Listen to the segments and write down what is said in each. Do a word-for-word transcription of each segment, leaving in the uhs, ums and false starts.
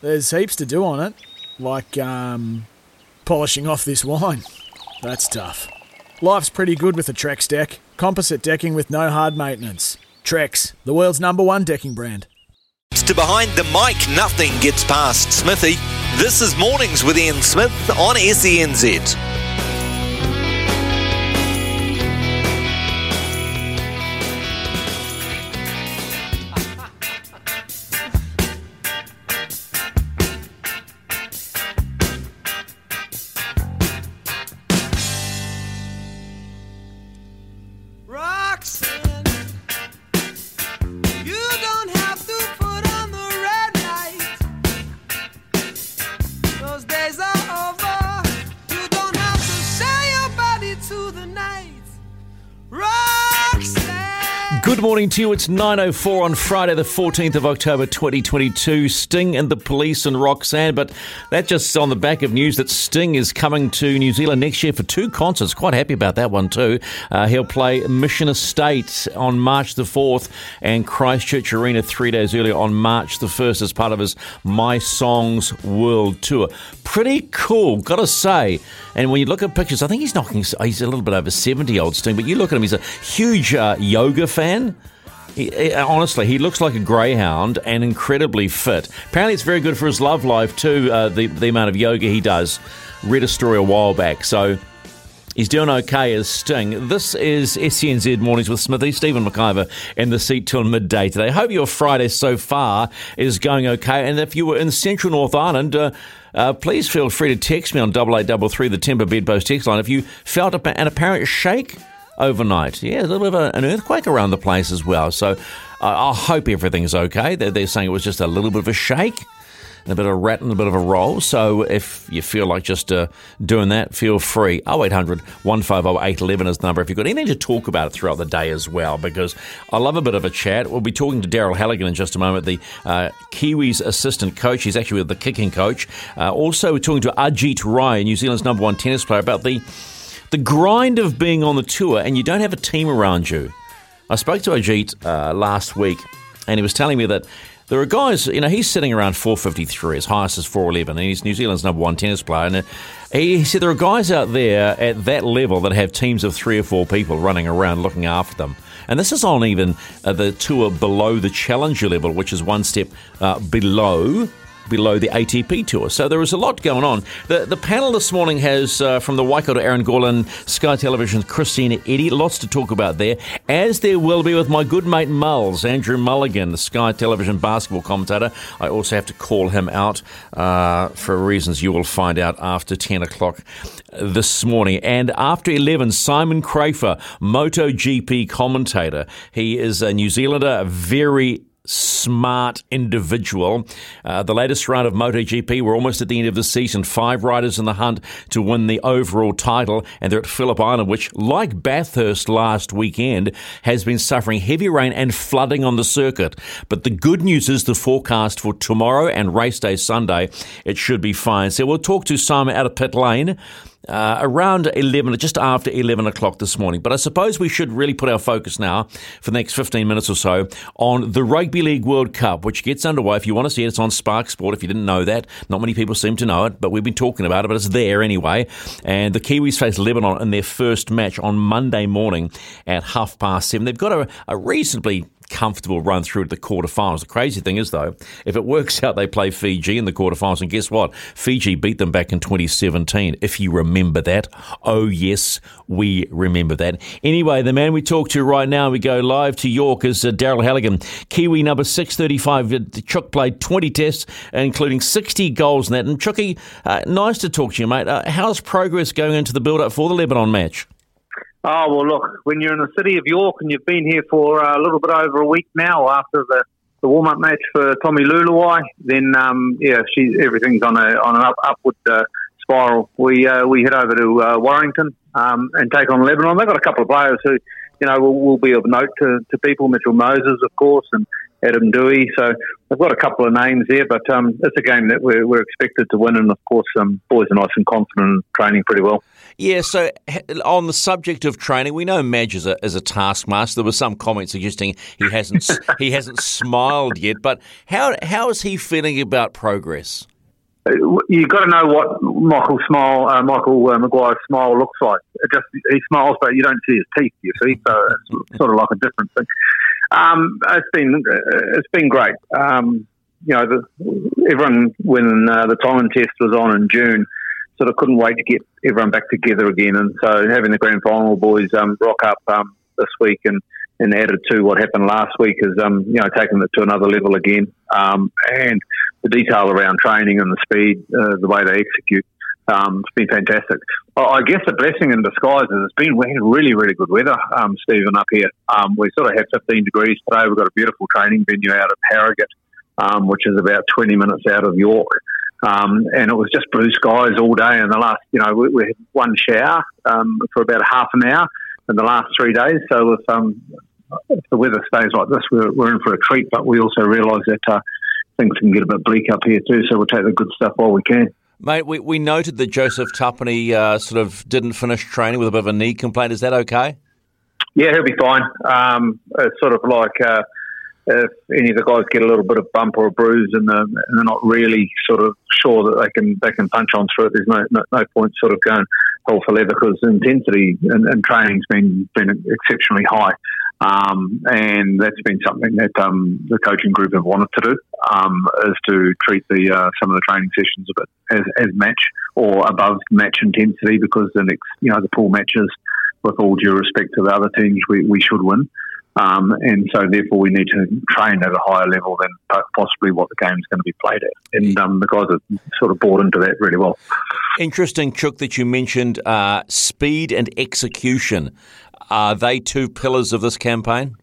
There's heaps to do on it, like um, polishing off this wine. That's tough. Life's pretty good with a Trex deck. Composite decking with no hard maintenance. Trex, the world's number one decking brand. To behind the mic, nothing gets past Smithy. This is Mornings with Ian Smith on S E N Z. To you, it's nine oh four on Friday the fourteenth of October twenty twenty-two. Sting and the Police and Roxanne, but that just on the back of news that Sting is coming to New Zealand next year for two concerts. Quite happy about that one too. Uh, he'll play Mission Estate on March the fourth and Christchurch Arena three days earlier on March the first as part of his My Songs World Tour. Pretty cool, gotta say. And when you look at pictures, I think he's knocking, he's a little bit over seventy, old Sting, but you look at him, he's a huge uh, yoga fan. He, he, honestly, he looks like a greyhound and incredibly fit. Apparently, it's very good for his love life too, uh, the, the amount of yoga he does. Read a story a while back, so he's doing okay as Sting. This is S E N Z Mornings with Smithy. Stephen McIver in the seat till midday today. Hope your Friday so far is going okay. And if you were in Central North Island, uh, uh, please feel free to text me on double eight double three, the Timber Bedpost text line. If you felt an apparent shake overnight. Yeah, a little bit of an earthquake around the place as well. So uh, I hope everything's okay. They're, they're saying it was just a little bit of a shake, and a bit of a rat and a bit of a roll. So if you feel like just uh, doing that, feel free. oh eight hundred, one five oh, eight one one is the number if you've got anything to talk about throughout the day as well, because I love a bit of a chat. We'll be talking to Daryl Halligan in just a moment, the uh, Kiwis assistant coach. He's actually with the kicking coach. Uh, also, we're talking to Ajit Rai, New Zealand's number one tennis player, about the The grind of being on the tour and you don't have a team around you. I spoke to Ajit uh, last week and he was telling me that there are guys, you know, he's sitting around four fifty-three, his highest is four eleven, and he's New Zealand's number one tennis player. And he said there are guys out there at that level that have teams of three or four people running around looking after them. And this is on even uh, the tour below the Challenger level, which is one step uh, below... below the A T P tour. So there is a lot going on. The the panel this morning has, uh, from the Waikato, Aaron Gorlin, Sky Television's Christina Eddy, lots to talk about there, as there will be with my good mate Mulls, Andrew Mulligan, the Sky Television basketball commentator. I also have to call him out uh, for reasons you will find out after ten o'clock this morning. And after eleven, Simon Crafer, MotoGP commentator. He is a New Zealander, a very smart individual. Uh, the latest round of MotoGP, we're almost at the end of the season. Five riders in the hunt to win the overall title, and they're at Phillip Island, which, like Bathurst last weekend, has been suffering heavy rain and flooding on the circuit. But the good news is the forecast for tomorrow and race day Sunday, it should be fine. So we'll talk to Simon out of pit lane Uh, around eleven, just after eleven o'clock this morning. But I suppose we should really put our focus now for the next fifteen minutes or so on the Rugby League World Cup, which gets underway. If you want to see it, it's on Spark Sport. If you didn't know that, not many people seem to know it, but we've been talking about it, but it's there anyway. And the Kiwis face Lebanon in their first match on Monday morning at half past seven. They've got a, a reasonably comfortable run through to the quarterfinals. The crazy thing is, though, if it works out, they play Fiji in the quarterfinals, and guess what? Fiji beat them back in twenty seventeen, if you remember that. Oh, yes, we remember that. Anyway, the man we talk to right now, we go live to York, is uh, Daryl Halligan, Kiwi number six thirty-five. Chook played twenty tests, including sixty goals in that. And Chookie, uh, nice to talk to you, mate. Uh, how's progress going into the build-up for the Lebanon match? Oh, well, look, when you're in the city of York and you've been here for uh, a little bit over a week now after the the warm-up match for Tommy Luluai, then um, yeah, she's everything's on a on an up, upward uh, spiral. We uh, we head over to uh, Warrington um, and take on Lebanon. They've got a couple of players who you know will, will be of note to, to people. Mitchell Moses, of course, and Adam Dewey. So they've got a couple of names there, but um, it's a game that we're, we're expected to win. And of course, um, boys are nice and confident and training pretty well. Yeah, so on the subject of training, we know Madge is a, is a taskmaster. There were some comments suggesting he hasn't he hasn't smiled yet, but how how is he feeling about progress? You've got to know what Michael smile, uh, Michael uh, Maguire's smile looks like. It just he smiles, but you don't see his teeth. You see, so it's sort of like a different thing. Um, it's been it's been great. Um, you know, the, everyone when uh, the Tongan test was on in June, sort of couldn't wait to get everyone back together again. And so having the grand final boys um, rock up um, this week and, and added to what happened last week is um, you know taking it to another level again. Um, and the detail around training and the speed, uh, the way they execute, um, it's been fantastic. I guess a blessing in disguise is it's been really, really good weather, um, Stephen, up here. Um, we sort of had fifteen degrees today. We've got a beautiful training venue out at Harrogate, um, which is about twenty minutes out of York. Um, and it was just blue skies all day. And the last, you know, we, we had one shower um, for about half an hour in the last three days. So if, um, if the weather stays like this, we're, we're in for a treat. But we also realise that uh, things can get a bit bleak up here too. So we'll take the good stuff while we can. Mate, we, we noted that Joseph Tuppenny uh, sort of didn't finish training with a bit of a knee complaint. Is that okay? Yeah, he'll be fine. Um, it's sort of like uh, if any of the guys get a little bit of bump or a bruise and they're, and they're not really sort of sure that they can they can punch on through it, there's no no, no point sort of going hell for leather because the intensity and, and training's been been exceptionally high. Um, and that's been something that um, the coaching group have wanted to do, um, is to treat the uh, some of the training sessions a bit as, as match or above match intensity because the next, you know, the pool matches, with all due respect to the other teams, we, we should win. Um, and so therefore we need to train at a higher level than possibly what the game's going to be played at. And um, the guys have sort of bought into that really well. Interesting, Chook, that you mentioned uh, speed and execution. Are they two pillars of this campaign?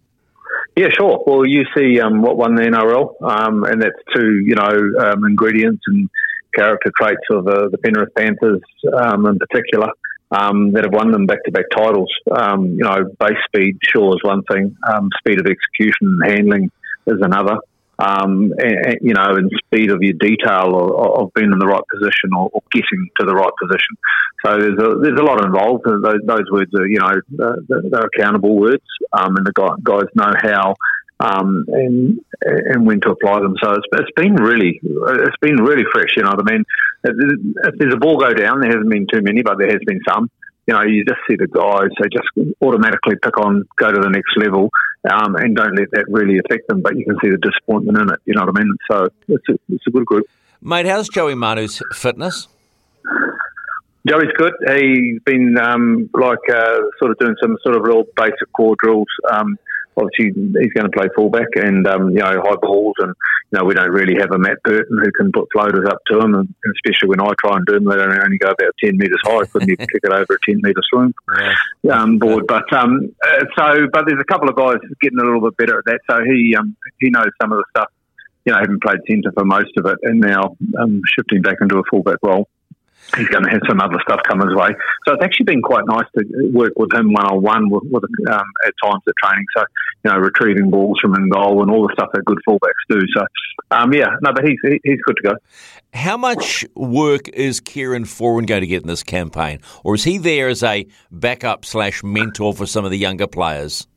Yeah, sure. Well, you see um, what won the N R L, um, and that's two, you know, um, ingredients and character traits of uh, the Penrith Panthers um, in particular um, that have won them back-to-back titles. Um, you know, base speed, sure, is one thing. Um, speed of execution and handling is another. Um, and, you know, and speed of your detail or, of being in the right position or, or getting to the right position. So there's a, there's a lot involved. Those, those words are, you know, they're, they're accountable words, um, and the guys know how um, and and when to apply them. So it's, it's been really it's been really fresh. You know what I mean? If there's a ball go down, there hasn't been too many, but there has been some. You know, you just see the guys, they just automatically pick on, go to the next level, um, and don't let that really affect them. But you can see the disappointment in it, you know what I mean? So it's a, it's a good group. Mate, how's Joey Manu's fitness? Joey's good. He's been, um, like, uh, sort of doing some sort of real basic core drills. Um, obviously, he's going to play fullback and, um, you know, high balls. And, you know, we don't really have a Matt Burton who can put floaters up to him. And especially when I try and do them, they don't only go about ten metres high. Couldn't even kick it over a ten metre swing um, board. But, um, so, but there's a couple of guys getting a little bit better at that. So he, um, he knows some of the stuff, you know, haven't played centre for most of it. And now um, shifting back into a fullback role. He's going to have some other stuff come his way. So it's actually been quite nice to work with him one-on-one with, with, um, at times at training. So, you know, retrieving balls from in goal and all the stuff that good fullbacks do. So, um, yeah, no, but he's he's good to go. How much work is Kieran Foran going to get in this campaign? Or is he there as a backup slash mentor for some of the younger players?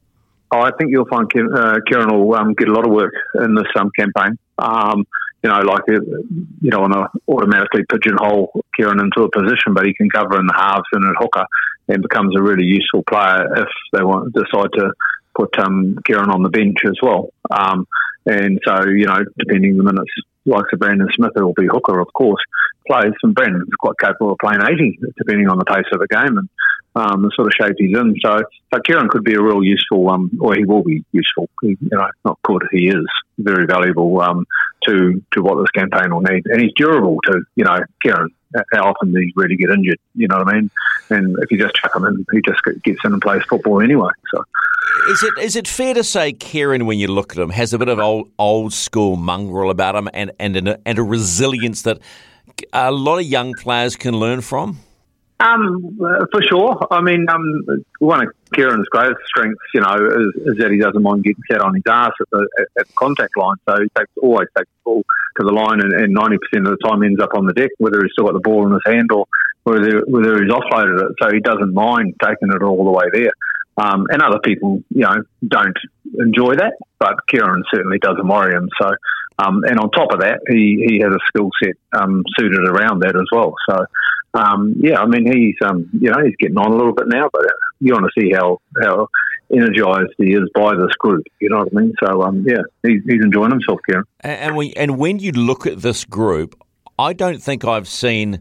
Oh, I think you'll find Kieran, uh, Kieran will um, get a lot of work in this um, campaign. Um You know, like, you don't want to automatically pigeonhole Kieran into a position, but he can cover in the halves and at hooker and becomes a really useful player if they want decide to put um, Kieran on the bench as well. Um, and so, you know, depending on the minutes, like the Brandon Smith, it will be hooker, of course, plays. And Brandon's quite capable of playing eighty, depending on the pace of the game and um, the sort of shape he's in. So, so Kieran could be a real useful, um, or he will be useful. He, you know, not could, he is very valuable um, to to what this campaign will need. And he's durable too. You know, Kieran how often these really get injured, you know what I mean? And if you just chuck him in, he just gets in and plays football anyway. So, is it is it fair to say, Kieran, when you look at him, has a bit of old old school mongrel about him, and and an, and a resilience that a lot of young players can learn from? Um, for sure. I mean, um, one of Kieran's greatest strengths, you know, is, is that he doesn't mind getting sat on his ass at the, at, at the contact line. So he takes, always takes the ball to the line, and, and ninety percent of the time ends up on the deck, whether he's still got the ball in his hand or whether, whether he's offloaded it. So he doesn't mind taking it all the way there. Um, and other people, you know, don't enjoy that, but Kieran certainly doesn't worry him. So, um, and on top of that, he, he has a skill set um, suited around that as well. So, Um, yeah, I mean, he's, um, you know, he's getting on a little bit now, but you want to see how, how energised he is by this group, you know what I mean? So, um, yeah, he's, he's enjoying himself, Kieran. And, and, we, and when you look at this group, I don't think I've seen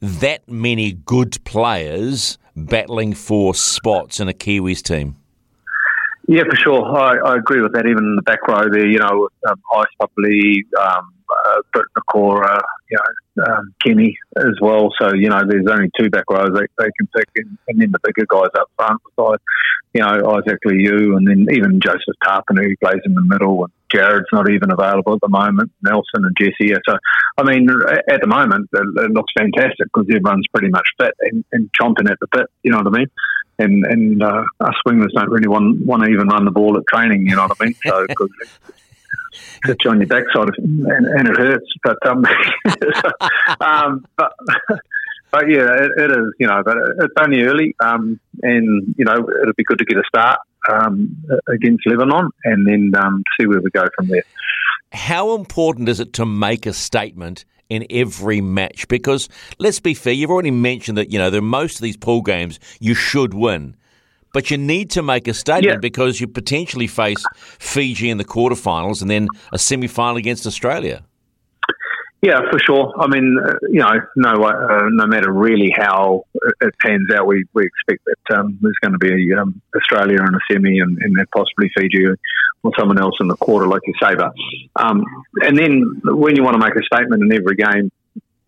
that many good players battling for spots in a Kiwis team. Yeah, for sure. I, I agree with that. Even in the back row there, you know, with um, Ice Pupley, um, uh, Britt Nakora, you know, um, Kenny as well. So, you know, there's only two back rows they, they can pick, and, and then the bigger guys up front beside, you know, Isaac Liu, and then even Joseph Tarpanu, who plays in the middle, and Jared's not even available at the moment, Nelson and Jesse. So, I mean, at the moment, it, it looks fantastic because everyone's pretty much fit and, and chomping at the bit, you know what I mean? And and uh, us swingers don't really want, want to even run the ball at training, you know what I mean? So, cause it's on your backside of, and, and it hurts. But um, um but, but yeah, it, it is, you know. But it's only early, um, and you know it'll be good to get a start um, against Lebanon, and then um, see where we go from there. How important is it to make a statement in every match? Because let's be fair, you've already mentioned that, you know, that most of these pool games you should win, but you need to make a statement, yeah, because you potentially face Fiji in the quarterfinals and then a semi-final against Australia. Yeah, for sure. I mean, you know, no, uh, no matter really how it pans out, we, we expect that um, there's going to be um, Australia in a semi, and, and then possibly Fiji or someone else in the quarter, like you say. But um, and then when you want to make a statement in every game,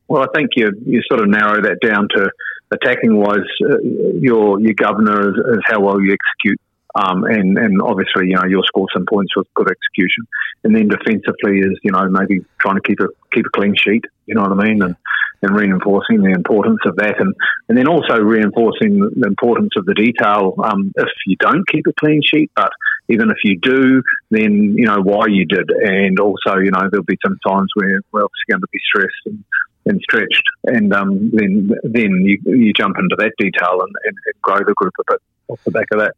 well, I think you you sort of narrow that down to attacking wise. Uh, your your governor is, is how well you execute. Um, and, and obviously, you know, you'll score some points with good execution. And then defensively is, you know, maybe trying to keep a keep a clean sheet, you know what I mean, and, and reinforcing the importance of that. And, and then also reinforcing the importance of the detail um, if you don't keep a clean sheet, but even if you do, then, you know, why you did. And also, you know, there'll be some times where we're obviously going to be stressed and, and stretched. And um, then then you, you jump into that detail and, and, and grow the group a bit off the back of that.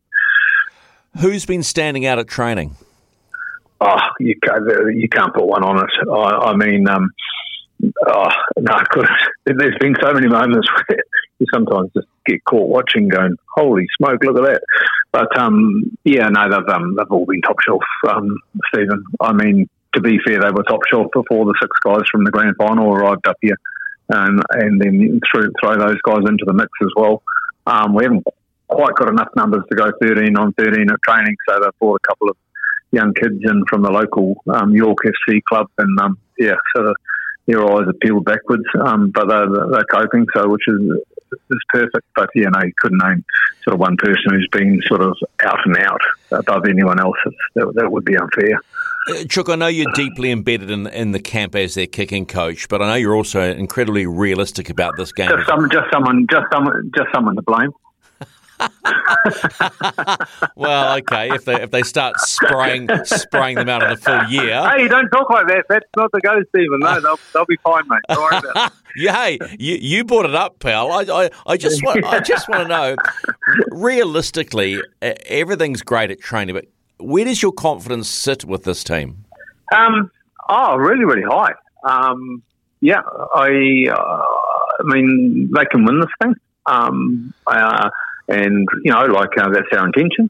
Who's been standing out at training? Oh, you can't, you can't put one on it. I, I mean, um, oh, no, there's been so many moments where you sometimes just get caught watching going, holy smoke, look at that. But, um, yeah, no, they've, um, they've all been top shelf, um, Stephen. I mean, to be fair, they were top shelf before the six guys from the grand final arrived up here, um, and then threw, throw those guys into the mix as well. Um, we haven't quite got enough numbers to go thirteen on thirteen at training, so they've brought a couple of young kids in from the local um, York F C club, and um, yeah, so the, their eyes are peeled backwards, um, but they're, they're coping, so which is is perfect. But yeah, no, you couldn't name sort of one person who's been sort of out and out above anyone else. It's, that, that would be unfair. Chook, I know you're deeply embedded in, in the camp as their kicking coach, but I know you're also incredibly realistic about this game. Just, some, just someone, just someone, just someone to blame. Well, okay. If they if they start spraying spraying them out in the full year, hey, don't talk like that. That's not the go, Stephen. No, they'll they'll be fine, mate. Don't worry about it. Yeah, hey, you you brought it up, pal. I I, I just want I just want to know, realistically, everything's great at training, but where does your confidence sit with this team? Um, oh, really, really high. Um, yeah, I uh, I mean they can win this thing. Um, uh. And, you know, like uh, that's our intention.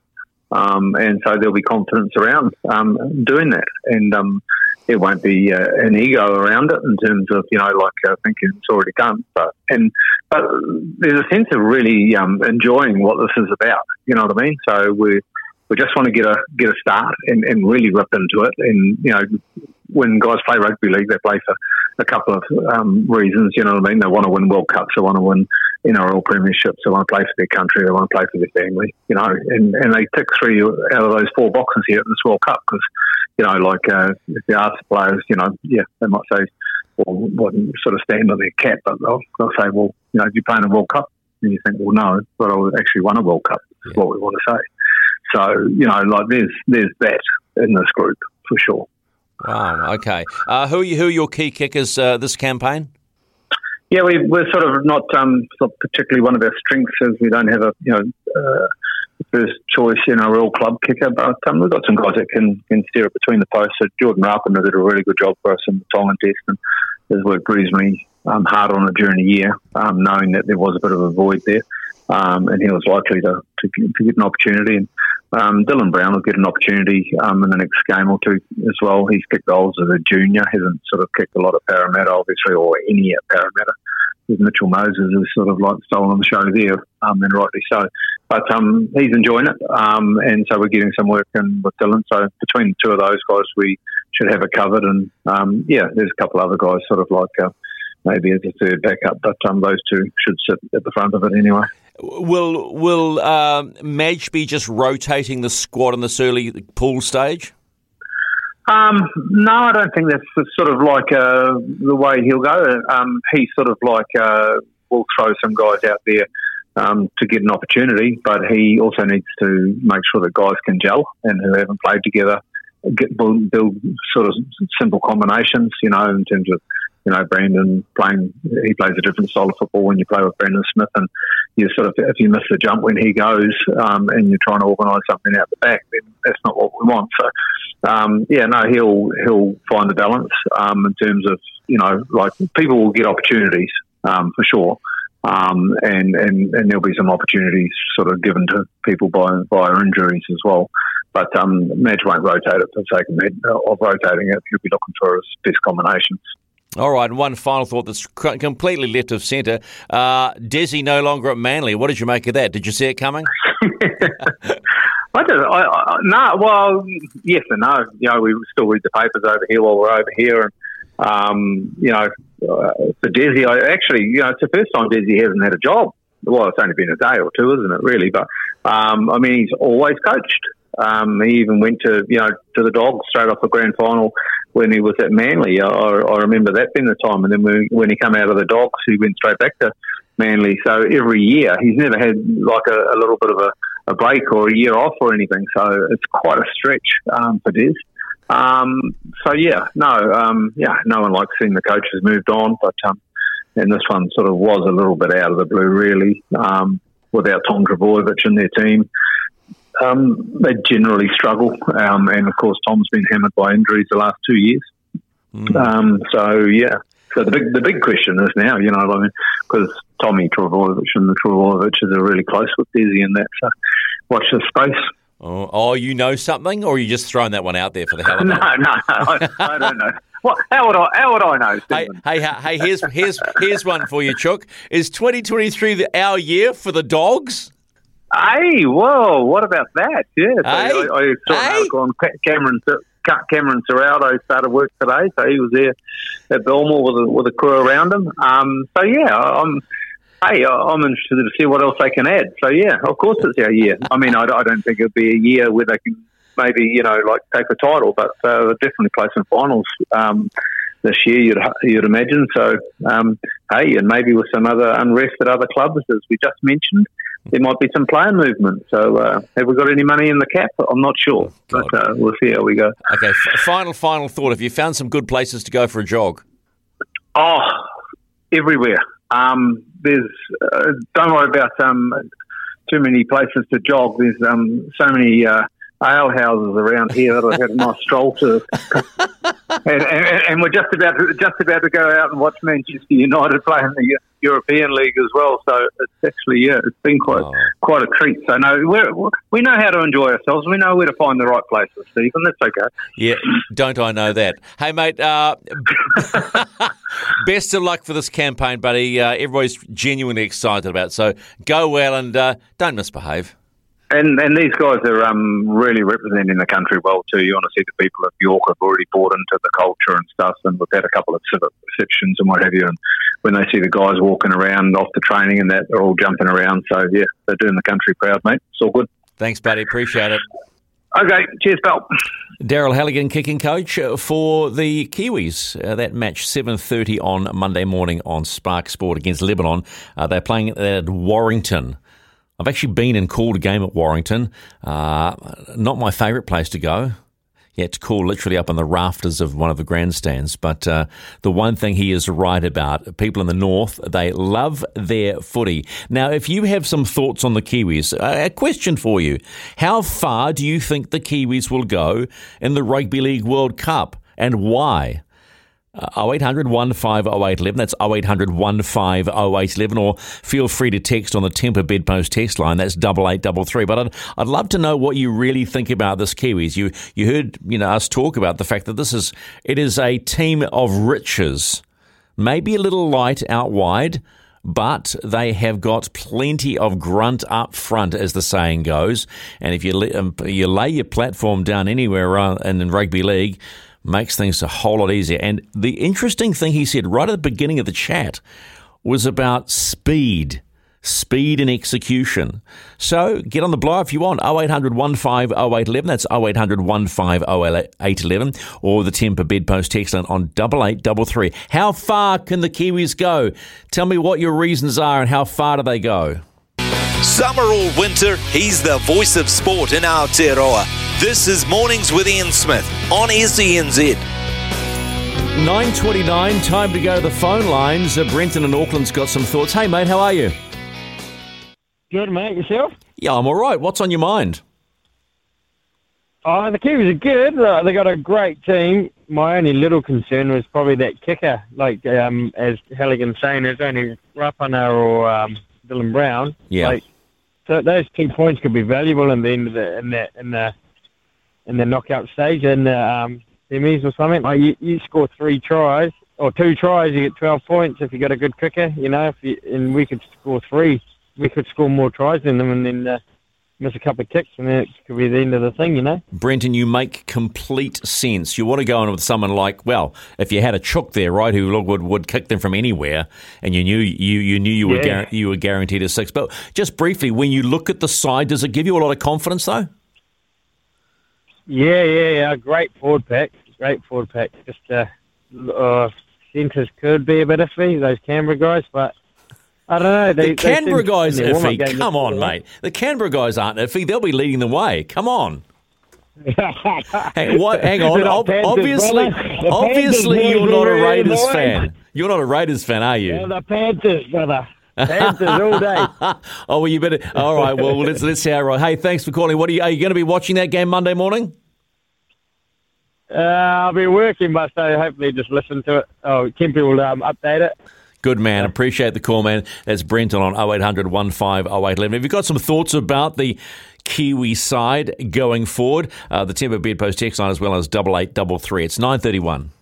Um, and so there'll be confidence around um, doing that. And um, there won't be uh, an ego around it in terms of, you know, like uh, thinking it's already done. But and but there's a sense of really um, enjoying what this is about, you know what I mean? So we we just want to get a get a start and, and really rip into it. And, you know, when guys play rugby league, they play for a couple of um, reasons, you know what I mean? They want to win World Cups, they want to win N R L premierships, they want to play for their country, they want to play for their family, you know, and, and they tick three out of those four boxes here at this World Cup because, you know, like uh, if you ask players, you know, yeah, they might say, well, wouldn't sort of stand on their cap, but they'll, they'll say, well, you know, do you play in a World Cup? And you think, well, no, but I actually won a World Cup, is yeah. what we want to say. So, you know, like there's there's that in this group for sure. Wow, okay. Uh, who, are you, who are your key kickers uh, this campaign? Yeah, we, we're sort of not, um, not particularly one of our strengths is we don't have a, you know, uh, first choice in our real club kicker, but um, we've got some guys that can, can steer it between the posts. So Jordan Rapiner did a really good job for us in the Tongan test and has worked reasonably um, hard on it during the year, um, knowing that there was a bit of a void there. Um, and he was likely to, to, to get an opportunity. And um, Dylan Brown will get an opportunity um, in the next game or two as well. He's kicked goals as a junior, hasn't sort of kicked a lot at Parramatta, obviously, or any at Parramatta. Mitchell Moses is sort of like stolen on the show there, um, and rightly so. But um, he's enjoying it, um, and so we're getting some work in with Dylan. So between the two of those guys, we should have it covered. And, um, yeah, there's a couple other guys sort of like uh, maybe as a third backup, but um, those two should sit at the front of it anyway. Will will um, Madge be just rotating the squad in this early pool stage? Um, no, I don't think that's sort of like uh, the way he'll go. Um, he sort of like uh, will throw some guys out there um, to get an opportunity, but he also needs to make sure that guys can gel and who haven't played together get, build, build sort of simple combinations, you know, in terms of, you know, Brandon playing, he plays a different style of football when you play with Brandon Smith, and you sort of, if you miss the jump when he goes um, and you're trying to organise something out the back, then that's not what we want. So, um, yeah, no, he'll he'll find the balance um, in terms of, you know, like people will get opportunities um, for sure, um, and, and, and there'll be some opportunities sort of given to people by by injuries as well. But um, Madge won't rotate it for the sake of rotating it. He'll be looking for his best combinations. All right, and one final thought that's completely left of centre. Uh, Desi no longer at Manly. What did you make of that? Did you see it coming? I did. I, I, no, well, yes and no. You know, we still read the papers over here while we're over here. And um, you know, uh, for Desi, I actually, you know, it's the first time Desi hasn't had a job. Well, it's only been a day or two, isn't it, really? But, um, I mean, he's always coached. Um, he even went to, you know, to the Dogs straight off the grand final when he was at Manly. I, I remember that being the time. And then when, when he came out of the Dogs, he went straight back to Manly. So every year, he's never had like a, a little bit of a, a break or a year off or anything. So it's quite a stretch um, for Des. Um, so, yeah, no, um, yeah, no one likes seeing the coaches moved on. But um, and this one sort of was a little bit out of the blue, really, um, without Tom Trbojevic in their team. Um, they generally struggle, um, and of course Tom's been hammered by injuries the last two years. Mm. Um, so yeah, so the big the big question is now, you know, I mean, because Tommy Trbojevic and the Trbojevics are really close with Desi in that. So watch this space. Oh, oh, you know something, or are you just throwing that one out there for the hell of it? No, no, no, I, I don't know. What, how would I? How would I know? Hey, hey, hey, here's here's here's one for you, Chook. Is twenty twenty-three our year for the Dogs? Hey, whoa, what about that? Yeah, so hey, I, I saw an hey. article on Cameron, Cameron Serrato started work today, so he was there at Belmore with a, with a crew around him. Um, so, yeah, I'm, hey, I'm interested to see what else they can add. So, yeah, of course it's our year. I mean, I, I don't think it'll be a year where they can maybe, you know, like take a title, but uh, definitely play some finals um, this year, you'd, you'd imagine. So, um, hey, and maybe with some other unrest at other clubs, as we just mentioned, there might be some player movement. So uh, have we got any money in the cap? I'm not sure, but uh, we'll see how we go. Okay, f- final, final thought. Have you found some good places to go for a jog? Oh, everywhere. Um, there's uh, don't worry about um, too many places to jog. There's um, so many uh, ale houses around here that I've had a nice stroll to. And, and, and we're just about to, just about to go out and watch Manchester United play in the European League as well. So it's actually yeah, it's been quite oh. quite a treat. So no, we we know how to enjoy ourselves. We know where to find the right places, Stephen. That's okay. Yeah, don't I know that? Hey, mate. Uh, best of luck for this campaign, buddy. Uh, everybody's genuinely excited about it. So go well and uh, don't misbehave. And and these guys are um, really representing the country well too. You want to see the people of York have already bought into the culture and stuff, and we've had a couple of civic, receptions and what have you. And when they see the guys walking around off the training and that, they're all jumping around. So, yeah, they're doing the country proud, mate. It's all good. Thanks, buddy. Appreciate it. Okay, cheers, pal. Daryl Halligan, kicking coach for the Kiwis. Uh, that match, seven thirty on Monday morning on Spark Sport against Lebanon. Uh, they're playing at Warrington. I've actually been and called a game at Warrington. Uh, not my favourite place to go. He had to call literally up on the rafters of one of the grandstands. But uh, the one thing he is right about, people in the north, they love their footy. Now, if you have some thoughts on the Kiwis, a question for you. How far do you think the Kiwis will go in the Rugby League World Cup, and why? Uh, oh eight hundred, one five oh eight eleven. That's oh eight hundred, one five oh eight eleven. Or feel free to text on the Temper Bedpost text line. That's double eight double three. But I'd, I'd love to know what you really think about this Kiwis. You you heard you know us talk about the fact that this is it is a team of riches. Maybe a little light out wide, but they have got plenty of grunt up front, as the saying goes. And if you you lay your platform down anywhere in rugby league, makes things a whole lot easier. And the interesting thing he said right at the beginning of the chat was about speed, speed and execution. So get on the blow if you want, oh eight hundred, one five oh eight eleven. That's oh eight hundred, one five oh eight eleven, or the Temper Bedpost text line on double eight double three. How far can the Kiwis go? Tell me what your reasons are and how far do they go? Summer or winter, he's the voice of sport in Aotearoa. This is Mornings with Ian Smith on S E N Z. nine twenty-nine, time to go to the phone lines. Brenton in Auckland's got some thoughts. Hey, mate, how are you? Good, mate. Yourself? Yeah, I'm all right. What's on your mind? Oh, the Kiwis are good. They got a great team. My only little concern was probably that kicker. Like, um, as Halligan's saying, there's only Rapana or um, Dylan Brown. Yeah. Like, so those two points could be valuable in the end of the in the in the in the knockout stage and the um, semis or something. Like you, you score three tries or two tries, you get twelve points if you got a good kicker. You know, if you, and we could score three, we could score more tries than them, and then uh, miss a couple of kicks, and then it could be the end of the thing. You know, Brenton, you make complete sense. You want to go in with someone like, well, if you had a chook there, right, who would would kick them from anywhere, and you knew you you knew you were yeah. gar- you were guaranteed a six. But just briefly, when you look at the side, does it give you a lot of confidence though? Yeah, yeah, yeah. Great forward pack. Great forward pack. Just uh, uh, centres could be a bit iffy, those Canberra guys, but I don't know. They, the Canberra they guys are iffy. Come on, mate. The Canberra guys aren't iffy. They'll be leading the way. Come on. Hey, what, hang on. Ob- obviously, Panthers, obviously, you're not a Raiders fan. You're not a Raiders fan, are you? Yeah, the Panthers, brother. Panthers all day. Oh, well, you better. All right. Well, let's let's see. All right. Hey, thanks for calling. What are you? Are you going to be watching that game Monday morning? Uh, I'll be working, but so hopefully just listen to it. Oh, Kempi will um, update it. Good man. Appreciate the call, man. That's Brenton on oh eight hundred, one five oh eight eleven. Have you got some thoughts about the Kiwi side going forward? Uh, the Temper Bedpost text line as well as double eight double three. It's nine thirty-one.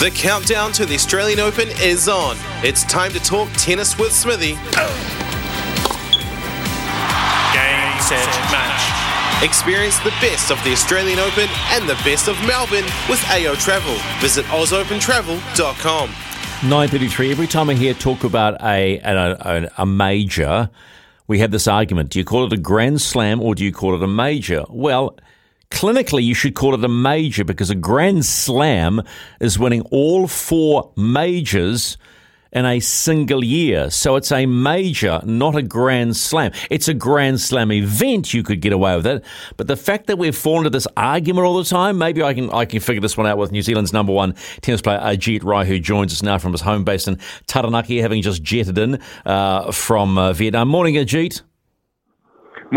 The countdown to the Australian Open is on. It's time to talk tennis with Smithy. Game, set, match. Experience the best of the Australian Open and the best of Melbourne with A O Travel. Visit oz open travel dot com. nine thirty-three. Every time I hear talk about a, a, a major, we have this argument. Do you call it a Grand Slam or do you call it a major? Well, clinically, you should call it a major because a Grand Slam is winning all four majors in a single year. So it's a major, not a Grand Slam. It's a Grand Slam event. You could get away with it. But the fact that we've fallen to this argument all the time, maybe I can I can figure this one out with New Zealand's number one tennis player, Ajit Rai, who joins us now from his home base in Taranaki, having just jetted in uh, from uh, Vietnam. Morning, Ajit.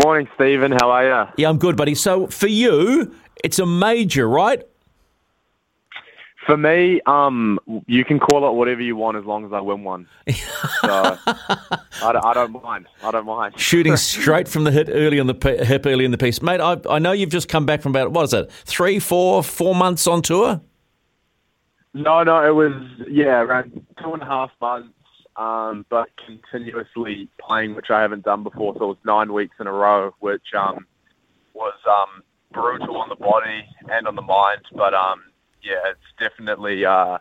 Morning, Stephen. How are you? Yeah, I'm good, buddy. So for you, it's a major, right? For me, um, you can call it whatever you want as long as I win one. So I, I don't mind. I don't mind. Shooting straight from the hip early in the hip early in the piece, mate. I, I know you've just come back from about what is it, three, four, four months on tour? No, no, it was yeah, around two and a half months. Um, but continuously playing, which I haven't done before. So it was nine weeks in a row, which um, was um, brutal on the body and on the mind. But um, yeah, it's definitely uh,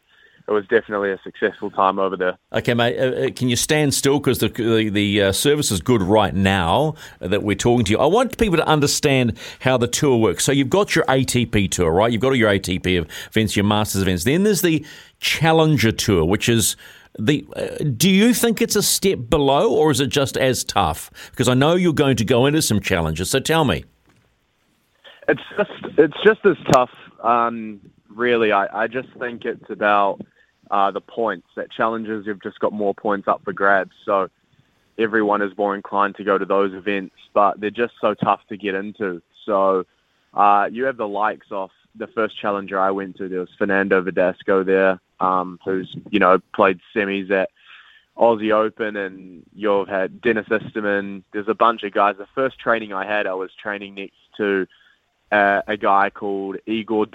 it was definitely a successful time over there. Okay, mate, uh, can you stand still? Because the the, the uh, service is good right now that we're talking to you. I want people to understand how the tour works. So you've got your A T P tour, right? You've got all your A T P events, your Masters events. Then there's the Challenger tour, which is the. Uh, do you think it's a step below, or is it just as tough? Because I know you're going to go into some challenges. So tell me. It's just, it's just as tough. Um, really, I, I just think it's about uh, the points. At Challengers, you've just got more points up for grabs, so everyone is more inclined to go to those events, but they're just so tough to get into. So uh, you have the likes of the first Challenger I went to. There was Fernando Verdasco there, um, who's you know played semis at Aussie Open, and you've had Dennis Isterman. There's a bunch of guys. The first training I had, I was training next to Uh, a guy called Igor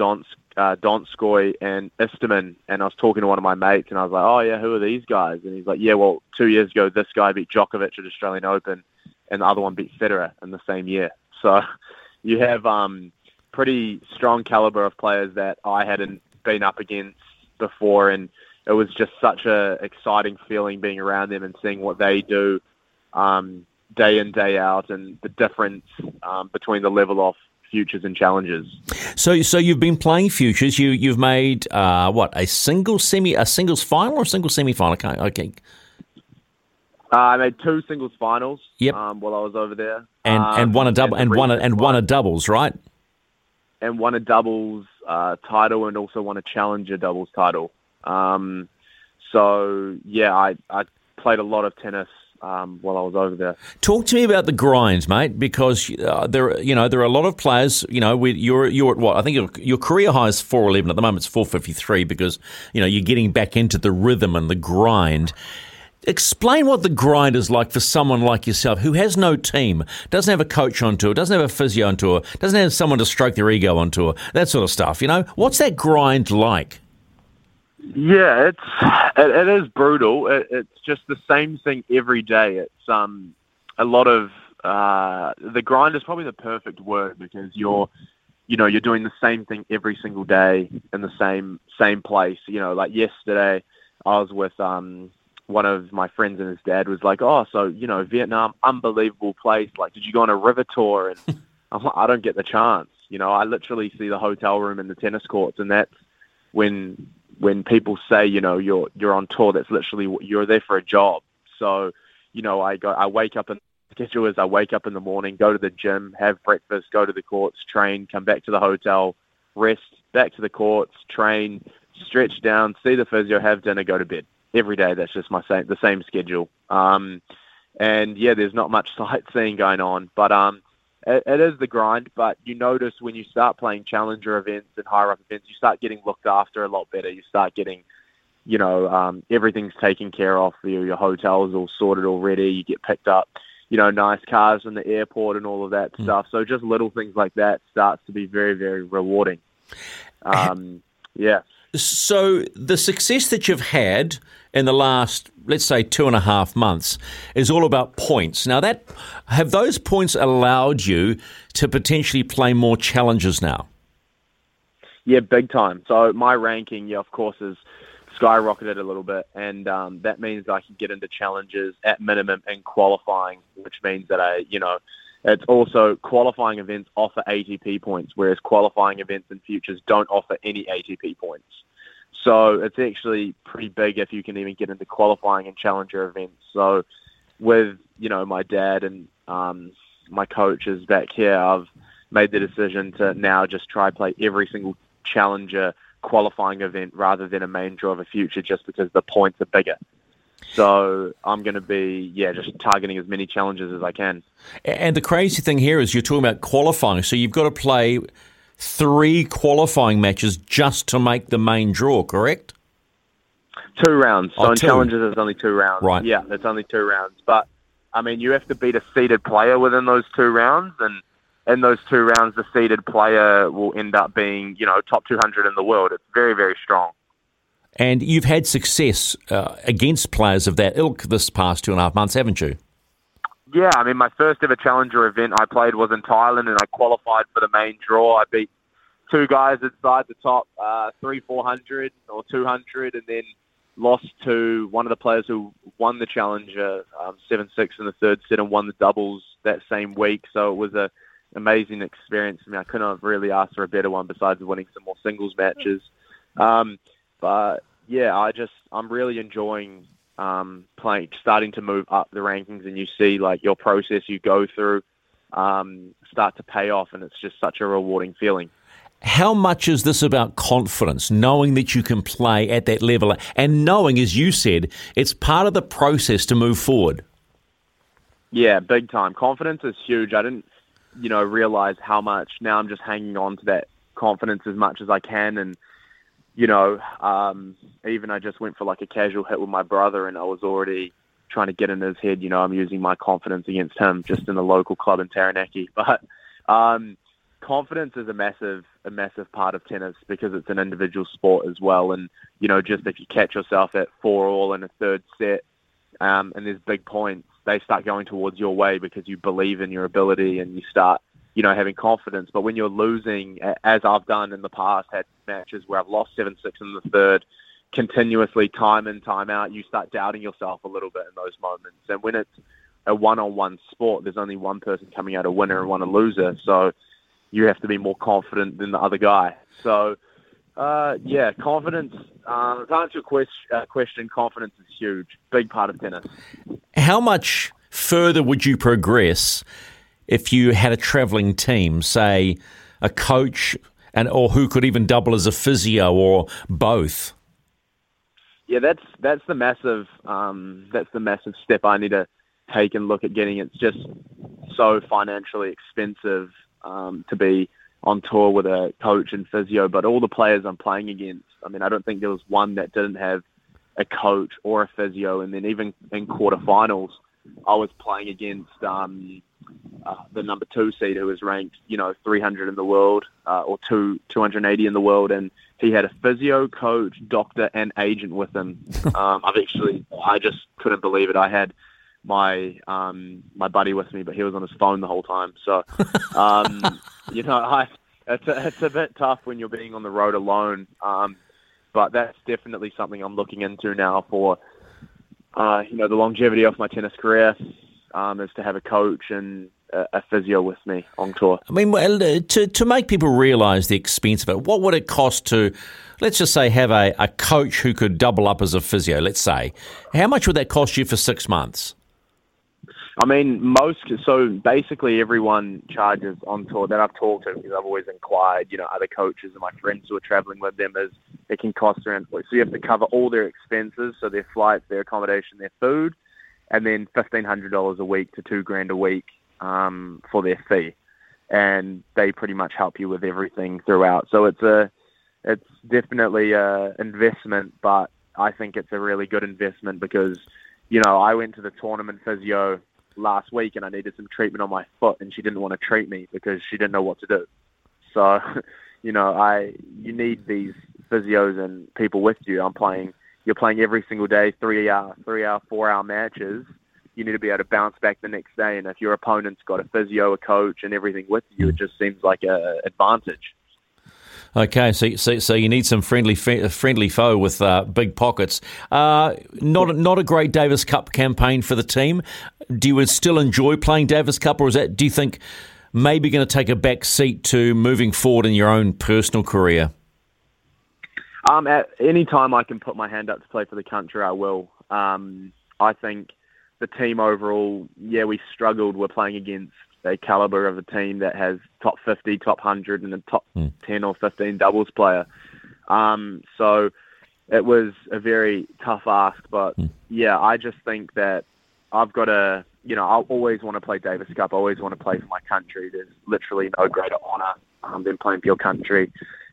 Donskoy uh, and Isterman, and I was talking to one of my mates, and I was like, oh yeah, who are these guys? And he's like, yeah, well, two years ago, this guy beat Djokovic at Australian Open, and the other one beat Federer in the same year. So you have um, pretty strong caliber of players that I hadn't been up against before, and it was just such a exciting feeling being around them and seeing what they do um, day in, day out, and the difference um, between the level of futures and challenges. So, so you've been playing futures. You you've made uh, what a single semi, a singles final, or a single semi final? Okay, okay. Uh, I made two singles finals. Yep. Um, while I was over there, and um, and won a double, and, and one a, and won a doubles, right? And won a doubles uh, title, and also won a challenger doubles title. Um, so yeah, I I played a lot of tennis. Um, while I was over there. Talk to me about the grind, mate, because uh, there, you know, there are a lot of players. You know, we, you're you're at what I think your, your career high is four eleven at the moment. It's four fifty-three because you know you're getting back into the rhythm and the grind. Explain what the grind is like for someone like yourself who has no team, doesn't have a coach on tour, doesn't have a physio on tour, doesn't have someone to stroke their ego on tour, that sort of stuff. You know, what's that grind like? Yeah, it's it, it is brutal. It, it's just the same thing every day. It's um a lot of uh, the grind is probably the perfect word because you're you know you're doing the same thing every single day in the same same place. You know, like yesterday, I was with um one of my friends and his dad was like, oh, so you know Vietnam, unbelievable place. Like, did you go on a river tour? And I'm like, I don't get the chance. You know, I literally see the hotel room and the tennis courts, and that's when. When people say, you know, you're you're on tour, that's literally you're there for a job. So, you know, I go, I wake up and schedule is I wake up in the morning, go to the gym, have breakfast, go to the courts, train, come back to the hotel, rest, back to the courts, train, stretch down, see the physio, have dinner, go to bed every day. That's just my same the same schedule. Um, and yeah, there's not much sightseeing going on, but um, it, it is the grind. But you notice when you start playing challenger events and higher up events, you start getting looked after a lot better. You start getting, you know, um, everything's taken care of for you. Your hotel's all sorted already. You get picked up, you know, nice cars from the airport and all of that mm. stuff. So just little things like that starts to be very, very rewarding. Um, yeah. So the success that you've had in the last, let's say, two and a half months is all about points. Now, that have those points allowed you to potentially play more challenges now? Yeah, big time. So my ranking, yeah, of course, is skyrocketed a little bit, and um, that means I can get into challenges at minimum in qualifying, which means that I, you know, it's also qualifying events offer A T P points, whereas qualifying events and futures don't offer any A T P points. So it's actually pretty big if you can even get into qualifying and challenger events. So with, you know, my dad and um, my coaches back here, I've made the decision to now just try play every single challenger qualifying event rather than a main draw of a future just because the points are bigger. So I'm going to be, yeah, just targeting as many challenges as I can. And the crazy thing here is you're talking about qualifying. So you've got to play three qualifying matches just to make the main draw, correct? Two rounds. So oh, in two. Challenges, it's only two rounds. Right. Yeah, it's only two rounds. But, I mean, you have to beat a seeded player within those two rounds. And in those two rounds, the seeded player will end up being, you know, top two hundred in the world. It's very, very strong. And you've had success uh, against players of that ilk this past two and a half months, haven't you? Yeah, I mean, my first ever Challenger event I played was in Thailand, and I qualified for the main draw. I beat two guys inside the top uh, three, four hundred or two hundred, and then lost to one of the players who won the Challenger um, seven six in the third set and won the doubles that same week. So it was a amazing experience. I mean, I couldn't have really asked for a better one besides winning some more singles matches. Um, but yeah, I just I'm really enjoying um, playing, starting to move up the rankings, and you see like your process you go through um, start to pay off, and it's just such a rewarding feeling. How much is this about confidence, knowing that you can play at that level and knowing, as you said, it's part of the process to move forward? Yeah, big time. Confidence is huge. I didn't, you know, realize how much. Now I'm just hanging on to that confidence as much as I can. And, you know, um, even I just went for like a casual hit with my brother and I was already trying to get in his head. You know, I'm using my confidence against him just in the local club in Taranaki. But, um, confidence is a massive, a massive part of tennis because it's an individual sport as well. And, you know, just if you catch yourself at four all in a third set um, and there's big points, they start going towards your way because you believe in your ability and you start, you know, having confidence. But when you're losing, as I've done in the past, had matches where I've lost seven six in the third, continuously time in, time out, you start doubting yourself a little bit in those moments. And when it's a one-on-one sport, there's only one person coming out a winner and one a loser. So you have to be more confident than the other guy. So, uh, yeah, confidence. Uh, to answer your quest- uh, question, confidence is huge. Big part of tennis. How much further would you progress if you had a travelling team, say a coach, and or who could even double as a physio or both? Yeah, that's that's the massive um, that's the massive step I need to take and look at getting. It's just so financially expensive. Um, to be on tour with a coach and physio, but all the players I'm playing against, I mean, I don't think there was one that didn't have a coach or a physio. And then even in quarterfinals, I was playing against um, uh, the number two seed who was ranked, you know, three hundred in the world uh, or two, two hundred eighty in the world. And he had a physio, coach, doctor, and agent with him. Um, I've actually, I just couldn't believe it. I had my um, my buddy with me, but he was on his phone the whole time. So, um, you know, I, it's, a, it's a bit tough when you're being on the road alone. Um, but that's definitely something I'm looking into now for, uh, you know, the longevity of my tennis career um, is to have a coach and a, a physio with me on tour. I mean, to, to make people realise the expense of it, what would it cost to, let's just say, have a, a coach who could double up as a physio, let's say. How much would that cost you for six months? I mean, most, so basically everyone charges on tour that I've talked to, because I've always inquired, you know, other coaches and my friends who are traveling with them, is it can cost around, so you have to cover all their expenses, so their flights, their accommodation, their food, and then fifteen hundred dollars a week to two grand a week um, for their fee. And they pretty much help you with everything throughout. So it's a, it's definitely a investment, but I think it's a really good investment because, you know, I went to the tournament physio last week and I needed some treatment on my foot and she didn't want to treat me because she didn't know what to do. So, you know, I you need these physios and people with you. I'm playing, you're playing every single day, three hour, three hour, four hour matches. You need to be able to bounce back the next day. And if your opponent's got a physio, a coach and everything with you, it just seems like an advantage. Okay, so, so so you need some friendly friendly foe with uh, big pockets. Uh, not not a great Davis Cup campaign for the team. Do you still enjoy playing Davis Cup, or is that, do you think, maybe going to take a back seat to moving forward in your own personal career? Um, at any time I can put my hand up to play for the country, I will. Um, I think the team overall, yeah, we struggled. We're playing against a caliber of a team that has top fifty, top one hundred, and a top mm. ten or fifteen doubles player. Um, so it was a very tough ask, but mm. yeah, I just think that I've got to, you know, I always want to play Davis Cup. I always want to play for my country. There's literally no greater honour um, than playing for your country.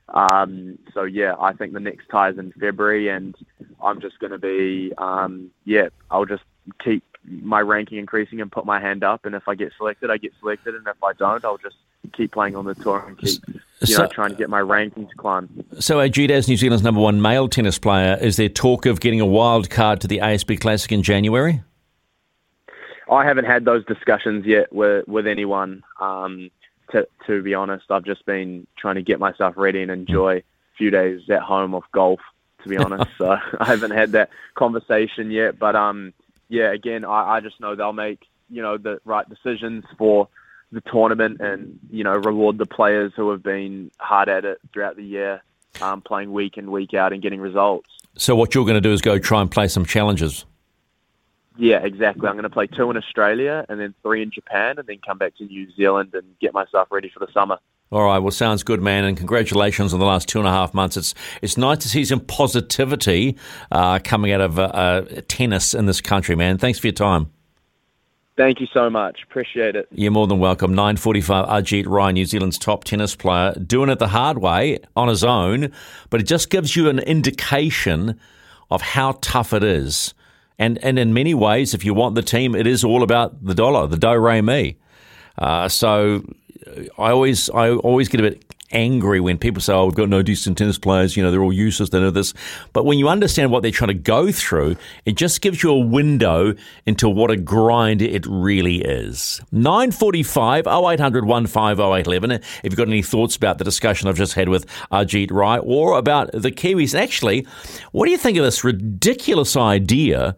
Um, so yeah, I think the next tie is in February, and I'm just going to be, um, yeah, I'll just keep my ranking increasing and put my hand up, and if I get selected, I get selected, and if I don't, I'll just keep playing on the tour and keep, you know, so, trying to get my ranking to climb. So Ajit, as New Zealand's number one male tennis player, is there talk of getting a wild card to the A S B Classic in January? I haven't had those discussions yet with, with anyone. Um, to, to be honest, I've just been trying to get myself ready and enjoy a few days at home off golf, to be honest. So I haven't had that conversation yet. But, um, yeah, again, I, I just know they'll make, you know, the right decisions for the tournament and, you know, reward the players who have been hard at it throughout the year, um, playing week in, week out and getting results. So what you're going to do is go try and play some challenges. Yeah, exactly. I'm going to play two in Australia and then three in Japan and then come back to New Zealand and get myself ready for the summer. All right. Well, sounds good, man. And congratulations on the last two and a half months. It's it's nice to see some positivity uh, coming out of uh, uh, tennis in this country, man. Thanks for your time. Thank you so much. Appreciate it. You're more than welcome. nine forty-five, Ajit Rai, New Zealand's top tennis player, doing it the hard way on his own, but it just gives you an indication of how tough it is. And and in many ways, if you want the team, it is all about the dollar, the do-re-mi. Uh, so I always I always get a bit angry when people say, oh, we've got no decent tennis players, you know, they're all useless, they know this. But when you understand what they're trying to go through, it just gives you a window into what a grind it really is. nine forty-five, oh eight hundred, one five oh eight one one. If you've got any thoughts about the discussion I've just had with Ajit Rai or about the Kiwis. Actually, what do you think of this ridiculous idea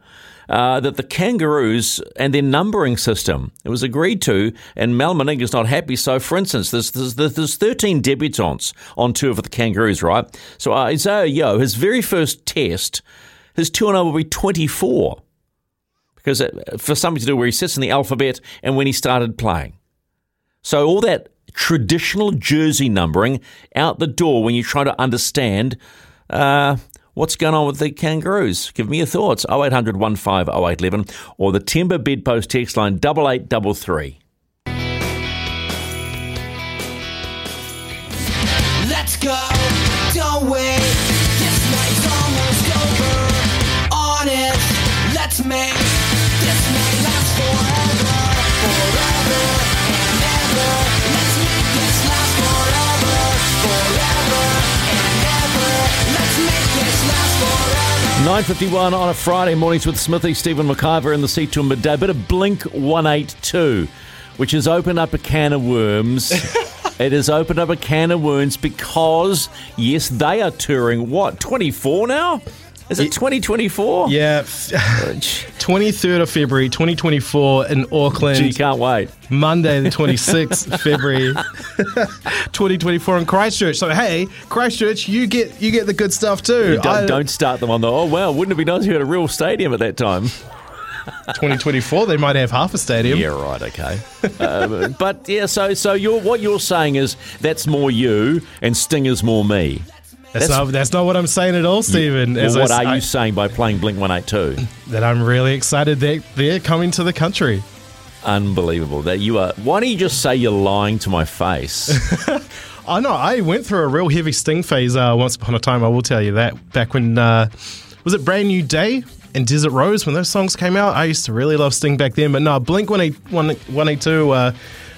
Uh, that the Kangaroos and their numbering system, it was agreed to, and Mal Meninga's not happy. So, for instance, there's there's, there's thirteen debutants on tour for the Kangaroos, right? So uh, Isaiah Yeo, his very first test, his two and oh will be twenty-four, because it, for something to do where he sits in the alphabet and when he started playing. So all that traditional jersey numbering out the door when you try to understand Uh, what's going on with the Kangaroos? Give me your thoughts. oh eight hundred, one five oh eight one one or the Timber Bedpost text line eight eight three three. Let's go. Don't wait. This night's almost over. On it. Let's make this night last forever. Forever and ever. Let's make this last forever. Forever and ever. Let's make nine fifty-one on a Friday mornings with Smithy, Stephen McIver in the seat till midday. A bit of Blink one eighty-two, which has opened up a can of worms. It has opened up a can of worms because, yes, they are touring, what, twenty-four now? Is it twenty twenty-four? Yeah. twenty-third of February, twenty twenty-four in Auckland. Gee, can't wait. Monday the twenty-sixth February, twenty twenty-four in Christchurch. So, hey, Christchurch, you get you get the good stuff too. Don't, I, don't start them on the, oh, wow, wouldn't it be nice if you had a real stadium at that time? twenty twenty-four, they might have half a stadium. Yeah, right, okay. uh, but, yeah, so so you're what you're saying is that's more you and Sting is more me. That's, that's, not, that's not what I'm saying at all, Stephen. Well, what I, are you I, saying by playing Blink one eighty-two? That I'm really excited that they're coming to the country. Unbelievable. That you are. Why don't you just say you're lying to my face? I know. I went through a real heavy Sting phase uh, once upon a time, I will tell you that. Back when, uh, was it Brand New Day and Desert Rose, when those songs came out? I used to really love Sting back then. But no, Blink one eighty-two... Uh,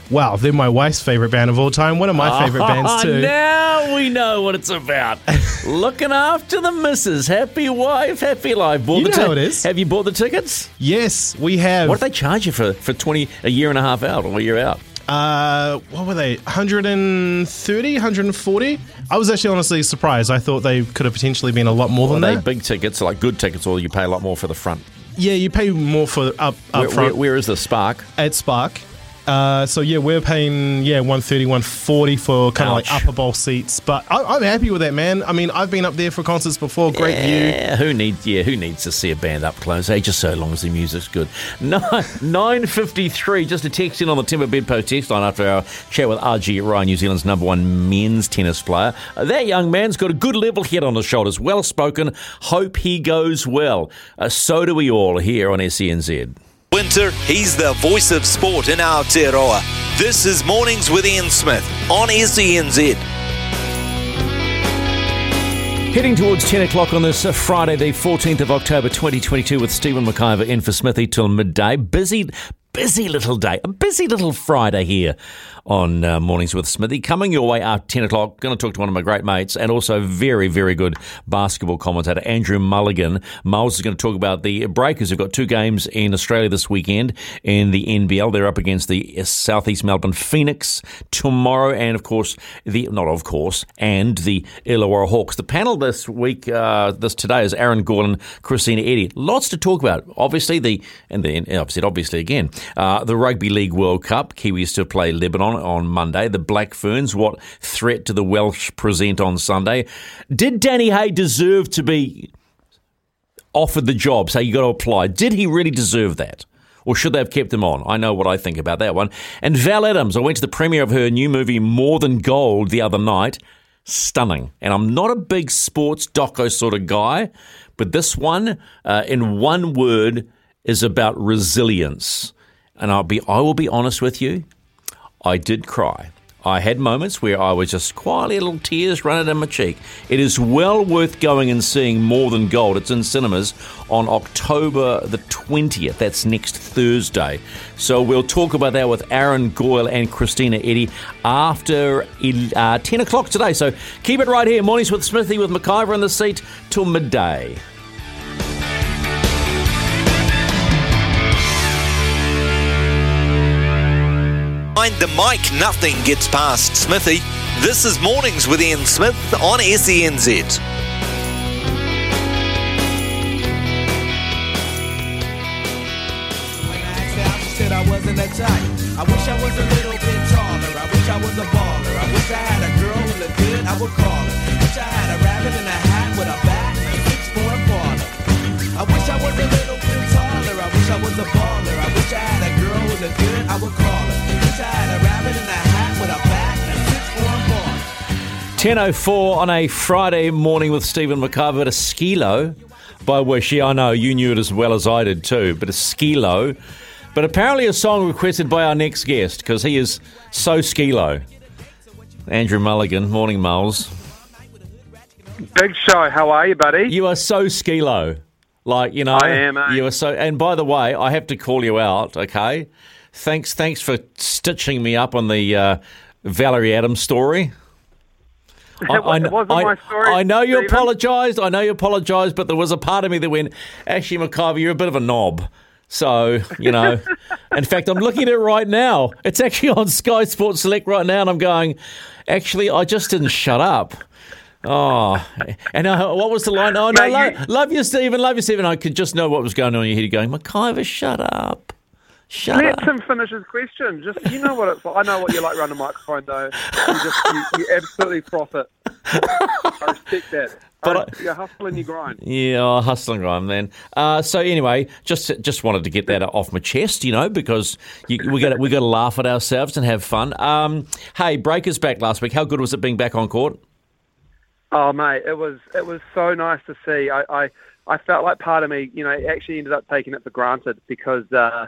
wow, they're my wife's favourite band of all time. One of my favourite oh, bands too. Now we know what it's about. Looking after the missus. Happy wife, happy life. Bought you the know t- it is. Have you bought the tickets? Yes, we have. What did they charge you for, for twenty a year and a half out or a year out? Uh, what were they? one thirty, one forty? I was actually honestly surprised. I thought they could have potentially been a lot more well, than they that. They big tickets, like good tickets, or you pay a lot more for the front? Yeah, you pay more for up, up where, front. Where, where is the Spark? At Spark. Uh, so, yeah, we're paying, yeah, one thirty, one forty for kind of like upper bowl seats. But I, I'm happy with that, man. I mean, I've been up there for concerts before. Great yeah, view. Who needs, yeah, who needs to see a band up close? Hey, just so long as the music's good. No, nine fifty-three, just a text in on the Timber Bedpost text line after our chat with R G Ryan, New Zealand's number one men's tennis player. That young man's got a good level head on his shoulders. Well-spoken. Hope he goes well. Uh, so do we all here on S E N Z. Winter, he's the voice of sport in Aotearoa. This is Mornings with Ian Smith on S E N Z. Heading towards ten o'clock on this Friday, the fourteenth of October twenty twenty-two with Stephen McIver in for Smithy till midday. Busy... busy little day, a busy little Friday here on uh, Mornings with Smithy. Coming your way after ten o'clock, going to talk to one of my great mates and also very, very good basketball commentator, Andrew Mulligan. Miles is going to talk about the Breakers. They've got two games in Australia this weekend in the N B L. They're up against the Southeast Melbourne Phoenix tomorrow and, of course, the not of course, and the Illawarra Hawks. The panel this week, uh, this today, is Aaron Gordon, Christina Eddy. Lots to talk about. Obviously, the and then I've said obviously again, uh, the Rugby League World Cup. Kiwis to play Lebanon on Monday. The Black Ferns, what threat do the Welsh present on Sunday? Did Danny Hay deserve to be offered the job? So you got to apply. Did he really deserve that? Or should they have kept him on? I know what I think about that one. And Val Adams, I went to the premiere of her new movie More Than Gold the other night. Stunning. And I'm not a big sports doco sort of guy, but this one, uh, in one word, is about resilience. And I'll be, I will be honest with you, I did cry. I had moments where I was just quietly little tears running down my cheek. It is well worth going and seeing More Than Gold. It's in cinemas on October the twentieth. That's next Thursday. So we'll talk about that with Aaron Goyle and Christina Eddy after uh, ten o'clock today. So keep it right here. Mornings with Smithy with McIver in the seat till midday. Behind the mic, nothing gets past Smithy. This is Mornings with Ian Smith on S E N Z. I wasn't a type. I wish I was a little bit taller. I wish I was a baller. I wish I had a girl who looked good, I would call her. I wish I had a rabbit in a hat with a bat and a six for a baller. I wish I was a little bit taller. I wish I was a baller. I wish I had a girl who looked good, I would call her. I wish I had a rabbit in a hat with a bat and a six for a baller. ten oh four on a Friday morning with Stephen McIver at a skilo by Wish. Yeah, I know, you knew it as well as I did too, but a skilo. But apparently a song requested by our next guest, because he is so skilo. Andrew Mulligan, morning, Moles. Big show, how are you, buddy? You are so skilo. Like, you know, I am, eh? You are so. And by the way, I have to call you out, okay? Thanks, thanks for stitching me up on the uh, Valerie Adams story. It I, wasn't I, my story, I, I know you apologised, I know you apologised, but there was a part of me that went, actually, McIver, you're a bit of a knob. So, you know, in fact, I'm looking at it right now. It's actually on Sky Sports Select right now, and I'm going, actually, I just didn't shut up. Oh, and uh, what was the line? Oh, no, Mate, lo- you- love you, Stephen, love you, Stephen. I could just know what was going on in your head. Going, McIver, shut up. Shut Let up. Let him finish his question. Just, you know what it's like. I know what you like around the microphone, though. You, just, you, you absolutely profit. I respect that. But I, you're hustling, you grind. Yeah, hustling, grind, man. Uh, so anyway, just just wanted to get that off my chest, you know, because you, we got we got to laugh at ourselves and have fun. Um, hey, Breakers back last week. How good was it being back on court? Oh, mate, it was it was so nice to see. I I, I felt like part of me, you know, actually ended up taking it for granted because. Uh,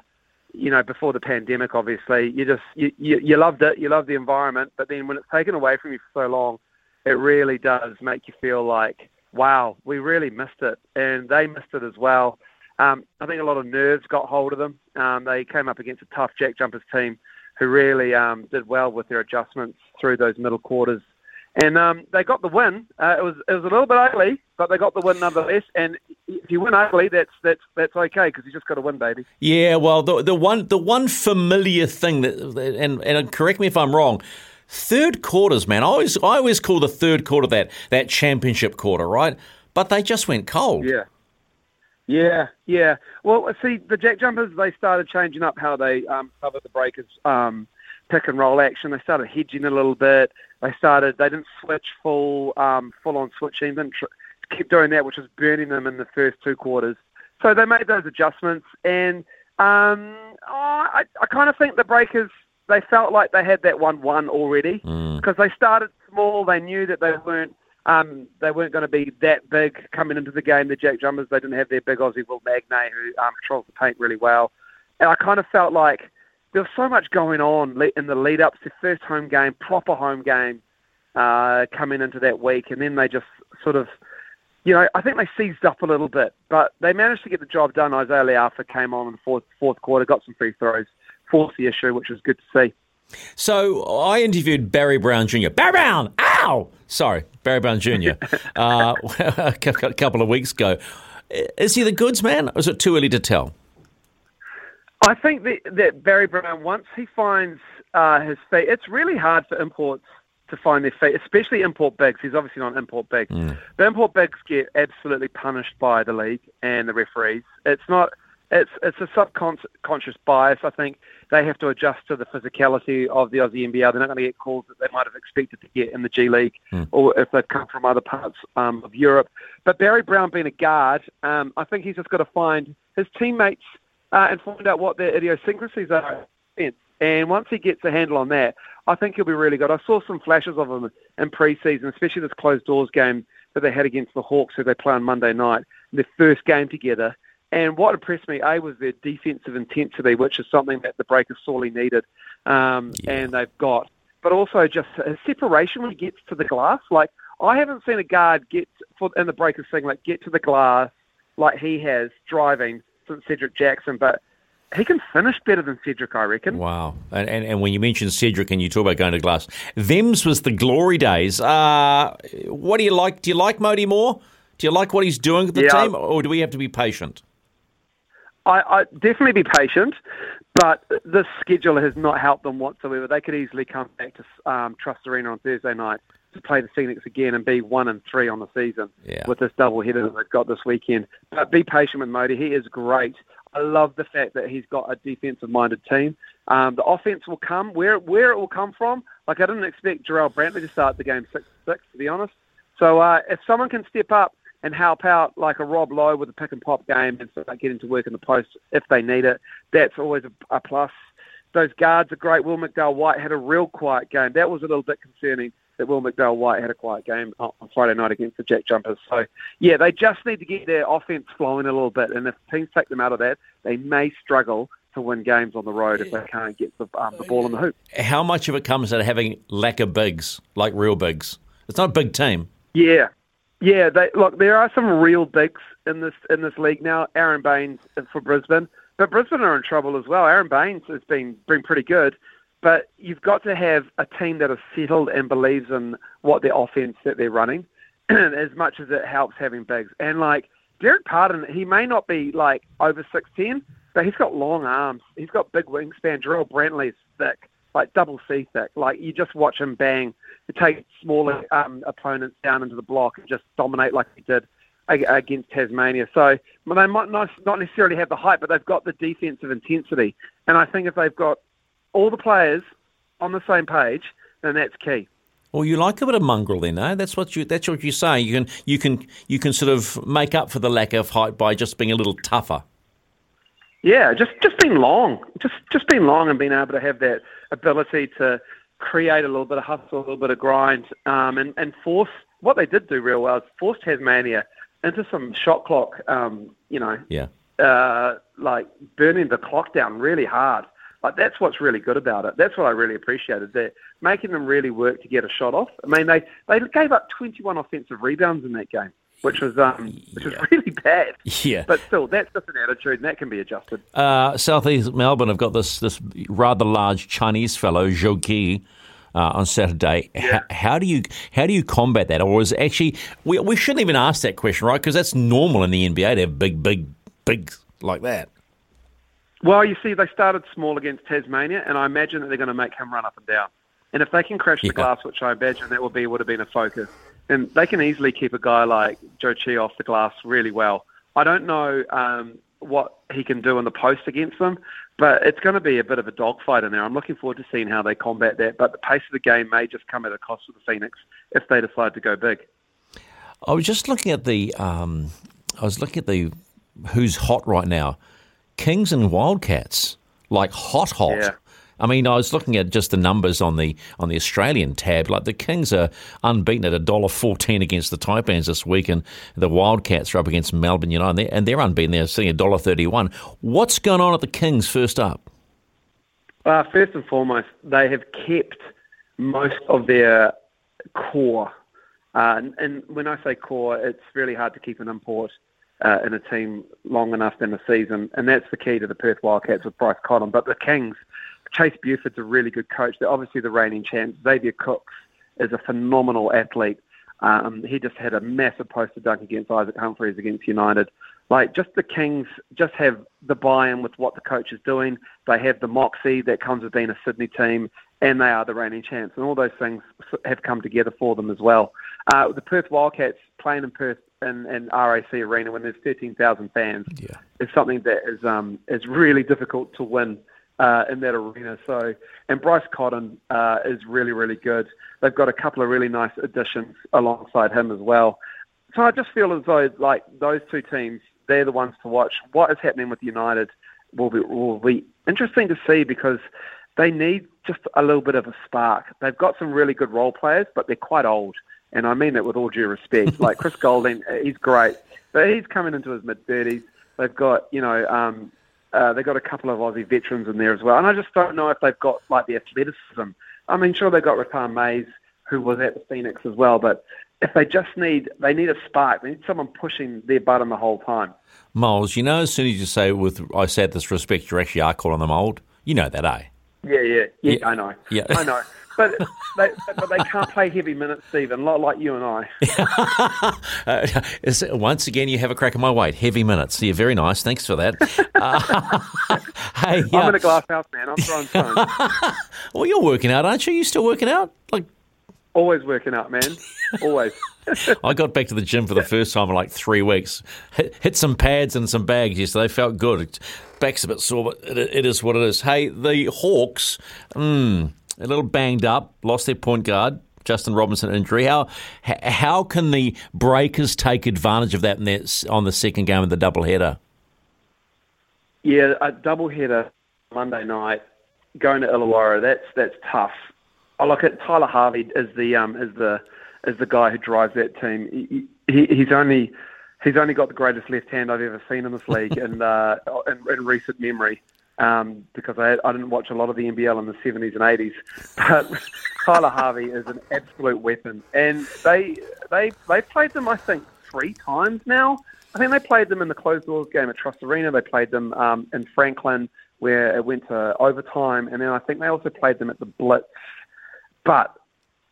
You know, before the pandemic, obviously, you just you, you, you loved it, you loved the environment, but then when it's taken away from you for so long, it really does make you feel like, wow, we really missed it, and they missed it as well. Um, I think a lot of nerves got hold of them. Um, they came up against a tough Jack Jumpers team, who really um, did well with their adjustments through those middle quarters, and um, they got the win. Uh, it was it was a little bit ugly, but they got the win nonetheless. And if you win ugly, that's that's that's okay because you just got to win, baby. Yeah, well, the the one the one familiar thing that, and and correct me if I'm wrong, third quarters, man. I always I always call the third quarter that that championship quarter, right? But they just went cold. Yeah, yeah, yeah. Well, see, the Jack Jumpers, they started changing up how they um, covered the Breakers. Um, pick and roll action. They started hedging a little bit. They started. They didn't switch full, um, full on switching. Didn't tr- keep doing that, which was burning them in the first two quarters. So they made those adjustments, and um, oh, I, I kind of think the Breakers. They felt like they had that one one already because mm. they started small. They knew that they weren't. Um, they weren't going to be that big coming into the game. The Jack Jumpers. They didn't have their big Aussie Will Magnay, who um, controls the paint really well. And I kind of felt like. There was so much going on in the lead-ups, their first home game, proper home game, uh, coming into that week, and then they just sort of, you know, I think they seized up a little bit, but they managed to get the job done. Isaiah Leafa came on in the fourth, fourth quarter, got some free throws, force the issue, which was good to see. So I interviewed Barry Brown Junior Barry Brown! Ow! Sorry, Barry Brown Junior uh, a couple of weeks ago. Is he the goods man, or is it too early to tell? I think that, that Barry Brown, once he finds uh, his feet, it's really hard for imports to find their feet, especially import bigs. He's obviously not an import big. Mm. But import bigs get absolutely punished by the league and the referees. It's not... It's it's a subconscious bias. I think they have to adjust to the physicality of the Aussie N B L. They're not going to get calls that they might have expected to get in the G League mm. or if they've come from other parts um, of Europe. But Barry Brown being a guard, um, I think he's just got to find his teammates uh, and find out what their idiosyncrasies are. And once he gets a handle on that, I think he'll be really good. I saw some flashes of him in pre-season, especially this closed-doors game that they had against the Hawks, who they play on Monday night, their first game together. And what impressed me, A, was their defensive intensity, which is something that the Breakers sorely needed, um, yeah. and they've got. But also just his separation when he gets to the glass. Like, I haven't seen a guard get for, in the Breakers thing, like, get to the glass like he has driving since Cedric Jackson. But he can finish better than Cedric, I reckon. Wow. And, and, and when you mention Cedric and you talk about going to glass, them's was the glory days. Uh, what do you like? Do you like Modi more? Do you like what he's doing at the yeah. team? Or do we have to be patient? I, I definitely be patient, but this schedule has not helped them whatsoever. They could easily come back to um, Trust Arena on Thursday night to play the Phoenix again and be one and three on the season yeah. with this double header that they've got this weekend. But be patient with Modi. He is great. I love the fact that he's got a defensive-minded team. Um, the offense will come where where it will come from. Like I didn't expect Jarrell Brantley to start the game six six, to be honest. So uh, if someone can step up and help out like a Rob Lowe with a pick-and-pop game and start getting to work in the post if they need it. That's always a, a plus. Those guards are great. Will McDowell-White had a real quiet game. That was a little bit concerning that Will McDowell-White had a quiet game on Friday night against the Jack Jumpers. So, yeah, they just need to get their offense flowing a little bit, and if teams take them out of that, they may struggle to win games on the road if they can't get the, um, the ball in the hoop. How much of it comes out of having lack of bigs, like real bigs? It's not a big team. Yeah. Yeah, they, look, there are some real bigs in this in this league now. Aaron Baines for Brisbane. But Brisbane are in trouble as well. Aaron Baines has been, been pretty good. But you've got to have a team that is settled and believes in what their offense that they're running as much as it helps having bigs. And, like, Derek Pardon, he may not be, like, over six ten, but he's got long arms. He's got big wingspan. Jarrell Brantley's thick, like double C thick. Like, you just watch him bang. Take smaller um, opponents down into the block and just dominate like they did against Tasmania. So well, they might not necessarily have the height, but they've got the defensive intensity. And I think if they've got all the players on the same page, then that's key. Well, you like a bit of mongrel then, eh? That's what you that's what you say. You can you can you can sort of make up for the lack of height by just being a little tougher. Yeah, just just being long, just just being long and being able to have that ability to create a little bit of hustle, a little bit of grind, um, and, and force, what they did do real well is force Tasmania into some shot clock, um, you know, yeah. uh, like burning the clock down really hard. Like that's what's really good about it. That's what I really appreciated, that making them really work to get a shot off. I mean, they, they gave up twenty-one offensive rebounds in that game, which was um, which was yeah. really bad. Yeah. But still, that's just an attitude, and that can be adjusted. Uh, Southeast Melbourne have got this this rather large Chinese fellow, Zhou Qi, uh, on Saturday. Yeah. How, how do you how do you combat that? Or is it actually we we shouldn't even ask that question, right? Because that's normal in the N B A to have big, big, big like that. Well, you see, they started small against Tasmania, and I imagine that they're going to make him run up and down. And if they can crash yeah. the glass, which I imagine that would be would have been a focus. And they can easily keep a guy like Zhou Qi off the glass really well. I don't know um, what he can do in the post against them, but it's going to be a bit of a dogfight in there. I'm looking forward to seeing how they combat that, but the pace of the game may just come at a cost for the Phoenix if they decide to go big. I was just looking at the, um, I was looking at the who's hot right now. Kings and Wildcats, like hot, hot. Yeah. I mean, I was looking at just the numbers on the on the Australian tab. Like the Kings are unbeaten at one dollar fourteen against the Taipans this week, and the Wildcats are up against Melbourne United, and they're, and they're unbeaten. They're sitting at one dollar thirty-one. What's going on at the Kings first up? Uh, first and foremost, they have kept most of their core. Uh, and, and when I say core, it's really hard to keep an import uh, in a team long enough in the season. And that's the key to the Perth Wildcats with Bryce Cotton. But the Kings, Chase Buford's a really good coach. They're obviously the reigning champs. Xavier Cooks is a phenomenal athlete. Um, he just had a massive poster dunk against Isaac Humphreys against United. Like, just the Kings just have the buy-in with what the coach is doing. They have the moxie that comes with being a Sydney team, and they are the reigning champs. And all those things have come together for them as well. Uh, the Perth Wildcats playing in Perth and, and R A C Arena when there's thirteen thousand fans yeah. is something that is um, is really difficult to win uh, in that arena. So, and Bryce Cotton uh, is really, really good. They've got a couple of really nice additions alongside him as well. So I just feel as though, like, those two teams, they're the ones to watch. What is happening with United will be will be interesting to see, because they need just a little bit of a spark. They've got some really good role players, but they're quite old. And I mean that with all due respect. Like, Chris Golding, he's great, but he's coming into his mid-thirties. They've got, you know, um, uh, they've got a couple of Aussie veterans in there as well. And I just don't know if they've got, like, the athleticism. I mean, sure, they've got Rathan Mays, who was at the Phoenix as well, but if they just need, they need a spark. They need someone pushing their button the whole time. Moles, you know, as soon as you say, with I say this respect, you actually are calling them old. You know that, eh? Yeah, yeah, yeah, yeah. I know. Yeah. I know. But they, but they can't play heavy minutes, Stephen, not like you and I. uh, is it, once again, you have a crack at my weight. Heavy minutes. Yeah, very nice. Thanks for that. Uh, hey, I'm uh, in a glass house, man. I'm throwing stones. Well, you're working out, aren't you? You still working out? Like, always working out, man. Always. I got back to the gym for the first time in like three weeks. Hit, hit some pads and some bags yesterday. Felt good. Back's a bit sore, but it, it is what it is. Hey, the Hawks, mm, a little banged up. Lost their point guard, Justin Robinson injury. How how can the Breakers take advantage of that in their, on the second game of the doubleheader? Yeah, a doubleheader Monday night going to Illawarra. That's that's tough. I look at Tyler Harvey as the um as the as the guy who drives that team. He, he, he's only he's only got the greatest left hand I've ever seen in this league, and uh, in, in recent memory, um, because I I didn't watch a lot of the N B L in the seventies and eighties. But Tyler Harvey is an absolute weapon, and they they they played them, I think, three times now. I think they played them in the closed doors game at Trust Arena. They played them um, in Franklin, where it went to overtime, and then I think they also played them at the Blitz. But,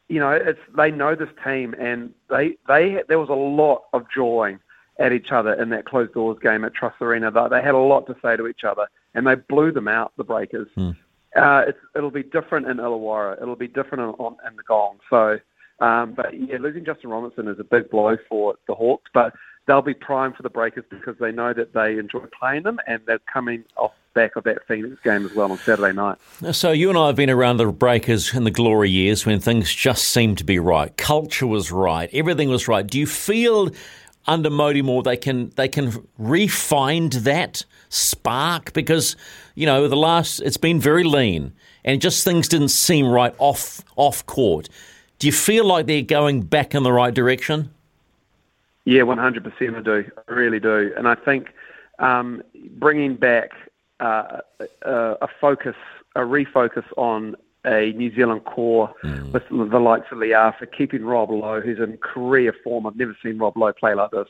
you know, it's they know this team, and they they there was a lot of jawing at each other in that closed doors game at Trust Arena. They, they had a lot to say to each other, and they blew them out, the Breakers. Mm. Uh, it's, it'll be different in Illawarra. It'll be different in, on, in the Gong. So, um, but, yeah, losing Justin Robinson is a big blow for the Hawks, but they'll be primed for the Breakers because they know that they enjoy playing them, and they're coming off back of that Phoenix game as well on Saturday night. So you and I have been around the Breakers in the glory years when things just seemed to be right. Culture was right. Everything was right. Do you feel under Modi Moore they can they can re-find that spark? Because, you know, the last it's been very lean, and just things didn't seem right off off court. Do you feel like they're going back in the right direction? Yeah, one hundred percent I do. I really do. And I think um, bringing back Uh, a, a focus, a refocus on a New Zealand core mm. with the likes of Liafa, keeping Rob Lowe, who's in career form. I've never seen Rob Lowe play like this.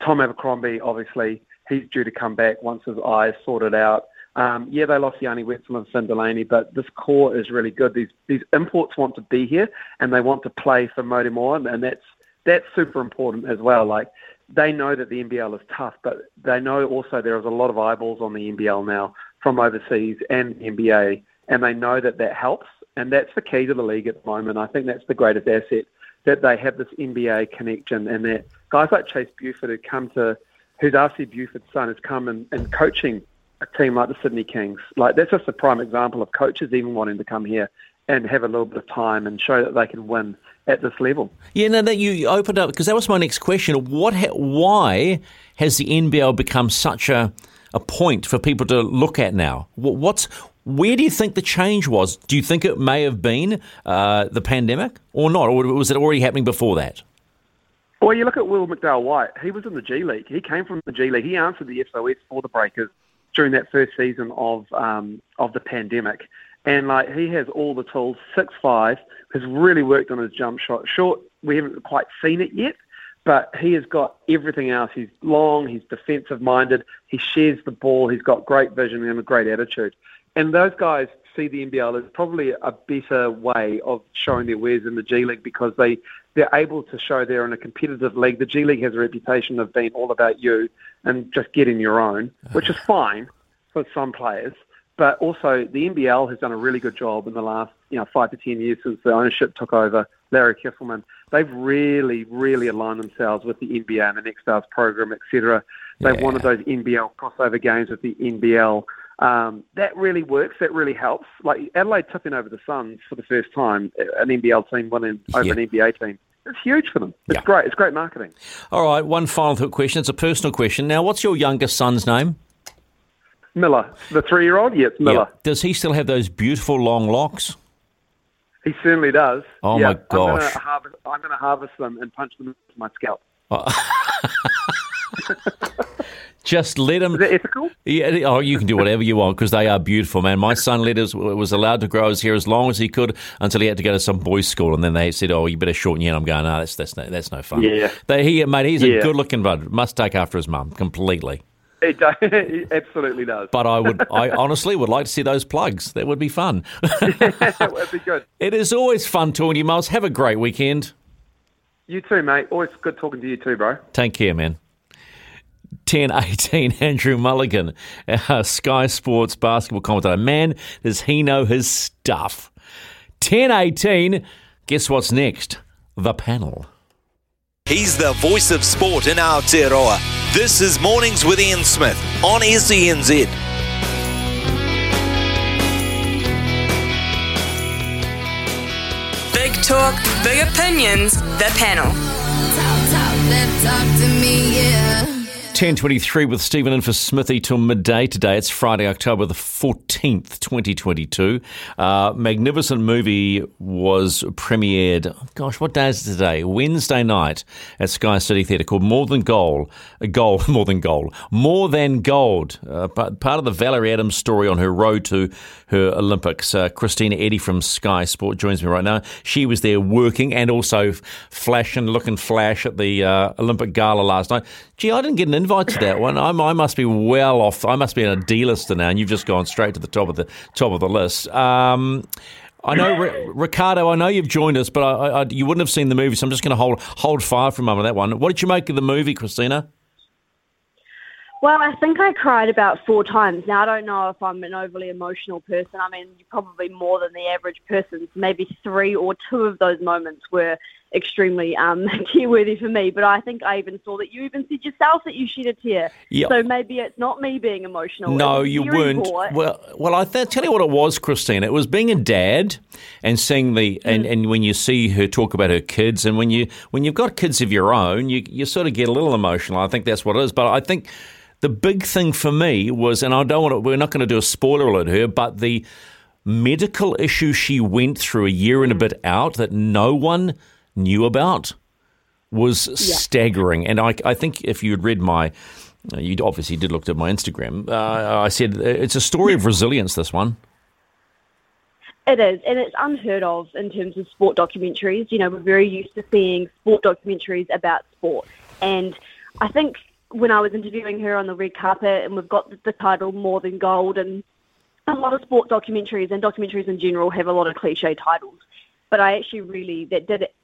Tom Abercrombie, obviously, he's due to come back once his eye's sorted out. Um, yeah, they lost Yanni Wetzel and Finn Delaney, but this core is really good. These these imports want to be here, and they want to play for Moti Moore, and, and that's that's super important as well. Like, they know that the N B L is tough, but they know also there is a lot of eyeballs on the N B L now from overseas and N B A, and they know that that helps, and that's the key to the league at the moment. I think that's the greatest asset, that they have this N B A connection, and that guys like Chase Buford, who come to, who's R C Buford's son, has come and, and coaching a team like the Sydney Kings. Like, that's just a prime example of coaches even wanting to come here and have a little bit of time and show that they can win at this level. Yeah, no, that you opened up, because that was my next question. What, ha- why has the N B L become such a, a point for people to look at now? What, what's, where do you think the change was? Do you think it may have been uh, the pandemic or not, or was it already happening before that? Well, you look at Will McDowell-White. He was in the G League. He came from the G League. He answered the S O S for the Breakers during that first season of um, of the pandemic. And, like, he has all the tools, six five, has really worked on his jump shot. Short, we haven't quite seen it yet, but he has got everything else. He's long, he's defensive-minded, he shares the ball, he's got great vision and a great attitude. And those guys see the N B L as probably a better way of showing their wares in the G League because they, they're able to show they're in a competitive league. The G League has a reputation of being all about you and just getting your own, which is fine for some players. But also the N B L has done a really good job in the last you know, five to ten years since the ownership took over Larry Kisselman. They've really, really aligned themselves with the N B A and the Next Stars program, et cetera. They yeah. wanted those N B L crossover games with the N B L. Um, that really works. That really helps. Like Adelaide tipping over the Suns for the first time, an N B L team winning over yeah. an N B A team. It's huge for them. It's yeah. great. It's great marketing. All right, one final question. It's a personal question. Now, what's your youngest son's name? Miller. The three-year-old? Yeah, it's Miller. Yeah. Does he still have those beautiful long locks? He certainly does. Oh, yeah. my gosh. I'm gonna harvest, I'm gonna harvest them and punch them into my scalp. Oh. Just let them. Is that ethical? Yeah. Oh, you can do whatever you want because they are beautiful, man. My son let his, was allowed to grow his hair as long as he could until he had to go to some boys' school, and then they said, "Oh, you better shorten your hair." I'm going, "No, that's that's no, that's no fun." Yeah. They, he, mate, he's yeah. a good-looking bud. Must take after his mum completely. It does. It absolutely does. But I would, I honestly would like to see those plugs. That would be fun. Yeah, that would be good. It is always fun talking to you, Miles. Have a great weekend. You too, mate. Always good talking to you too, bro. Take care, man. ten eighteen, Andrew Mulligan, uh, Sky Sports basketball commentator. Man, does he know his stuff. ten eighteen, guess what's next? The panel. He's the voice of sport in Aotearoa. This is Mornings with Ian Smith on S E N Z. Big talk, big opinions, the panel. Talk, talk, talk to me, yeah. ten twenty-three with Stephen in for Smithy till midday today. It's Friday, October the fourteenth, twenty twenty-two. Uh, magnificent movie was premiered, gosh, what day is it today? Wednesday night at Sky City Theatre called More Than Gold. Gold, More Than Gold. More Than Gold. Uh, part of the Valerie Adams story on her road to her Olympics. Uh, Christina Eddy from Sky Sport joins me right now. She was there working and also flashing, looking flash at the uh, Olympic Gala last night. Gee, I didn't get an invite to that one. I'm, I must be well off. I must be in a D-lister now, and you've just gone straight to the top of the top of the list. Um, I know, R- Ricardo. I know you've joined us, but I, I, you wouldn't have seen the movie, so I'm just going to hold hold fire for a moment on that one. What did you make of the movie, Christina? Well, I think I cried about four times. Now, I don't know if I'm an overly emotional person. I mean, probably more than the average person. So maybe three or two of those moments were extremely um, tear-worthy for me. But I think I even saw that you even said yourself that you shed a tear. Yep. So maybe it's not me being emotional. No, you weren't. Well, well, I th- tell you what it was, Christina. It was being a dad and seeing the mm. and, and when you see her talk about her kids, and when you when you've got kids of your own, you you sort of get a little emotional. I think that's what it is. But I think the big thing for me was, and I don't want to, we're not going to do a spoiler alert here, but the medical issue she went through a year and a bit out that no one knew about was yeah. staggering. And I, I think if you'd read my, you obviously did look at my Instagram, uh, I said it's a story of resilience, this one. It is, and it's unheard of in terms of sport documentaries. You know, we're very used to seeing sport documentaries about sport. And I think when I was interviewing her on the red carpet, and we've got the title More Than Gold, and a lot of sport documentaries and documentaries in general have a lot of cliche titles. But I actually really, that did it,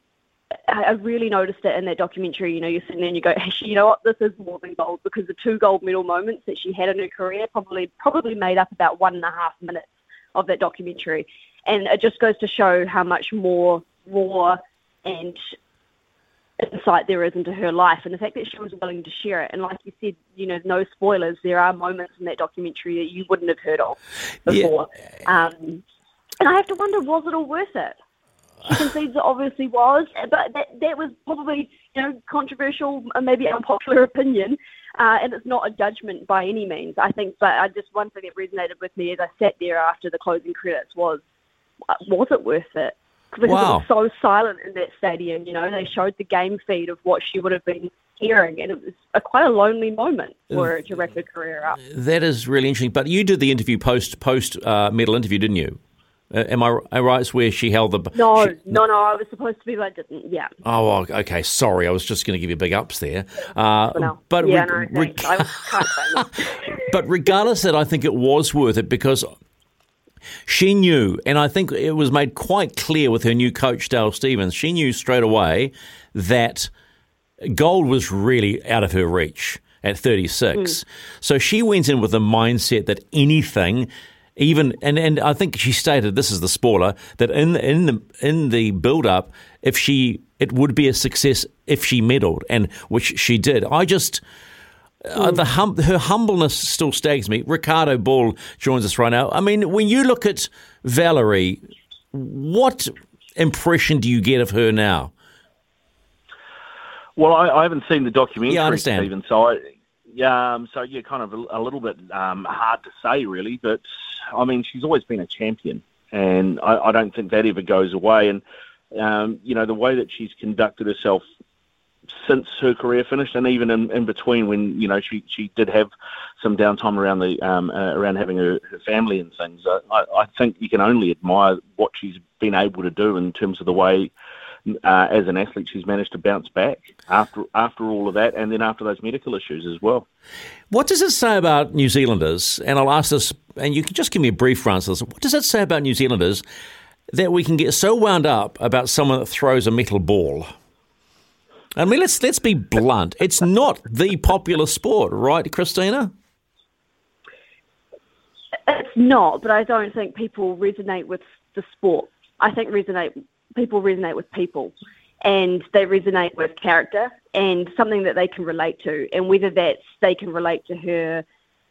I really noticed it in that documentary. You know, you're sitting there and you go, actually, you know what, this is more than gold, because the two gold medal moments that she had in her career probably probably made up about one and a half minutes of that documentary. And it just goes to show how much more raw and insight there is into her life, and the fact that she was willing to share it. And like you said, you know, no spoilers, there are moments in that documentary that you wouldn't have heard of before. Yeah. Um, and I have to wonder, was it all worth it? She concedes it obviously was, but that, that was probably, you know, controversial, maybe unpopular opinion, uh, and it's not a judgment by any means, I think. But I just, one thing that resonated with me as I sat there after the closing credits was, was it worth it? Because wow. it was so silent in that stadium, you know. They showed the game feed of what she would have been hearing, and it was a, quite a lonely moment for her to wrap her career up. That is really interesting. But you did the interview post, post uh, medal interview, didn't you? Am I, am I right? It's where she held the... No, she, no, no, I was supposed to be, but I didn't, yeah. Oh, okay, sorry. I was just going to give you big ups there. Uh, well, no. But yeah, re- no, reg- I can't say But regardless that, I think it was worth it because she knew, and I think it was made quite clear with her new coach, Dale Stevens, she knew straight away that gold was really out of her reach at thirty-six. Mm. So she went in with the mindset that anything... Even and, and I think she stated, this is the spoiler, that in in the in the build up, if she it would be a success if she medalled, and which she did. I just mm. uh, the hum, her humbleness still stags me. Ricardo Ball joins us right now. I mean, when you look at Valerie, what impression do you get of her now? Well, I, I haven't seen the documentary, yeah, I understand. Stephen, so I, yeah, um, so yeah, kind of a, a little bit um, hard to say, really, but. I mean, she's always been a champion, and I, I don't think that ever goes away. And, um, you know, the way that she's conducted herself since her career finished, and even in, in between when, you know, she, she did have some downtime around the um, uh, around having her, her family and things, I, I think you can only admire what she's been able to do in terms of the way, uh, as an athlete, she's managed to bounce back after after all of that, and then after those medical issues as well. What does it say about New Zealanders? And I'll ask this, and you can just give me a brief answer. What does it say about New Zealanders that we can get so wound up about someone that throws a metal ball? I mean, let's let's be blunt. It's not the popular sport, right, Christina? It's not, but I don't think people resonate with the sport. I think resonate people resonate with people, and they resonate with character and something that they can relate to, and whether that's they can relate to her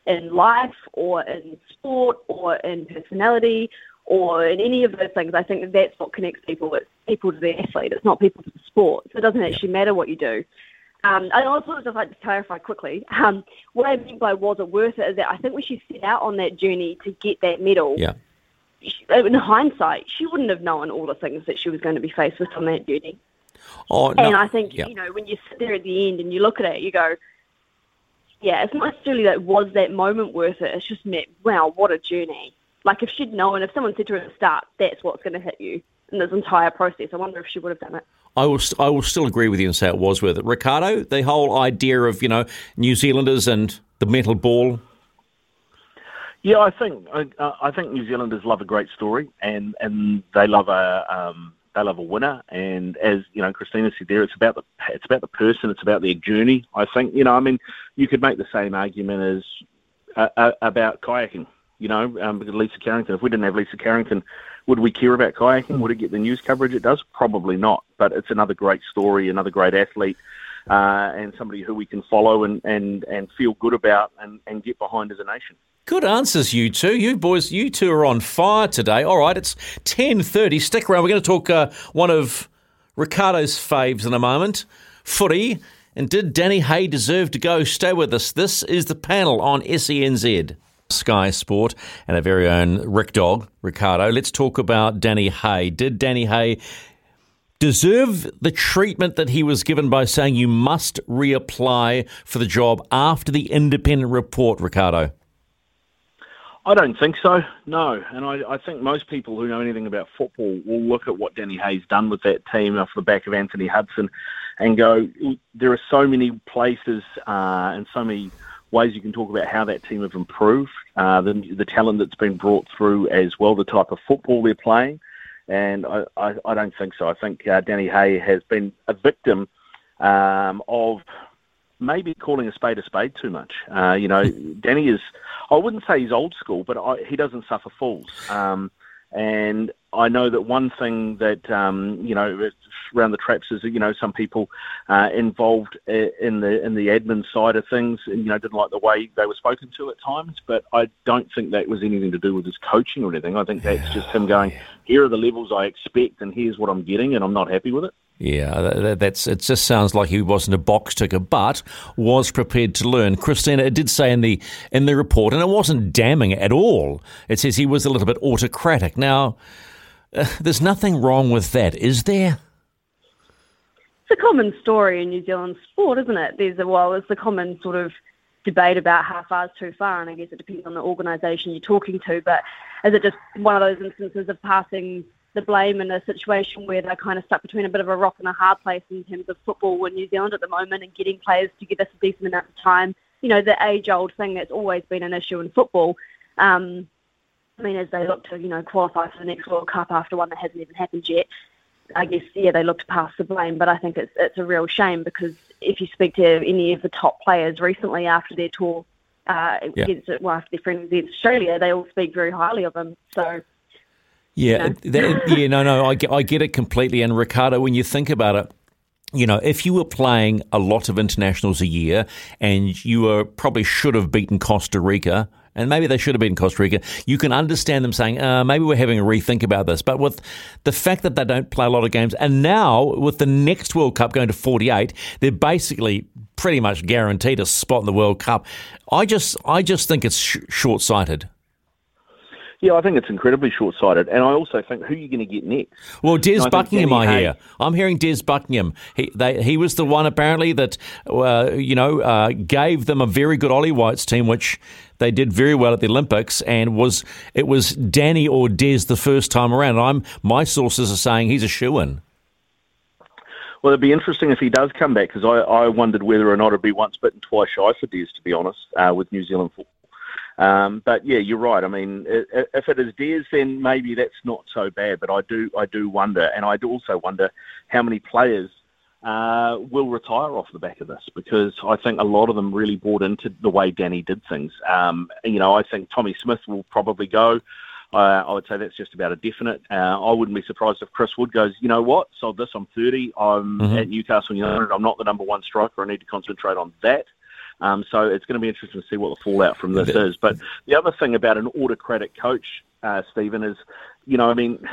in life or in sport or in personality or in any of those things. I think that that's what connects people. It's people to the athlete. It's not people to the sport. So it doesn't actually matter what you do. Um, and also, I'd just like to clarify quickly, um, what I mean by was it worth it is that I think when she set out on that journey to get that medal, yeah. she, in hindsight, she wouldn't have known all the things that she was going to be faced with on that journey. Oh, no. And I think, yeah. you know, when you sit there at the end and you look at it, you go, yeah, it's not necessarily that was that moment worth it. It's just meant, wow, what a journey. Like if she'd known, if someone said to her at the start, that's what's going to hit you in this entire process, I wonder if she would have done it. I will, st- I will still agree with you and say it was worth it. Ricardo, the whole idea of, you know, New Zealanders and the metal ball. Yeah, I think I, I think New Zealanders love a great story, and, and they love a um, they love a winner. And as you know, Christina said there, it's about the it's about the person, it's about their journey. I think you know, I mean, you could make the same argument as uh, uh, about kayaking. You know, um, because Lisa Carrington. If we didn't have Lisa Carrington, would we care about kayaking? Would it get the news coverage it does? Probably not. But it's another great story, another great athlete. Uh, and somebody who we can follow and, and, and feel good about and, and get behind as a nation. Good answers, you two. You boys, you two are on fire today. All right, it's ten thirty. Stick around. We're going to talk uh, one of Ricardo's faves in a moment, footy. And did Danny Hay deserve to go? Stay with us. This is the panel on S E N Z. Sky Sport and our very own Rick Dog, Ricardo. Let's talk about Danny Hay. Did Danny Hay deserve the treatment that he was given by saying you must reapply for the job after the independent report, Ricardo? I don't think so, no. And I, I think most people who know anything about football will look at what Danny Hay's done with that team off the back of Anthony Hudson and go, there are so many places uh, and so many ways you can talk about how that team have improved, uh, the, the talent that's been brought through as well, the type of football they're playing. And I, I, I don't think so. I think uh, Danny Hay has been a victim um, of maybe calling a spade a spade too much. Uh, you know, Danny is, I wouldn't say he's old school, but I, he doesn't suffer fools. Um, and I know that one thing that, um, you know, around the traps is, you know, some people uh, involved in the in the admin side of things, you know, didn't like the way they were spoken to at times, but I don't think that was anything to do with his coaching or anything. I think yeah, that's just him going, yeah. here are the levels I expect and here's what I'm getting and I'm not happy with it. Yeah, that's it just sounds like he wasn't a box ticker, but was prepared to learn. Christina, it did say in the in the report, and it wasn't damning at all. It says he was a little bit autocratic. Now, uh, there's nothing wrong with that, is there? It's a common story in New Zealand sport, isn't it? There's a well, it's a common sort of debate about how far is too far, and I guess it depends on the organisation you're talking to, but is it just one of those instances of passing the blame in a situation where they're kind of stuck between a bit of a rock and a hard place in terms of football in New Zealand at the moment and getting players to give us a decent amount of time? You know, the age-old thing that's always been an issue in football. Um, I mean, as they look to, you know, qualify for the next World Cup after one that hasn't even happened yet, I guess, yeah, they look to pass the blame, but I think it's it's a real shame because if you speak to any of the top players recently after their tour uh, yeah. against, well, after their friends against Australia, they all speak very highly of them. So, yeah, you know. that, yeah, no, no, I get, I get it completely. And Ricardo, when you think about it, you know, if you were playing a lot of internationals a year and you were probably should have beaten Costa Rica. And maybe they should have been Costa Rica. You can understand them saying, uh, maybe we're having a rethink about this. But with the fact that they don't play a lot of games, and now with the next World Cup going to forty-eight, they're basically pretty much guaranteed a spot in the World Cup. I just I just think it's sh- short-sighted. Yeah, I think it's incredibly short-sighted. And I also think, who are you going to get next? Well, Des I Buckingham, I hear. Hay- I'm hearing Des Buckingham. He they, he was the one, apparently, that uh, you know uh, gave them a very good Ollie White's team, which they did very well at the Olympics, and was it was Danny or Des the first time around. I'm My sources are saying he's a shoo-in. Well, it'd be interesting if he does come back, because I, I wondered whether or not it'd be once bitten, twice shy for Des, to be honest, uh, with New Zealand football. Um, but yeah, you're right. I mean, if it is Des, then maybe that's not so bad. But I do, I do wonder, and I do also wonder how many players uh, will retire off the back of this, because I think a lot of them really bought into the way Danny did things. Um, you know, I think Tommy Smith will probably go. Uh, I would say that's just about a definite. Uh, I wouldn't be surprised if Chris Wood goes, you know what, sold this, I'm thirty, I'm mm-hmm. at Newcastle United, I'm not the number one striker, I need to concentrate on that. Um, so it's going to be interesting to see what the fallout from this is. But the other thing about an autocratic coach, uh, Stephen, is, you know, I mean,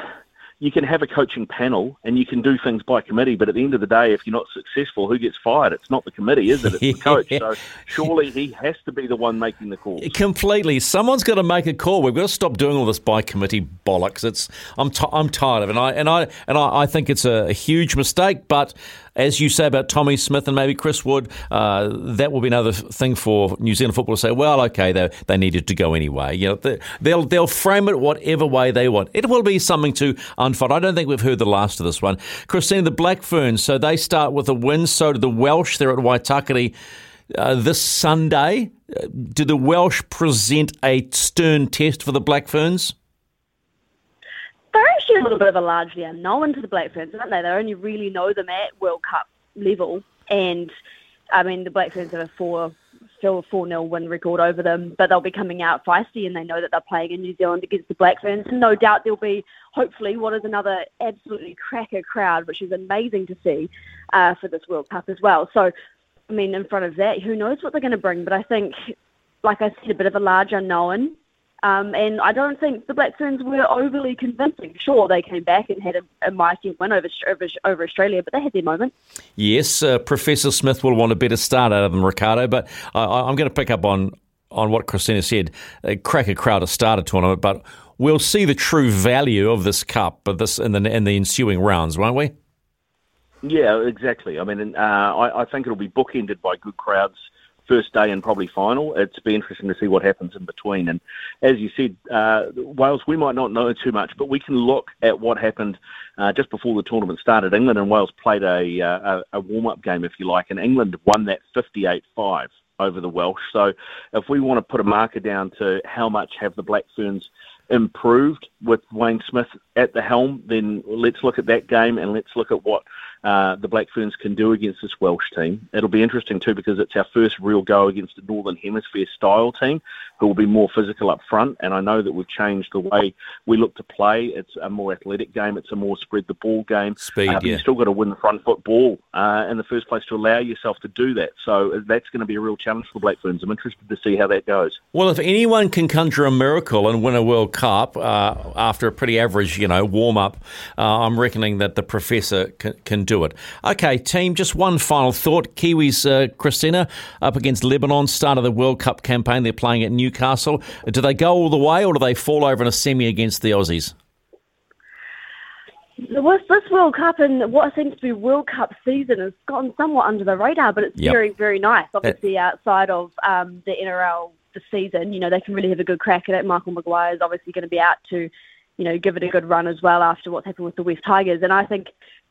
you can have a coaching panel and you can do things by committee, but at the end of the day, if you're not successful, who gets fired? It's not the committee, is it? It's the coach. So surely he has to be the one making the call. Completely. Someone's got to make a call. We've got to stop doing all this by committee bollocks. It's I'm t- I'm tired of it. And I and I and I, I think it's a, a huge mistake. But as you say about Tommy Smith and maybe Chris Wood, uh, that will be another thing for New Zealand football to say, well, okay, they they needed to go anyway. You know, they, they'll they'll frame it whatever way they want. It will be something to unfold. I don't think we've heard the last of this one. Christina, the Black Ferns, so they start with a win. So do the Welsh. They're at Waitakere uh, this Sunday. Uh, do the Welsh present a stern test for the Black Ferns? They're actually a little bit of a largely unknown to the Black Ferns, aren't they? They only really know them at World Cup level. And, I mean, the Black Ferns have a four, still a four nil win record over them, but they'll be coming out feisty and they know that they're playing in New Zealand against the Black Ferns. And no doubt there'll be, hopefully, what is another absolutely cracker crowd, which is amazing to see uh, for this World Cup as well. So, I mean, in front of that, who knows what they're going to bring? But I think, like I said, a bit of a large unknown. Um, and I don't think the Black Ferns were overly convincing. Sure, they came back and had a, a mighty win over, over over Australia, but they had their moment. Yes, uh, Professor Smith will want a better start out of them, Ricardo. But uh, I'm going to pick up on, on what Christina said. A cracker crowd to start a tournament, but we'll see the true value of this cup of this in the in the ensuing rounds, won't we? Yeah, exactly. I mean, uh, I, I think it'll be bookended by good crowds. First day and probably final. It's be interesting to see what happens in between. And as you said, uh, Wales, we might not know too much, but we can look at what happened uh, just before the tournament started. England and Wales played a, uh, a warm-up game, if you like, and England won that fifty-eight five over the Welsh. So if we want to put a marker down to how much have the Black Ferns improved with Wayne Smith at the helm, then let's look at that game and let's look at what uh, the Black Ferns can do against this Welsh team. It'll be interesting too because it's our first real go against the Northern Hemisphere style team who will be more physical up front, and I know that we've changed the way we look to play. It's a more athletic game. It's a more spread the ball game. Speed, uh, but yeah. You've still got to win the front foot ball uh, in the first place to allow yourself to do that. So that's going to be a real challenge for the Black Ferns. I'm interested to see how that goes. Well, if anyone can conjure a miracle and win a World Cup Cup uh, after a pretty average, you know, warm-up, uh, I'm reckoning that the Professor c- can do it. Okay, team, just one final thought. Kiwis, uh, Christina, up against Lebanon, start of the World Cup campaign. They're playing at Newcastle. Do they go all the way or do they fall over in a semi against the Aussies? With this World Cup and what seems to be World Cup season has gotten somewhat under the radar, but it's yep. very, very nice. Obviously, that, outside of um, the N R L this season, you know, they can really have a good crack at it. Michael Maguire is obviously going to be out to, you know, give it a good run as well after what's happened with the West Tigers. And I think,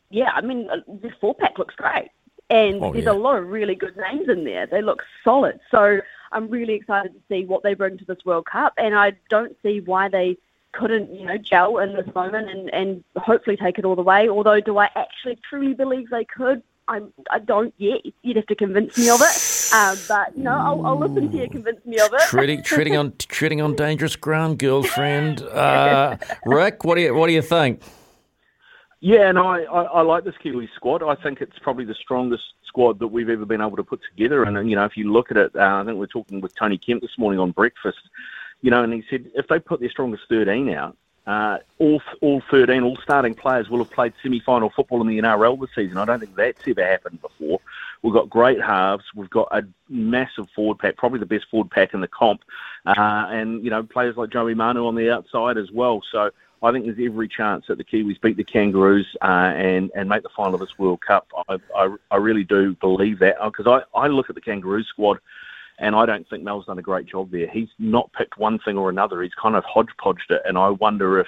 yeah, I mean, this four-pack looks great. And oh, there's yeah. a lot of really good names in there. They look solid. So I'm really excited to see what they bring to this World Cup. And I don't see why they couldn't, you know, gel in this moment and, and hopefully take it all the way. Although, do I actually truly believe they could? I'm, I don't yet. You'd have to convince me of it. Um, but, you know, I'll, I'll listen to you convince me of it. Treading, treading on treading on dangerous ground, girlfriend. Uh, Rick, what do you what do you think? Yeah, and no, I, I, I like this Kiwi squad. I think it's probably the strongest squad that we've ever been able to put together. And, you know, if you look at it, uh, I think we were talking with Tony Kemp this morning on breakfast, you know, and he said if they put their strongest thirteen out, uh, all all thirteen, all starting players will have played semi-final football in the N R L this season. I don't think that's ever happened before. We've got great halves. We've got a massive forward pack, probably the best forward pack in the comp. Uh, and, you know, players like Joey Manu on the outside as well. So I think there's every chance that the Kiwis beat the Kangaroos uh, and, and make the final of this World Cup. I I, I really do believe that, because I, I look at the Kangaroos squad and I don't think Mel's done a great job there. He's not picked one thing or another. He's kind of hodgepodged it, and I wonder if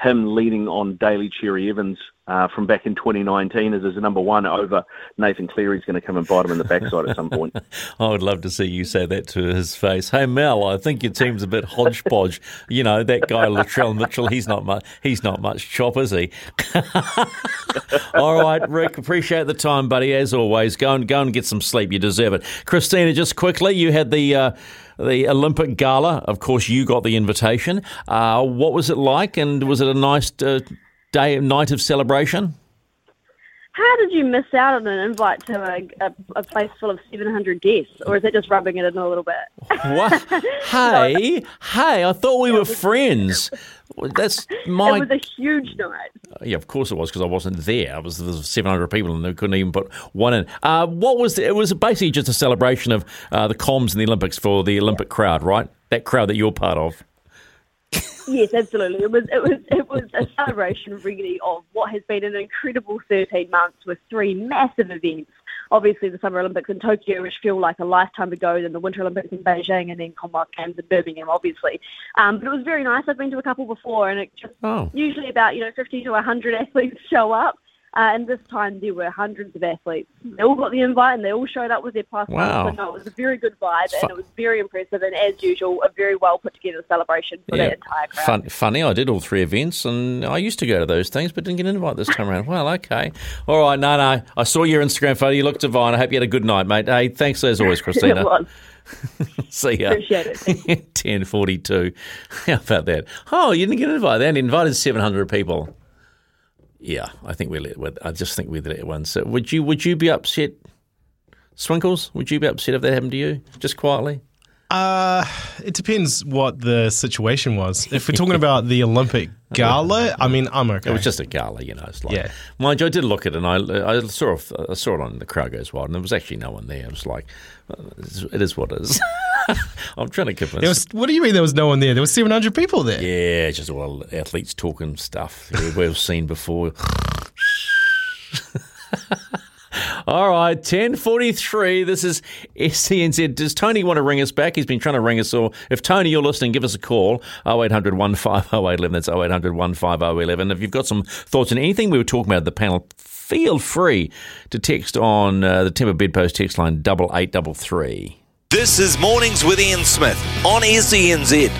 him leaning on Daly Cherry Evans uh, from back in twenty nineteen as his number one over Nathan Cleary's going to come and bite him in the backside at some point. I would love to see you say that to his face. Hey, Mel, I think your team's a bit hodgepodge. You know, that guy Latrell Mitchell, he's not much, he's not much chop, is he? All right, Rick, appreciate the time, buddy, as always. Go and, go and get some sleep. You deserve it. Christina, just quickly, you had the... Uh, The Olympic Gala, of course, you got the invitation. Uh, what was it like, and was it a nice uh, day, night of celebration? How did you miss out on an invite to a, a, a place full of seven hundred guests, or is that just rubbing it in a little bit? What? Hey, hey, I thought we were friends. That's my... It was a huge night. Yeah, of course it was, because I wasn't there. I was, there was seven hundred people and they couldn't even put one in. Uh, what was the, it was basically just a celebration of uh, the comms and the Olympics for the Olympic crowd, right? That crowd that you're part of. Yes, absolutely. It was it was it was a celebration really of what has been an incredible thirteen months with three massive events. Obviously, the Summer Olympics in Tokyo, which feel like a lifetime ago, then the Winter Olympics in Beijing, and then Commonwealth Games in Birmingham, obviously. Um, but it was very nice. I've been to a couple before, and it just oh. usually about you know fifty to a hundred athletes show up, uh, and this time there were hundreds of athletes. They all got the invite, and they all showed up with their passports. Wow! So no, it was a very good vibe, and it was very impressive, and as usual, a very well put together celebration for yeah. that entire crowd. Fun, funny, I did all three events, and I used to go to those things, but didn't get an invite this time around. Well, okay, all right, no, no. I saw your Instagram photo. You looked divine. I hope you had a good night, mate. Hey, thanks as always, Christina. It was. See ya. Appreciate it. Ten forty-two. How about that? Oh, you didn't get an invite. They invited seven hundred people. Yeah, I think we let. I just think we let it once. So would you? Would you be upset, Swinkles? Would you be upset if that happened to you, just quietly? Uh, it depends what the situation was. If we're talking about the Olympic Gala, I mean, I'm okay. It was just a gala, you know. It's like, yeah. Mind you, I did look at it, and I, I saw I saw it on The Crowd Goes Wild, and there was actually no one there. It was like, it is what it is. I'm trying to convince. There was, what do you mean there was no one there? There were seven hundred people there. Yeah, just all athletes talking stuff we've seen before. All right, ten forty-three. This is S E N Z. Does Tony want to ring us back? He's been trying to ring us all. If, Tony, you're listening, give us a call, oh eight hundred, one five oh, eight one one. That's oh eight hundred, one five oh, eight one one. If you've got some thoughts on anything we were talking about at the panel, feel free to text on uh, the Timber Bedpost text line double eight double three. This is Mornings with Ian Smith on S E N Z.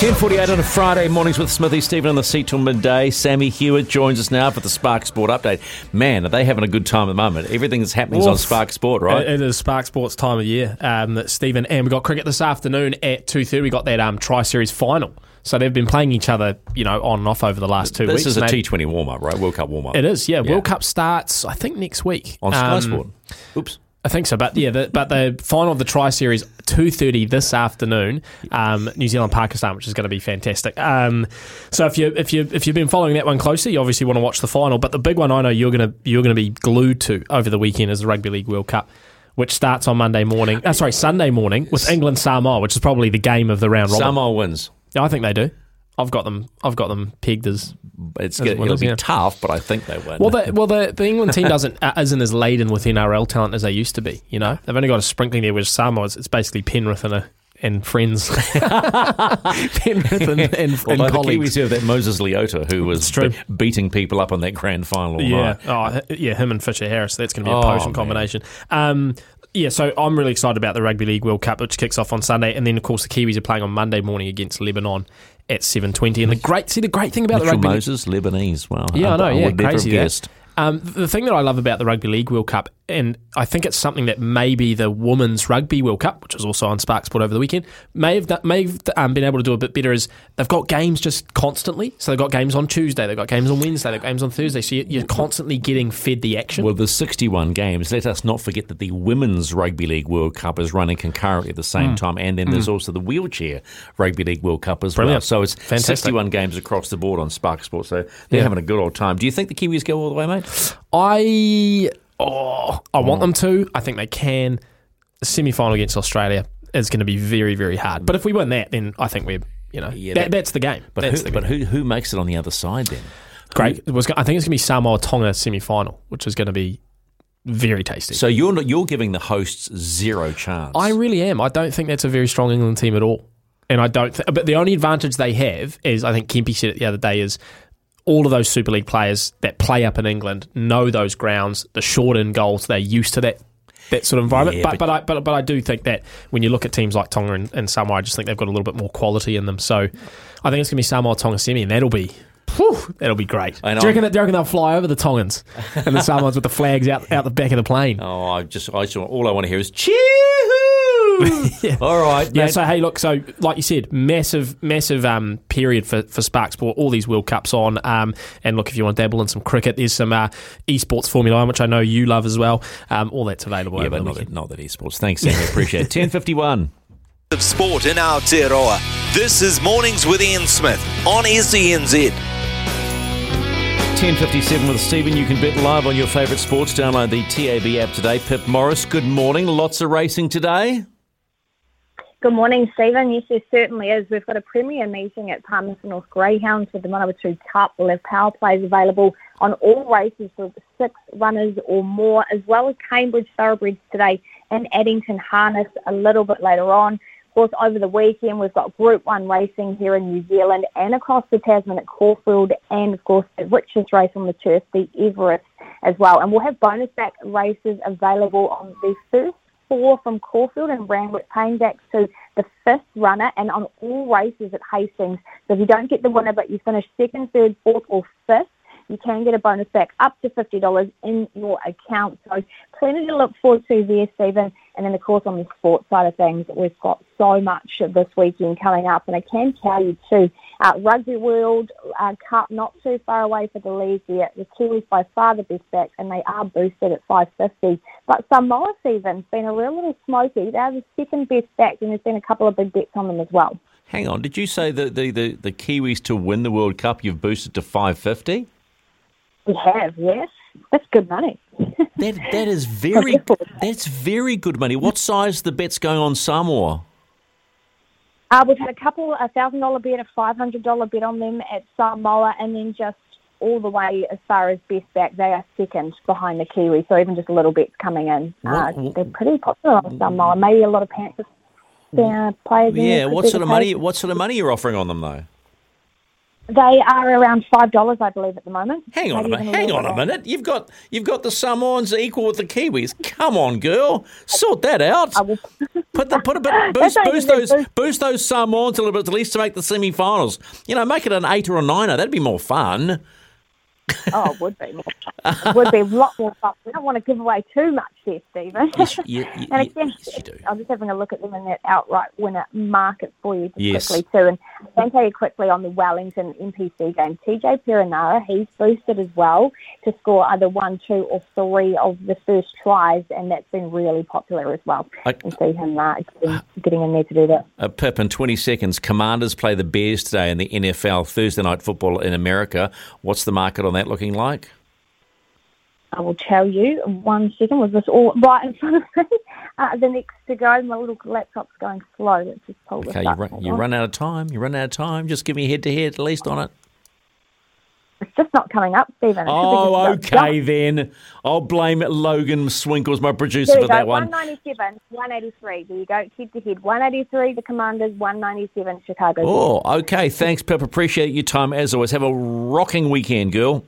ten forty-eight on a Friday, Mornings with Smithy. Stephen on the seat till midday. Sammy Hewitt joins us now for the Spark Sport update. Man, are they having a good time at the moment? Everything that's happening is on Spark Sport, right? It, it is Spark Sport's time of year, um, Stephen. And we've got cricket this afternoon at two thirty. We've got that um, Tri-Series final. So they've been playing each other, you know, on and off over the last two this weeks. This is a they, T twenty warm-up, right? World Cup warm-up. It is, yeah. yeah. World Cup starts, I think, next week. On Sky um, Sport. Oops. I think so, but yeah, the, but the final of the Tri Series, two thirty this afternoon, um, New Zealand Pakistan, which is going to be fantastic. Um, so if you if you if you've been following that one closely, you obviously want to watch the final. But the big one I know you're gonna you're gonna be glued to over the weekend is the Rugby League World Cup, which starts on Monday morning. Uh, sorry, Sunday morning with England Samoa, which is probably the game of the round robin. Samoa wins. I think they do. I've got them. I've got them pegged as. It's as it'll be tough, but I think they win. Well, the, well, the, the England team doesn't uh, isn't as laden with N R L talent as they used to be. You know, they've only got a sprinkling there with Samoa. It's basically Penrith and a. And friends, Penrith and, and, and well, colleagues. The Kiwis have that Moses Leota who was be- beating people up on that grand final. Yeah, night. Oh, yeah, him and Fisher Harris. That's going to be a oh, potent man. combination. Um, yeah, so I'm really excited about the Rugby League World Cup, which kicks off on Sunday, and then of course the Kiwis are playing on Monday morning against Lebanon at seven twenty. And the great, see, the great thing about Mitchell the Rugby Moses League, Lebanese. Wow, yeah, I, I know, I yeah, would crazy. Never have Um, the thing that I love about the Rugby League World Cup, and I think it's something that maybe the Women's Rugby World Cup, which was also on Spark Sport over the weekend, may have, done, may have um, been able to do a bit better, is they've got games just constantly. So they've got games on Tuesday, they've got games on Wednesday, they've got games on Thursday. So you're constantly getting fed the action. Well, there's sixty-one games. Let us not forget that the Women's Rugby League World Cup is running concurrently at the same mm. time, and then mm. there's also the Wheelchair Rugby League World Cup as Brilliant. well. So it's Fantastic. sixty-one games across the board on Spark Sport. So they're yeah. having a good old time. Do you think the Kiwis go all the way, mate? I oh, I want them to. I think they can. The semi-final against Australia is going to be very, very hard. But if we win that, then I think we're, you know, yeah, that, that, that's the game. But, who, the game. but who, who makes it on the other side then? Great. Who, I think it's going to be Samoa-Tonga semi-final, which is going to be very tasty. So you're not, you're giving the hosts zero chance. I really am. I don't think that's a very strong England team at all. And I don't. Th- but the only advantage they have is, I think Kempe said it the other day, is all of those Super League players that play up in England know those grounds, the short end goals, they're used to that that sort of environment. Yeah, but but, but, I, but but I do think that when you look at teams like Tonga and, and Samoa, I just think they've got a little bit more quality in them. So I think it's going to be Samoa, Tonga semi, and that'll be whew, that'll be great. Do you, reckon that, do you reckon they'll fly over the Tongans and the Samoans with the flags out, out the back of the plane? Oh, I just, I just all I want to hear is cheer. yeah. All right. Mate. Yeah. So hey, look. So like you said, massive, massive um, period for for Spark Sport. All these World Cups on. Um, and look, if you want to dabble in some cricket, there's some uh, esports Formula One, which I know you love as well. Um, all that's available. Yeah, but not that, not that esports. Thanks, Sam. I appreciate it. Ten fifty one. Of sport in Aotearoa. This is Mornings with Ian Smith on S E N Z. ten fifty-seven with Stephen. You can bet live on your favourite sports. Download the T A B app today. Pip Morris, good morning. Lots of racing today. Good morning, Stephen. Yes, there certainly is. We've got a premier meeting at Palmerston North Greyhounds with the Manawatu Cup. We'll have power plays available on all races with six runners or more, as well as Cambridge Thoroughbreds today and Addington Harness a little bit later on. Of course, over the weekend, we've got Group one racing here in New Zealand and across the Tasman at Caulfield and, of course, the richest race on the turf, the Everest, as well. And we'll have bonus back races available on the first four from Caulfield and Randwick, paying back to the fifth runner and on all races at Hastings. So if you don't get the winner but you finish second, third, fourth or fifth, you can get a bonus back up to fifty dollars in your account. So plenty to look forward to there, Stephen. And then, of course, on the sports side of things, we've got so much this weekend coming up. And I can tell you, too, uh, Rugby World uh, Cup not too far away for the league there. The Kiwis by far the best backs, and they are boosted at five fifty. But Samoa, Stephen's been a real little smoky. They're the second best back, and there's been a couple of big bets on them as well. Hang on. Did you say that the, the, the Kiwis to win the World Cup, you've boosted to five fifty? We have, yes. That's good money. that that is very that's very good money. What size the bet's going on Samoa? Uh, we've had a couple a thousand dollar bet, a five hundred dollar bet on them at Samoa, and then just all the way as far as best back, they are second behind the Kiwi. So even just a little bet's coming in. Uh, they're pretty popular on Samoa. Maybe a lot of Panthers uh, players. Yeah. What sort of money? What sort of money you're offering on them though? They are around five dollars, I believe, at the moment. Hang on Maybe a minute. Hang on a minute. You've got you've got the Samoans equal with the Kiwis. Come on, girl. Sort that out. Put the put a bit boost boost those boost. boost those Samoans a little bit at least to make the semi-finals. You know, make it an eight or a niner. That'd be more fun. Oh, it would be more fun. It would be a lot more fun. We don't want to give away too much there, Stephen. Yes, you, you, and again, yes, you do. I'm just having a look at them in that outright winner market for you just yes. quickly too. And I can tell you quickly on the Wellington N P C game, T J Perenara, he's boosted as well to score either one, two or three of the first tries, and that's been really popular as well. I can see him uh, getting, getting in there to do that. A pip in twenty seconds. Commanders play the Bears today in the N F L, Thursday night football in America. What's the market on that looking like? I will tell you. One second. Was this all right in front of me? Uh, the next to go. My little laptop's going slow. Let's just pull okay, this up. Okay, you, run, you run out of time. You run out of time. Just give me head-to-head at least on it. It's just not coming up, Stephen. Oh, okay then. I'll blame Logan Swinkles, my producer, for go. that one. one ninety-seven, one eighty-three. There you go. Head to head. one eighty-three, the Commanders. one ninety-seven, Chicago. Oh, okay. Thanks, Pip. Appreciate your time as always. Have a rocking weekend, girl.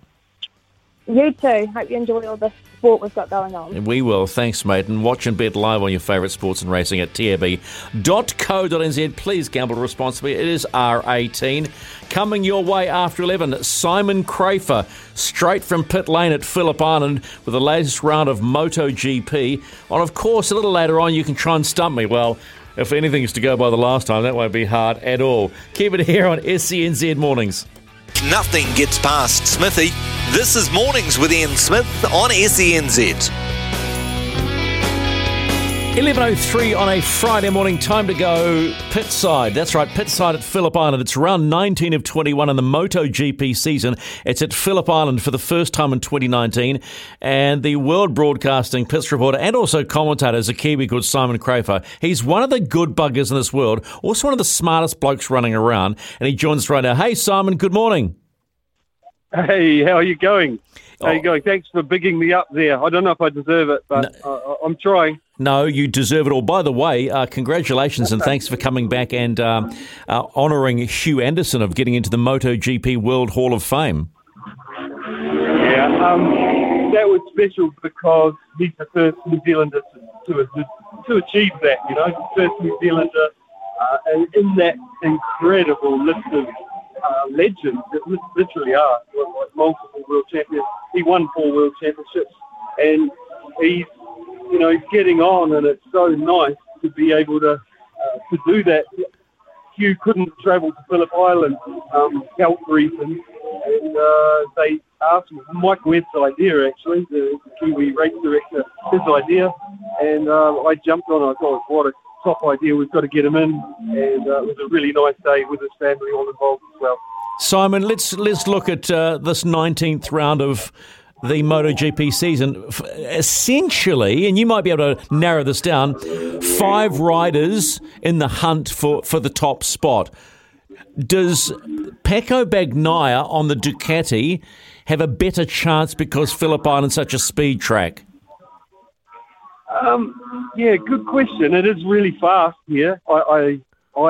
You too. Hope you enjoy all the sport we've got going on. We will. Thanks, mate. And watch and bet live on your favourite sports and racing at t r b dot co dot n z. Please gamble responsibly. It is R eighteen. Coming your way after eleven, Simon Crafer, straight from pit lane at Phillip Island with the latest round of MotoGP. And, of course, a little later on you can try and stump me. Well, if anything's to go by the last time, that won't be hard at all. Keep it here on S C N Z Mornings. Nothing gets past Smithy. This is Mornings with Ian Smith on S E N Z. eleven oh three on a Friday morning. Time to go pit side. That's right, pit side at Phillip Island. It's round nineteen of twenty-one in the MotoGP season. It's at Phillip Island for the first time in twenty nineteen. And the world broadcasting pits reporter and also commentator is a Kiwi called Simon Crafer. He's one of the good buggers in this world, also one of the smartest blokes running around. And he joins us right now. Hey, Simon, good morning. Hey, how are you going? How are you going? Thanks for bigging me up there. I don't know if I deserve it, but no. uh, I'm trying. No, you deserve it all. By the way, uh, congratulations and thanks for coming back and um, uh, honouring Hugh Anderson of getting into the MotoGP World Hall of Fame. Yeah, um, that was special because he's the first New Zealander to, to, to achieve that, you know, first New Zealander uh, and in that incredible list of Uh, legends that literally are like multiple world champions. He won four world championships, and he's you know he's getting on, and it's so nice to be able to uh, to do that. Hugh couldn't travel to Phillip Island um, for health reasons, and uh, they asked Mike Webb's idea actually, the Kiwi race director, his idea, and uh, I jumped on. I thought, what a top idea, we've got to get him in, and uh, it was a really nice day with his family all involved as well. Simon, let's let's look at uh, this nineteenth round of the MotoGP season. Essentially, and you might be able to narrow this down, five riders in the hunt for, for the top spot. Does Pecco Bagnaia on the Ducati have a better chance because Phillip Island's such a speed track? Um, yeah, good question. It is really fast here. I, I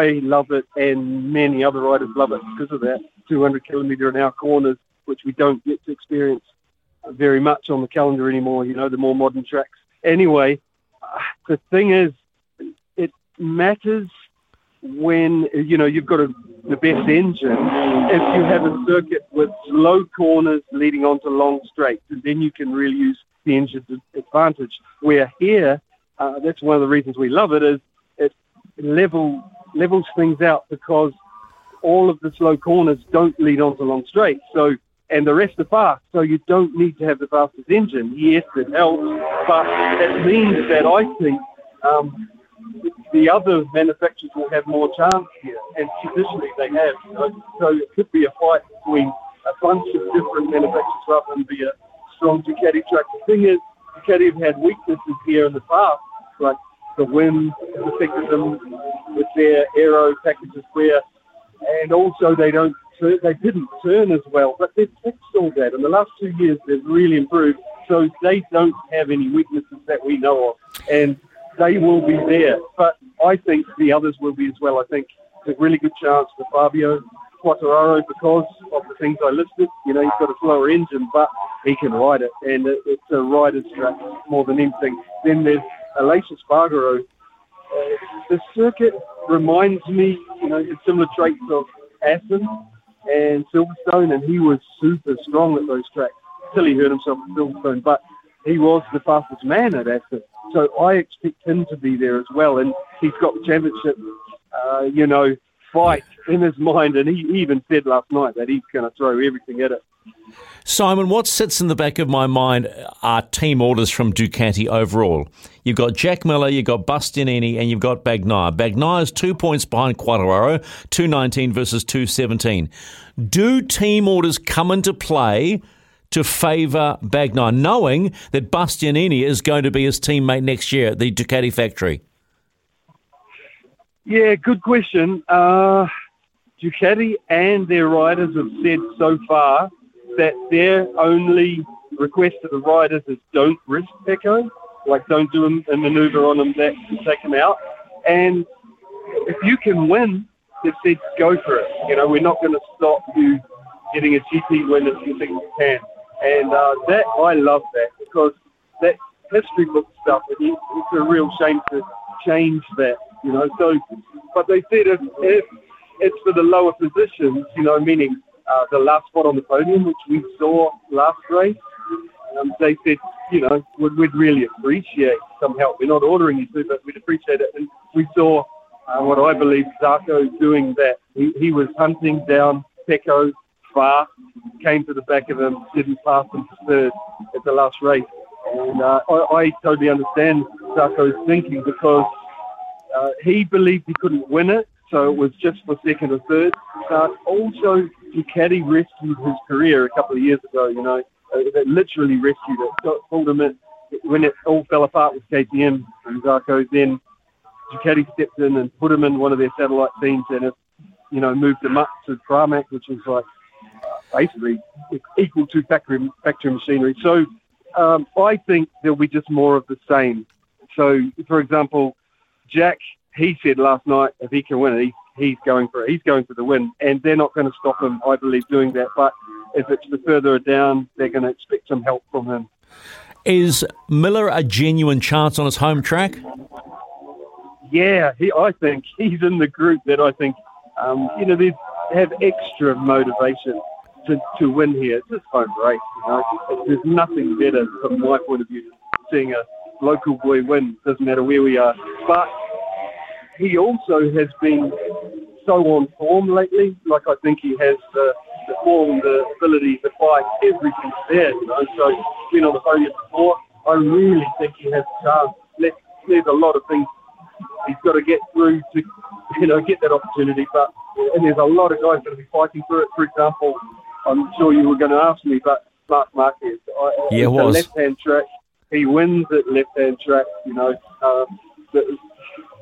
I love it, and many other riders love it because of that two hundred kilometre an hour corners, which we don't get to experience very much on the calendar anymore, you know, the more modern tracks. Anyway, the thing is, it matters when, you know, you've got a, the best engine. If you have a circuit with low corners leading onto long straights, and then you can really use the engine's advantage. Where here, uh, that's one of the reasons we love it, is it level levels things out because all of the slow corners don't lead onto long straights. So, and the rest are fast, so you don't need to have the fastest engine. Yes, it helps, but it means that I think um, the other manufacturers will have more chance here, and traditionally they have. You know? So it could be a fight between a bunch of different manufacturers rather than be a strong Ducati track. The thing is, Ducati have had weaknesses here in the past, like the wind affected them with their aero packages where, and also they don't, they didn't turn as well, but they've fixed all that. In the last two years, they've really improved, so they don't have any weaknesses that we know of, and they will be there. But I think the others will be as well. I think it's a really good chance for Fabio Quartararo because of the things I listed. You know, he's got a slower engine, but he can ride it, and it, it's a rider's track more than anything. Then there's Aleix Espargaró. Uh, the circuit reminds me, you know, it's similar traits of Assen, and Silverstone, and he was super strong at those tracks till he hurt himself at Silverstone, but he was the fastest man at Aston. So I expect him to be there as well, and he's got the championship, uh, you know, fight in his mind, and he even said last night that he's going to throw everything at it. Simon, what sits in the back of my mind are team orders from Ducati overall. You've got Jack Miller, you've got Bastianini, and you've got Bagnaia. Bagnaia's two points behind Quartararo, two nineteen versus two seventeen. Do team orders come into play to favour Bagnaia, knowing that Bastianini is going to be his teammate next year at the Ducati factory? Yeah, good question. Uh, Ducati and their riders have said so far that their only request to the riders is don't risk Pecco, like don't do a, a manoeuvre on him that can take him out. And if you can win, they've said go for it. You know, we're not going to stop you getting a G P win if you think you can. And uh, that I love that, because that history book stuff, it, it's a real shame to change that. You know, so, but they said if, if it's for the lower positions, you know, meaning uh, the last spot on the podium, which we saw last race, um, they said, you know, we'd, we'd really appreciate some help. We're not ordering you to, but we'd appreciate it. And we saw uh, what I believe Zarco doing that. He, he was hunting down Pecco far, came to the back of him, didn't pass him to third at the last race. And uh, I, I totally understand Zarco's thinking, because Uh, he believed he couldn't win it, so it was just for second or third. Uh, also, Ducati rescued his career a couple of years ago, you know. Uh, it literally rescued it. So it pulled him in. When it all fell apart with K T M and Zarco, then Ducati stepped in and put him in one of their satellite teams and, it, you know, moved him up to Pramac, which is like uh, basically equal to factory, factory machinery. So um, I think there'll be just more of the same. So, for example, Jack, he said last night, if he can win it, he, he's going for it. He's going for the win, and they're not going to stop him, I believe, doing that. But if it's the further down, they're going to expect some help from him. Is Miller a genuine chance on his home track? Yeah, he, I think he's in the group that I think, um, you know, they have extra motivation to, to win here. It's just home race, you know. There's nothing better, from my point of view, than seeing a local boy win, doesn't matter where we are. But he also has been so on form lately. Like, I think he has the, the form, the ability, the fight, everything's there, you know. So, been on the podium before, I really think he has a chance. There's, there's a lot of things he's got to get through to, you know, get that opportunity. But, and there's a lot of guys going to be fighting for it. For example, I'm sure you were going to ask me, but Mark Marquez. Yeah, it was. The left-hand track. He wins at left-hand track, you know. Um,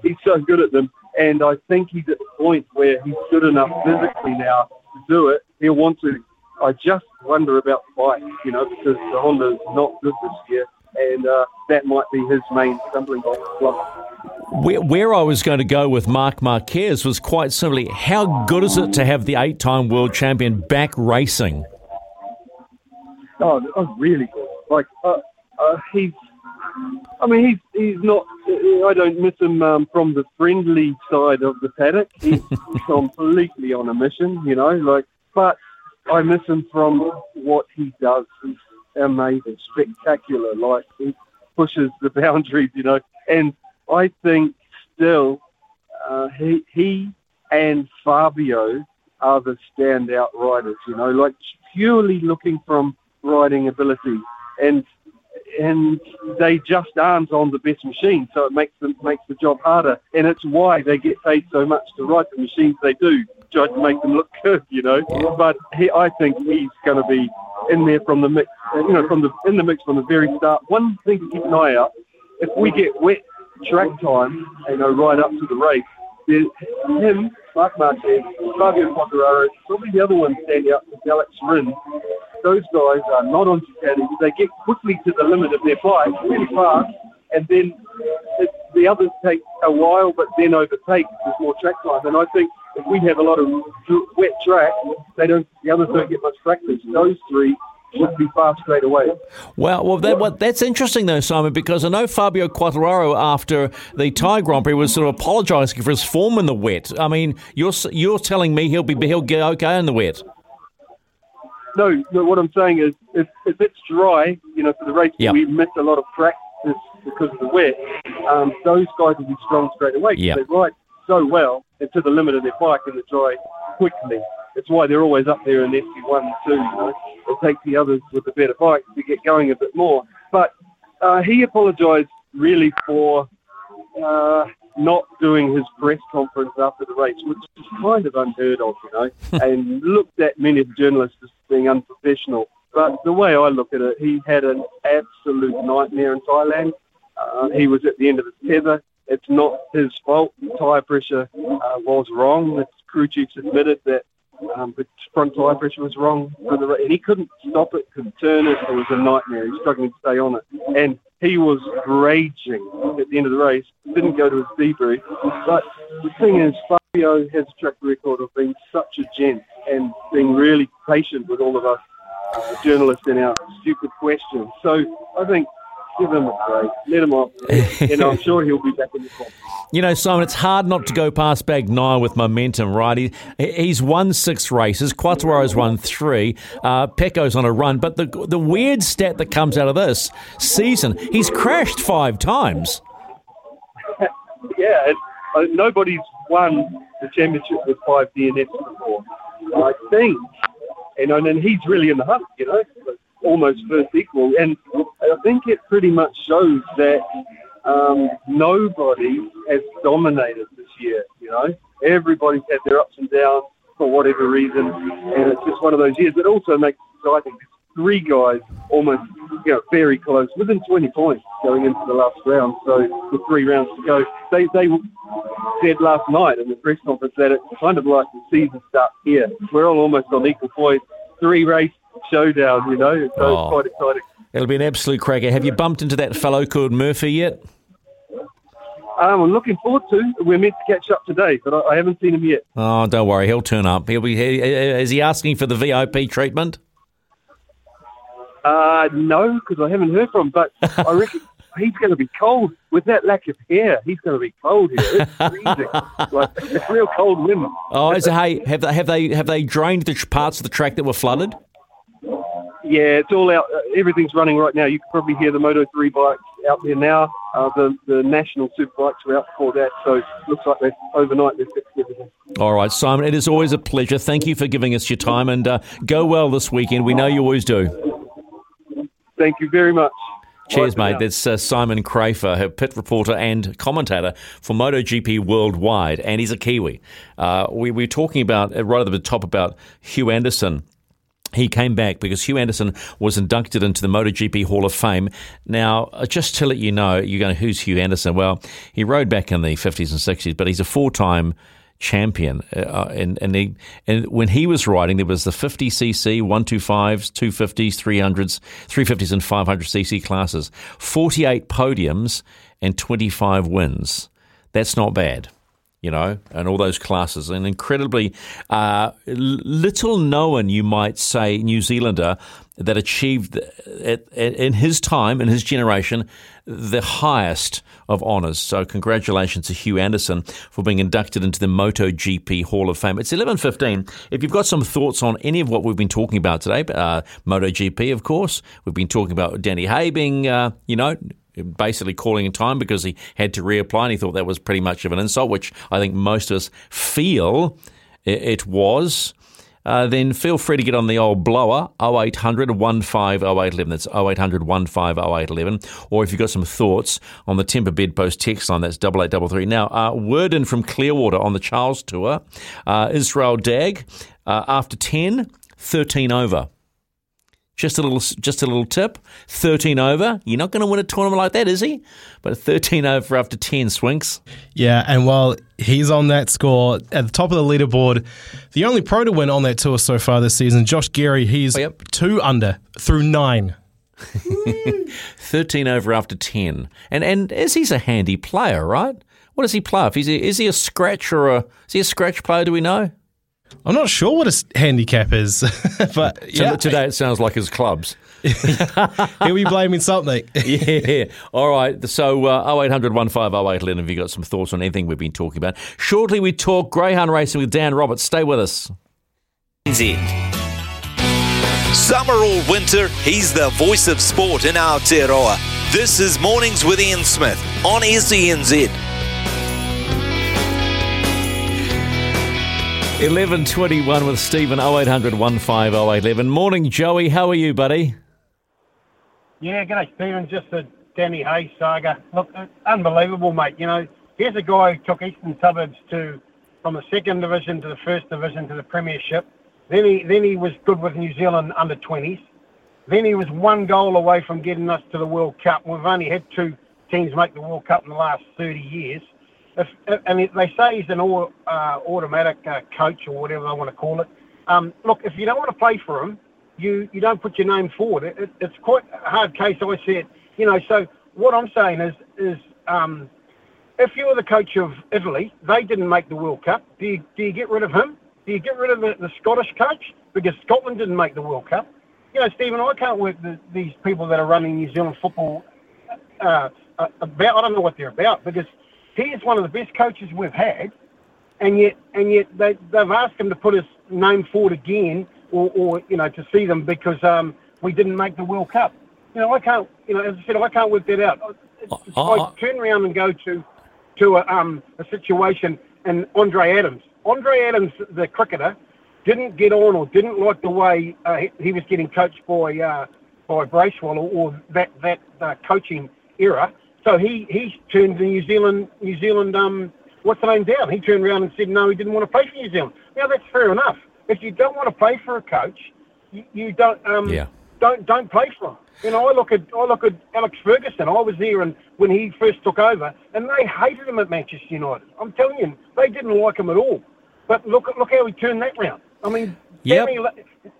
he's so good at them. And I think he's at the point where he's good enough physically now to do it. He'll want to. I just wonder about the bike, you know, because the Honda's not good this year. And uh, that might be his main stumbling block. Where, where I was going to go with Marc Marquez was quite simply, how good is it to have the eight-time world champion back racing? Oh, oh really good. Like, uh, Uh, he's, I mean, he's he's not, I don't miss him um, from the friendly side of the paddock. He's completely on a mission, you know, like, but I miss him from what he does. He's amazing, spectacular, like, he pushes the boundaries, you know, and I think still uh, he, he and Fabio are the standout riders, you know, like, purely looking from riding ability, and And they just aren't on the best machine, so it makes them makes the job harder. And it's why they get paid so much to ride the machines they do, try to make them look good, you know. Yeah. But he, I think he's going to be in there from the mix, you know, from the in the mix from the very start. One thing to keep an eye out: if we get wet track time, you know, right up to the race, there's him, Marc Marquez, Fabio Quartararo, probably the other one standing out is Alex Rins. Those guys are not on Ducati. They get quickly to the limit of their bike, really fast, and then it, the others take a while, but then overtake. There's more track time, and I think if we have a lot of wet track, they don't. The others don't get much practice. Those three wouldn't be far straight away. Well, well, that, well, that's interesting though, Simon, because I know Fabio Quartararo after the Thai Grand Prix was sort of apologising for his form in the wet. I mean, you're you're telling me he'll be he'll get okay in the wet? No, no, what I'm saying is, if, if it's dry, you know, for the race, yep. we miss a lot of practice because of the wet. Um, those guys will be strong straight away because yep. they ride so well and to the limit of their bike in the dry quickly. It's why they're always up there in F C one and two. You know, it takes the others with the better bike to get going a bit more. But uh, he apologised really for uh, not doing his press conference after the race, which is kind of unheard of, you know, and looked at many of the journalists as being unprofessional. But the way I look at it, he had an absolute nightmare in Thailand. Uh, he was at the end of his tether. It's not his fault. The tyre pressure uh, was wrong. The crew chiefs admitted that Um, but front tire pressure was wrong, for the, and he couldn't stop it, couldn't turn it. It was a nightmare. He was struggling to stay on it. And he was raging at the end of the race. Didn't go to his debrief. But the thing is, Fabio has a track record of being such a gent and being really patient with all of us uh, journalists and our stupid questions. So I think give him a break. Let him off. And I'm sure he'll be back in the top. You know, Simon, it's hard not to go past Bagnaia with momentum, right? He, he's won six races. Quartararo's won three. Uh, Pecco's on a run. But the the weird stat that comes out of this season, he's crashed five times. yeah, it, uh, nobody's won the championship with five D N Fs before. I think. And, and he's really in the hunt, you know. Almost first equal, and I think it pretty much shows that um, nobody has dominated this year. You know, everybody's had their ups and downs for whatever reason, and it's just one of those years. But also makes it exciting. Three guys almost, you know, very close, within twenty points going into the last round. So with three rounds to go, they they said last night in the press conference that it's kind of like the season starts here. We're all almost on equal points. Three races. Showdown, you know, so oh, it's quite exciting. It'll be an absolute cracker. Have you bumped into that fellow called Murphy yet? Um, I'm looking forward to. We're meant to catch up today, but I, I haven't seen him yet. Oh, don't worry, he'll turn up. He'll be. He, is he asking for the V I P treatment? Uh, no, because I haven't heard from him. But I reckon he's going to be cold with that lack of hair. He's going to be cold here. It's freezing. Like, it's real cold wind. Oh, is it, hey, have they have they have they drained the parts of the track that were flooded? Yeah, it's all out. Everything's running right now. You can probably hear the Moto three bikes out there now. Uh, the, the national super bikes were out before that, so it looks like they've, overnight they've fixed everything. All right, Simon, it is always a pleasure. Thank you for giving us your time, and uh, go well this weekend. We know you always do. Thank you very much. Cheers, mate. That's uh, Simon Crafer, a pit reporter and commentator for MotoGP Worldwide, and he's a Kiwi. Uh, we, we were talking about, right at the top, about Hugh Anderson. He came back because Hugh Anderson was inducted into the MotoGP Hall of Fame. Now, just to let you know, you're going, who's Hugh Anderson? Well, he rode back in the fifties and sixties, but he's a four-time champion. Uh, and and, he, and when he was riding, there was the fifty cc, one twenty-fives, two fifties, three hundreds, three fifties and five hundred cc classes. forty-eight podiums and twenty-five wins. That's not bad. You know, and all those classes. An incredibly uh, little known, you might say, New Zealander that achieved at, at, in his time, in his generation, the highest of honours. So congratulations to Hugh Anderson for being inducted into the MotoGP Hall of Fame. It's eleven fifteen. If you've got some thoughts on any of what we've been talking about today, uh, MotoGP, of course, we've been talking about Danny Hay being, uh, you know, basically calling in time because he had to reapply and he thought that was pretty much of an insult, which I think most of us feel it was, uh, then feel free to get on the old blower, oh eight hundred, one five oh eight one one. That's oh eight hundred, one five oh eight one one. Or if you've got some thoughts on the Temper Bedpost text line, that's double eight double three. Now, uh, word in from Clearwater on the Charles Tour, uh, Israel Dag, uh, after ten, thirteen over. Just a little, just a little tip. Thirteen over. You're not going to win a tournament like that, is he? But thirteen over after ten, Swinks. Yeah, and while he's on that score at the top of the leaderboard, the only pro to win on that tour so far this season, Josh Geary. He's oh, yep. two under through nine. Thirteen over after ten, and and as he's a handy player, right? What does he play? If he's a, is he a scratch or a is he a scratch player? Do we know? I'm not sure what his handicap is, but yeah. Today it sounds like his clubs. He'll be blaming something. Yeah. All right. So uh, oh eight hundred one five oh eight, Len, have you got some thoughts on anything we've been talking about? Shortly we talk greyhound racing with Dan Roberts. Stay with us. Summer or winter, he's the voice of sport in Aotearoa. This is Mornings with Ian Smith on S E N Z. eleven twenty-one with Stephen, oh eight hundred one five oh eight eleven. Morning, Joey. How are you, buddy? Yeah, g'day, Stephen. Just the Danny Hayes saga. Look, unbelievable, mate. You know, here's a guy who took Eastern Suburbs to from the second division to the first division to the premiership. Then he then he was good with New Zealand under twenties. Then he was one goal away from getting us to the World Cup. We've only had two teams make the World Cup in the last thirty years. If, and if they say he's an all, uh, automatic uh, coach or whatever they want to call it. Um, look, if you don't want to play for him, you, you don't put your name forward. It, it, it's quite a hard case, I said. You know, so what I'm saying is, is um, if you were the coach of Italy, they didn't make the World Cup. Do you, do you get rid of him? Do you get rid of the, the Scottish coach? Because Scotland didn't make the World Cup. You know, Stephen, I can't work the, these people that are running New Zealand football uh, about. I don't know what they're about because... He is one of the best coaches we've had, and yet and yet they, they've asked him to put his name forward again, or, or you know, to see them because um, we didn't make the World Cup. You know, I can't. You know, as I said, I can't work that out. Oh, I oh. turn around and go to to a, um, a situation, and Andre Adams, Andre Adams, the cricketer, didn't get on or didn't like the way uh, he, he was getting coached by uh, by Bracewell or, or that that uh, coaching era. So he, he turned the New Zealand, New Zealand um, what's the name down? He turned around and said, no, he didn't want to play for New Zealand. Now, that's fair enough. If you don't want to play for a coach, you, you don't um, yeah. don't don't play for him. You know, I look at I look at Alex Ferguson. I was there and when he first took over, and they hated him at Manchester United. I'm telling you, they didn't like him at all. But look look how he turned that round. I mean, yep. Danny, our,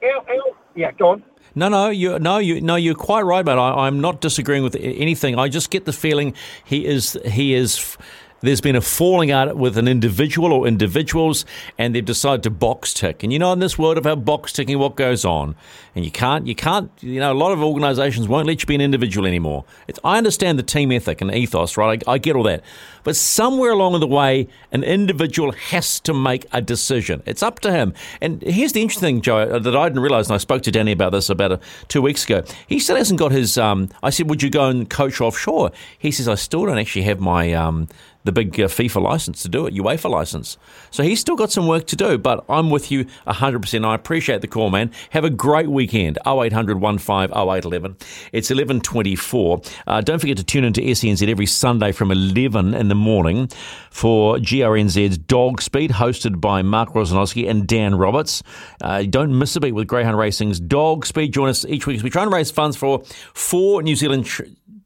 our, yeah, go on. No, no, you, no, you, no. You're quite right, mate. I, I'm not disagreeing with anything. I just get the feeling he is, he is. There's been a falling out with an individual or individuals, and they've decided to box tick. And you know, in this world of our box ticking, what goes on? And you can't, you can't. You know, a lot of organisations won't let you be an individual anymore. It's, I understand the team ethic and ethos, right? I, I get all that, but somewhere along the way, an individual has to make a decision. It's up to him. And here's the interesting thing, Joe, that I didn't realise, and I spoke to Danny about this about a, two weeks ago. He still hasn't got his. Um, I said, "Would you go and coach offshore?" He says, "I still don't actually have my." Um, the big uh, FIFA license to do it, UEFA license. So he's still got some work to do, but I'm with you one hundred percent. I appreciate the call, man. Have a great weekend. oh eight hundred one five oh eight eleven. It's eleven twenty-four. Uh, don't forget to tune into S E N Z every Sunday from eleven in the morning for G R N Z's Dog Speed, hosted by Mark Rosanowski and Dan Roberts. Uh, don't miss a beat with Greyhound Racing's Dog Speed. Join us each week as we try and raise funds for four New Zealand... Tr-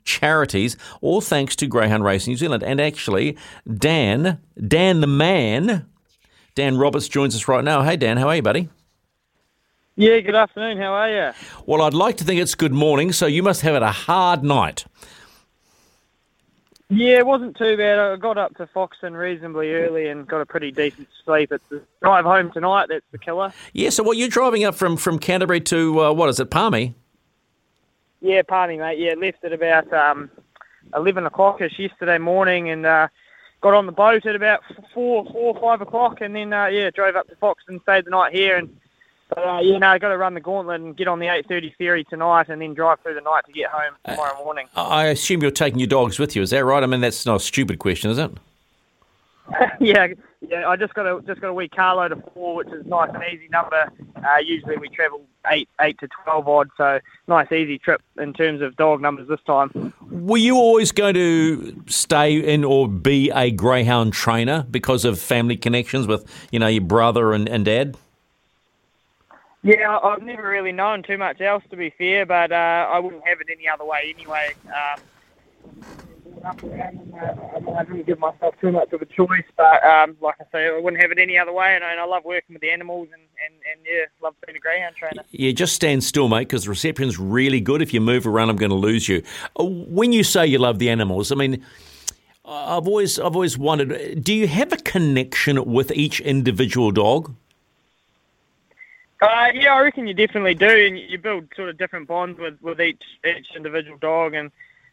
charities, all thanks to Greyhound Racing New Zealand. And actually, Dan, Dan the man, Dan Roberts joins us right now. Hey, Dan, how are you, buddy? Yeah, good afternoon. How are you? Well, I'd like to think it's good morning, so you must have had a hard night. Yeah, it wasn't too bad. I got up to Foxton reasonably early and got a pretty decent sleep. It's the drive home tonight that's the killer. Yeah, so what, you're driving up from, from Canterbury to, uh, what is it, Palmy? Yeah, pardon me, mate. Yeah, left at about um, eleven o'clock-ish yesterday morning and uh, got on the boat at about four, four, five o'clock and then, uh, yeah, drove up to Foxton, stayed the night here. And But, uh, you know, I've got to run the gauntlet and get on the eight thirty ferry tonight and then drive through the night to get home tomorrow morning. Uh, I assume you're taking your dogs with you. Is that right? I mean, that's not a stupid question, is it? yeah, yeah. I just got a just got a wee carload of four, which is a nice and easy number. Uh, usually we travel eight eight to twelve odd, so nice easy trip in terms of dog numbers this time. Were you always going to stay in or be a greyhound trainer because of family connections with you know your brother and, and dad? Yeah, I've never really known too much else to be fair, but uh, I wouldn't have it any other way anyway. Um, I didn't give myself too much of a choice, but um, like I say, I wouldn't have it any other way, and I, and I love working with the animals, and, and, and yeah, love being a greyhound trainer. Yeah, just stand still, mate, because the reception's really good. If you move around, I'm going to lose you. When you say you love the animals, I mean, I've always, I've always wondered, do you have a connection with each individual dog? Uh, yeah, I reckon you definitely do, and you build sort of different bonds with, with each each individual dog, and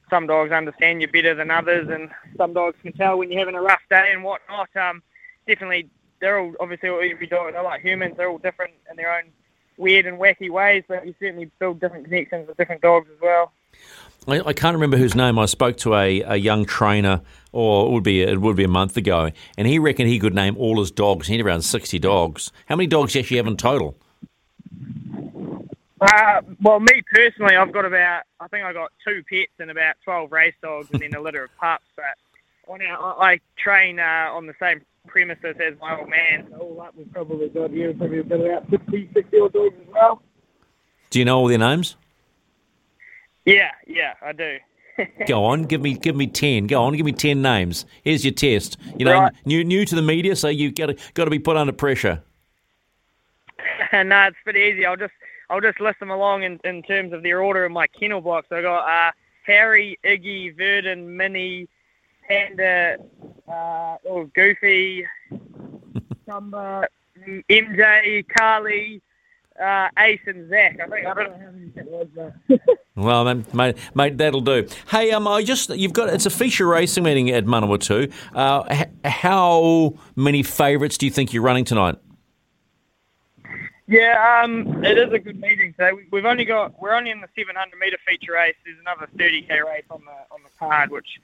some dogs understand you better than others, and some dogs can tell when you're having a rough day and whatnot. Um, definitely, they're all, obviously, every dog, they're like humans, they're all different in their own weird and wacky ways, but you certainly build different connections with different dogs as well. I, I can't remember whose name. I spoke to a, a young trainer, or it would be it would be a month ago, and he reckoned he could name all his dogs. He had around sixty dogs. How many dogs do you actually have in total? Uh, well, me personally, I've got about, I think I got two pets and about twelve race dogs and then a litter of pups. But on our, I train uh, on the same premises as my old man. So all up, we've probably got here probably about fifty, sixty old dogs as well. Do you know all their names? Yeah, yeah, I do. Go on, give me give me ten. Go on, give me ten names. Here's your test. You know, right. new new to the media, so you got got to be put under pressure. No, it's pretty easy. I'll just I'll just list them along in, in terms of their order in my kennel box. I got uh, Harry, Iggy, Verdon, Minnie, Panda, uh, oh, Goofy, Samba, M J, Carly, uh, Ace, and Zach. I think I don't know how many that was. But... Well, mate, mate, that'll do. Hey, um, I just you've got it's a feature racing meeting at Manawatu. Uh, h- how many favourites do you think you're running tonight? Yeah, um, it is a good meeting today. We've only got we're only in the seven hundred metre feature race. There's another thirty k race on the on the card, which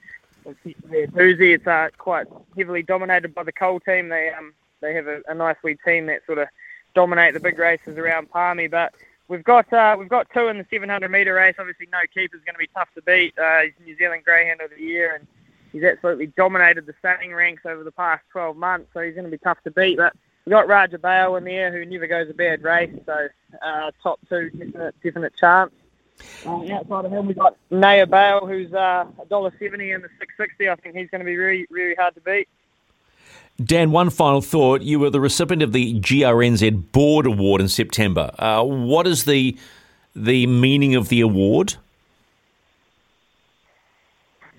is a doozy. It's uh, quite heavily dominated by the Cole team. They um they have a, a nice wee team that sort of dominate the big races around Palmy. But we've got uh, we've got two in the seven hundred metre race. Obviously, No Keeper's going to be tough to beat. Uh, he's New Zealand Greyhound of the Year, and he's absolutely dominated the starting ranks over the past twelve months. So he's going to be tough to beat, but. We've got Raja Bale in there, who never goes a bad race, so uh, top two, definite, definite chance. Uh, outside of him, we've got Naya Bale, who's uh, one dollar seventy in the six sixty. I think he's going to be really, really hard to beat. Dan, one final thought. You were the recipient of the G R N Z Board Award in September. Uh, what is the the meaning of the award?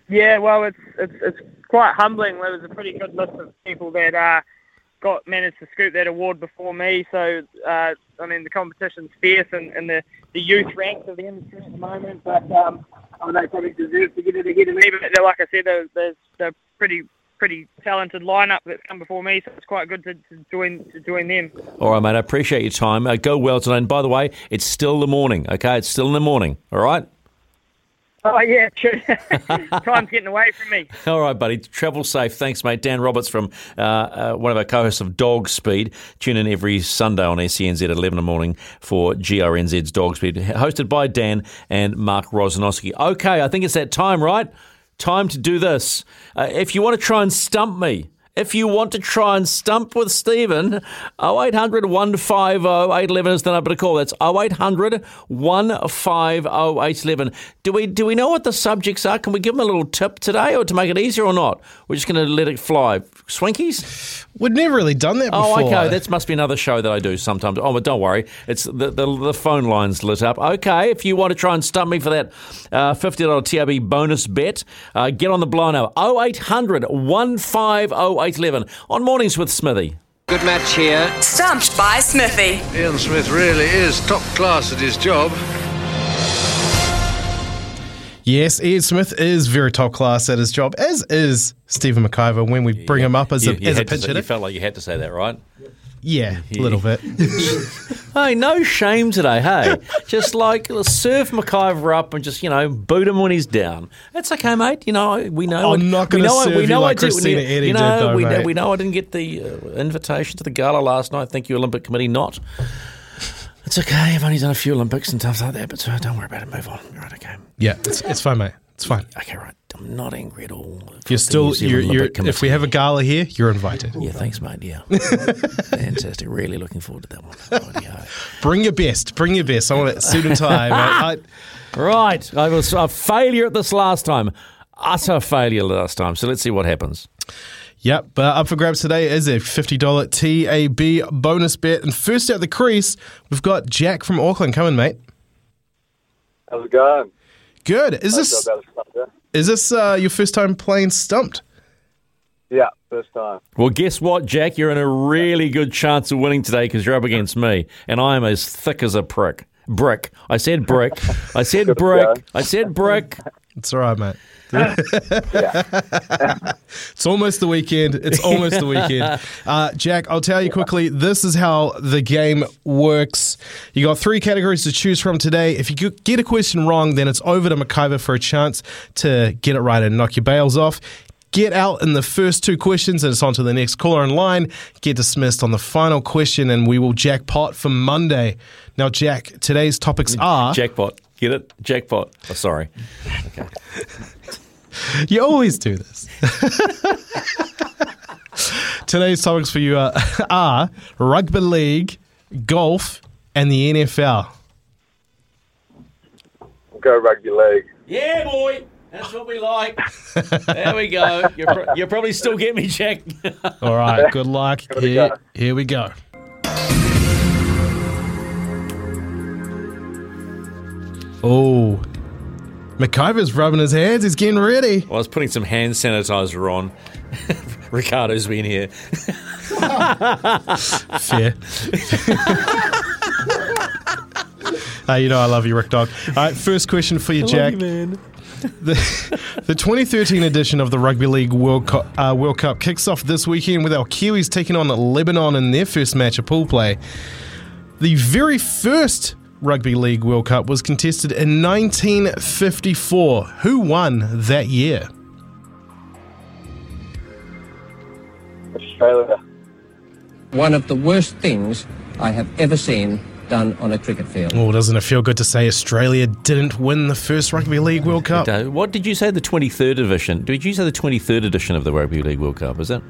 Yeah, well, it's it's, it's quite humbling. There was a pretty good list of people that... Uh, got managed to scoop that award before me, so uh, I mean the competition's fierce and, and the, the youth ranks of the industry at the moment, but um, I mean, they probably deserve to get it ahead of me, but like I said, there's a pretty pretty talented lineup that's come before me, so it's quite good to, to join to join them. All right, mate, I appreciate your time. Uh, go well tonight, and by the way, it's still the morning, okay? It's still in the morning, all right? Oh, yeah, true. Time's getting away from me. All right, buddy. Travel safe. Thanks, mate. Dan Roberts from uh, uh, one of our co-hosts of Dog Speed. Tune in every Sunday on S E N Z at eleven in the morning for G R N Z's Dog Speed, hosted by Dan and Mark Rosanowski. Okay, I think it's that time, right? Time to do this. Uh, if you want to try and stump me, if you want to try and stump with Stephen, oh eight hundred, one five oh, eight eleven is the number to call. That's oh eight hundred, one five oh, eight eleven. Do we do we know what the subjects are? Can we give them a little tip today or to make it easier or not? We're just going to let it fly. Swinkies? We've never really done that before. Oh, okay. That must be another show that I do sometimes. Oh, but don't worry. It's the, the, the phone line's lit up. Okay, if you want to try and stump me for that uh, fifty dollars T R B bonus bet, uh, get on the blow now. oh eight hundred, one five oh, eight eleven on Mornings with Smithy. Good match here. Stumped by Smithy. Ian Smith really is top class at his job. Yes, Ian Smith is very top class at his job, as is Stephen McIver when we bring yeah, him up as you, a, you as a pitch hitter. You felt like you had to say that, right? Yeah, yeah. A little bit. Hey, no shame today, hey. Just like serve McIver up and just, you know, boot him when he's down. That's okay, mate. You know, we know. I'm I, not going to serve I, you know like I Christina Eddy you know, did, though, we, mate. We know I didn't get the uh, invitation to the gala last night. Thank you, Olympic Committee, not. It's okay. I've only done a few Olympics and stuff like that, but don't worry about it. Move on. You're right, okay. Yeah, it's it's fine, mate. It's fine. Okay, right. I'm not angry at all. You're still. You're, you're, if we have a gala here, you're invited. Yeah, thanks, mate. Yeah, fantastic. Really looking forward to that one. Oh, yeah. Bring your best. Bring your best. I want it suit and tie, mate. I, right. I was a failure at this last time. Utter failure last time. So let's see what happens. Yep, but uh, up for grabs today is a fifty dollars T A B bonus bet. And first out the crease, we've got Jack from Auckland. Come in, mate. How's it going? Good. Is this, is this uh, your first time playing Stumped? Yeah, first time. Well, guess what, Jack? You're in a really good chance of winning today because you're up against me, and I'm as thick as a prick. Brick. I said brick. I said brick. I said brick. It's all right, mate. It's almost the weekend. It's almost the weekend. Uh, Jack, I'll tell you quickly, this is how the game works. You got three categories to choose from today. If you get a question wrong, then it's over to McIver for a chance to get it right and knock your bails off. Get out in the first two questions, and it's on to the next caller in line. Get dismissed on the final question, and we will jackpot for Monday. Now, Jack, today's topics are... Jackpot. Get it? Jackpot. Oh, sorry. Okay. You always do this. Today's topics for you are, are rugby league, golf, and the N F L. Go rugby league. Yeah, boy. That's what we like. There we go. You're pro- you'll probably still get me, Jack. All right. Good luck. Here, here, we here we go. Oh, McIver's rubbing his hands. He's getting ready. Well, I was putting some hand sanitizer on. Ricardo's been here. Fair. uh, you know I love you, Rick Dog. All right. First question for you, I Jack. Love you, man. The, the twenty thirteen edition of the Rugby League World Cup, uh, World Cup kicks off this weekend with our Kiwis taking on Lebanon in their first match of pool play. The very first Rugby League World Cup was contested in nineteen fifty-four. Who won that year? Australia. One of the worst things I have ever seen done on a cricket field. Oh, doesn't it feel good to say Australia didn't win the first Rugby League World Cup? What did you say, the twenty-third edition? Did you say the twenty-third edition of the Rugby League World Cup, is it?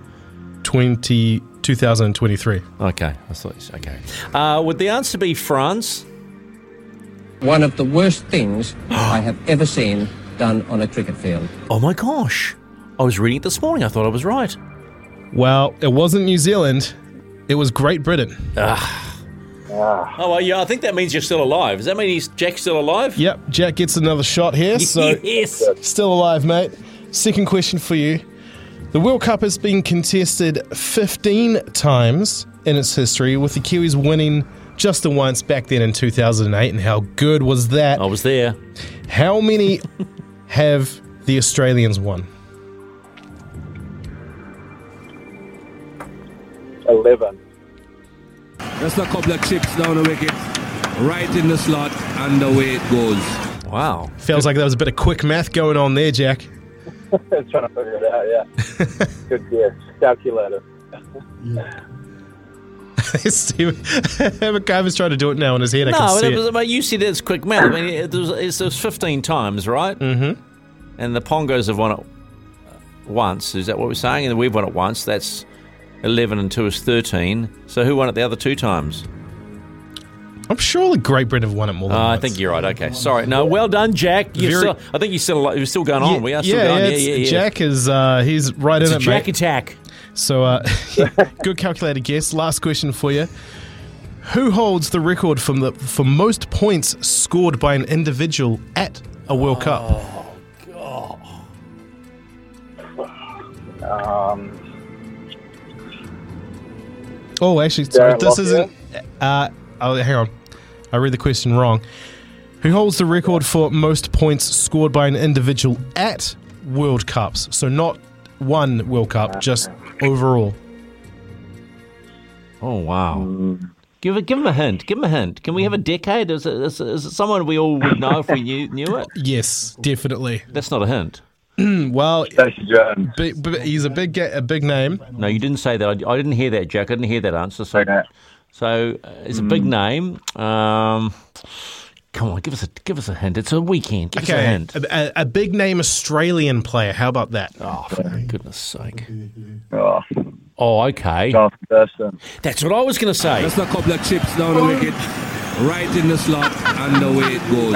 twenty, twenty twenty-three. Okay, I thought, okay. Uh, would the answer be France? One of the worst things I have ever seen done on a cricket field. Oh my gosh. I was reading it this morning. I thought I was right. Well, it wasn't New Zealand. It was Great Britain. Ah. Oh, well, yeah, I think that means you're still alive. Does that mean he's, Jack's still alive? Yep, Jack gets another shot here. So yes. Still alive, mate. Second question for you. The World Cup has been contested fifteen times in its history, with the Kiwis winning just the once back then in two thousand eight. And how good was that? I was there. How many have the Australians won? eleven. Just a couple of chips down the wicket, right in the slot, and away it goes. Wow. Feels like there was a bit of quick math going on there, Jack. Trying to figure it out, yeah. Good guess. Calculator. Yeah. McIver's trying to do it now in his head. No, I can see it was, it. But you said it's quick math. I mean, it was, it was fifteen times, right? Mm-hmm. And the Pongos have won it once. Is that what we're saying? And we've won it once. That's... eleven and two is thirteen. So who won it the other two times? I'm sure the Great Britain have won it more than uh, once. I think you're right. Okay. Sorry. No, well done, Jack. You're Very, still, I think you're still, you're still going on. Yeah, we are still yeah, going. Yeah, yeah, yeah. Jack is uh, he's right it's in a it, Jack mate. Attack. So uh, good calculated guess. Last question for you. Who holds the record from the, for most points scored by an individual at a World oh, Cup? Oh, God. Um... Oh, actually, sorry, this isn't... Uh, oh, hang on. I read the question wrong. Who holds the record for most points scored by an individual at World Cups? So not one World Cup, just overall. Oh, wow. Mm. Give it, give him a hint. Give him a hint. Can we have a decade? Is it, is it, is it someone we all would know if we knew, knew it? Yes, definitely. That's not a hint. Well, b- b- he's a big ga- a big name. No, you didn't say that. I, I didn't hear that, Jack. I didn't hear that answer. So, okay. so uh, it's mm. a big name. Um, come on, give us a give us a hint. It's a weekend. Give okay. us a hint. A, a, a big name Australian player. How about that? Oh, for goodness' sake! Oh, oh okay. That's what I was going to say. Just a couple of chips down the wicket, right in the slot, and away it goes.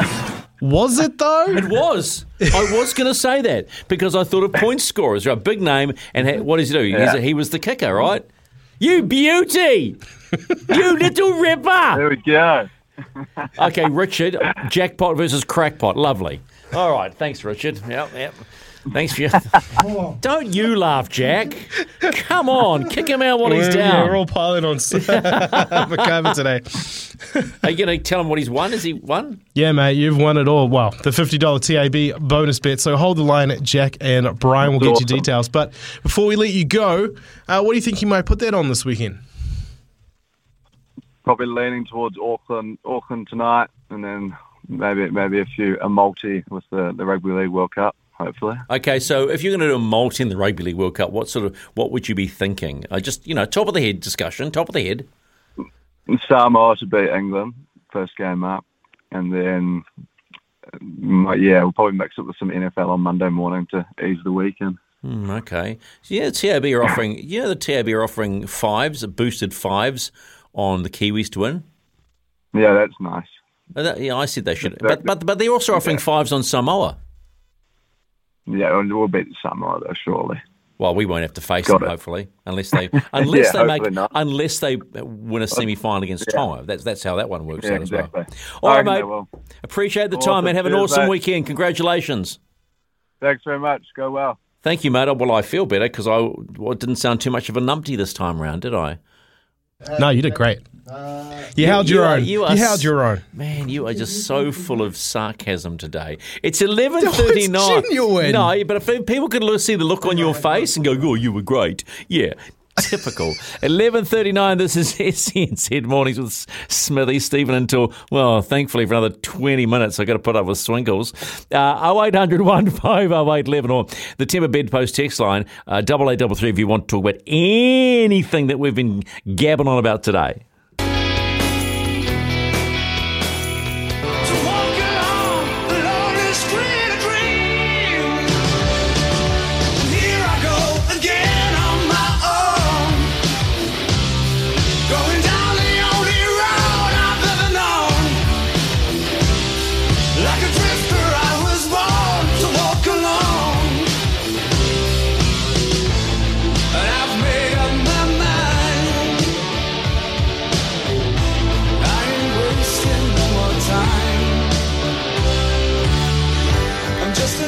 Was it, though? It was. I was going to say that because I thought of point scorers. Right? Big name. And what does he do? Yeah. He's a, he was the kicker, right? You beauty! You little ripper! There we go. Okay, Richard, jackpot versus crackpot. Lovely. All right. Thanks, Richard. Yep, yep. Thanks for your... Don't you laugh, Jack. Come on. Kick him out while we're, he's down. We're all piling on McCarver today. Are you going to tell him what he's won? Has he won? Yeah, mate. You've won it all. Well, the fifty dollars T A B bonus bet. So hold the line, Jack and Brian. We'll get awesome. you details. But before we let you go, uh, what do you think you might put that on this weekend? Probably leaning towards Auckland Auckland tonight, and then maybe maybe a few a multi with the, the Rugby League World Cup, hopefully. Okay, so if you're going to do a multi in the Rugby League World Cup, what sort of what would you be thinking? I just you know, top of the head discussion, top of the head. Samoa to beat England first game up, and then yeah, we'll probably mix it with some N F L on Monday morning to ease the weekend. Mm, okay, so yeah, the T A B are offering yeah the T A B are offering fives, boosted fives on the Kiwis to win. Yeah, that's nice. That, yeah, I said they should. But but but they're also offering yeah. fives on Samoa. Yeah, we'll beat Samoa though, surely. Well, we won't have to face Got them, it. hopefully, unless they unless yeah, they make not. unless they win a semi final against yeah. Tonga. That's that's how that one works yeah, out as exactly. well. All right, mate. Well. Appreciate the awesome. time, man. Have an Cheers, awesome mate. weekend. Congratulations. Thanks very much. Go well. Thank you, mate. Well, I feel better because I well, didn't sound too much of a numpty this time round, did I? Uh, no, you did great. Uh, you, you held your you own. Are, you, are, you held your own. Man, you are just so full of sarcasm today. It's eleven thirty-nine. No, it's genuine. No, but if people could see the look on your face and go, oh, you were great. Yeah, typical. eleven thirty-nine, this is S E N Z Mornings with Smithy, Stephen until, well, thankfully for another twenty minutes, I've got to put up with Swinkles. Uh, oh eight hundred, one five oh eight, eleven or the Timber Bedpost text line, uh, double eight double three if you want to talk about anything that we've been gabbing on about today.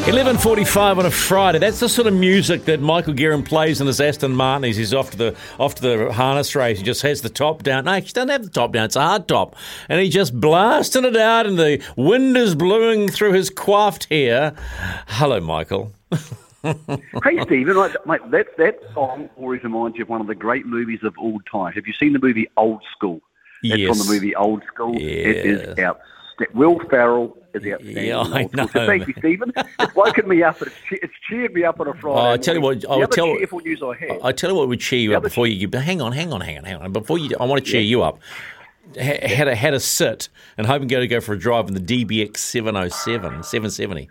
eleven forty-five on a Friday. That's the sort of music that Michael Guerin plays in his Aston Martin. He's off to the off to the harness race. He just has the top down. No, he doesn't have the top down. It's a hard top. And he's just blasting it out, and the wind is blowing through his coiffed hair. Hello, Michael. Hey, Stephen. Like, mate, that, that song always reminds you of one of the great movies of all time. Have you seen the movie Old School? It's yes. from the movie Old School. Yeah. It is out. Will Ferrell is outstanding. Yeah, I know. So thank you, Stephen. It's woken me up. It's, che- it's cheered me up on a Friday. Oh, I tell you what. The I'll other tell, cheerful news I had. I tell you what would cheer you the up before che- you. Hang on, hang on, hang on, hang on. Before you, I want to cheer yeah. you up. H- had a had a sit and hoping go to go for a drive in the D B X seven oh seven, seven seventy.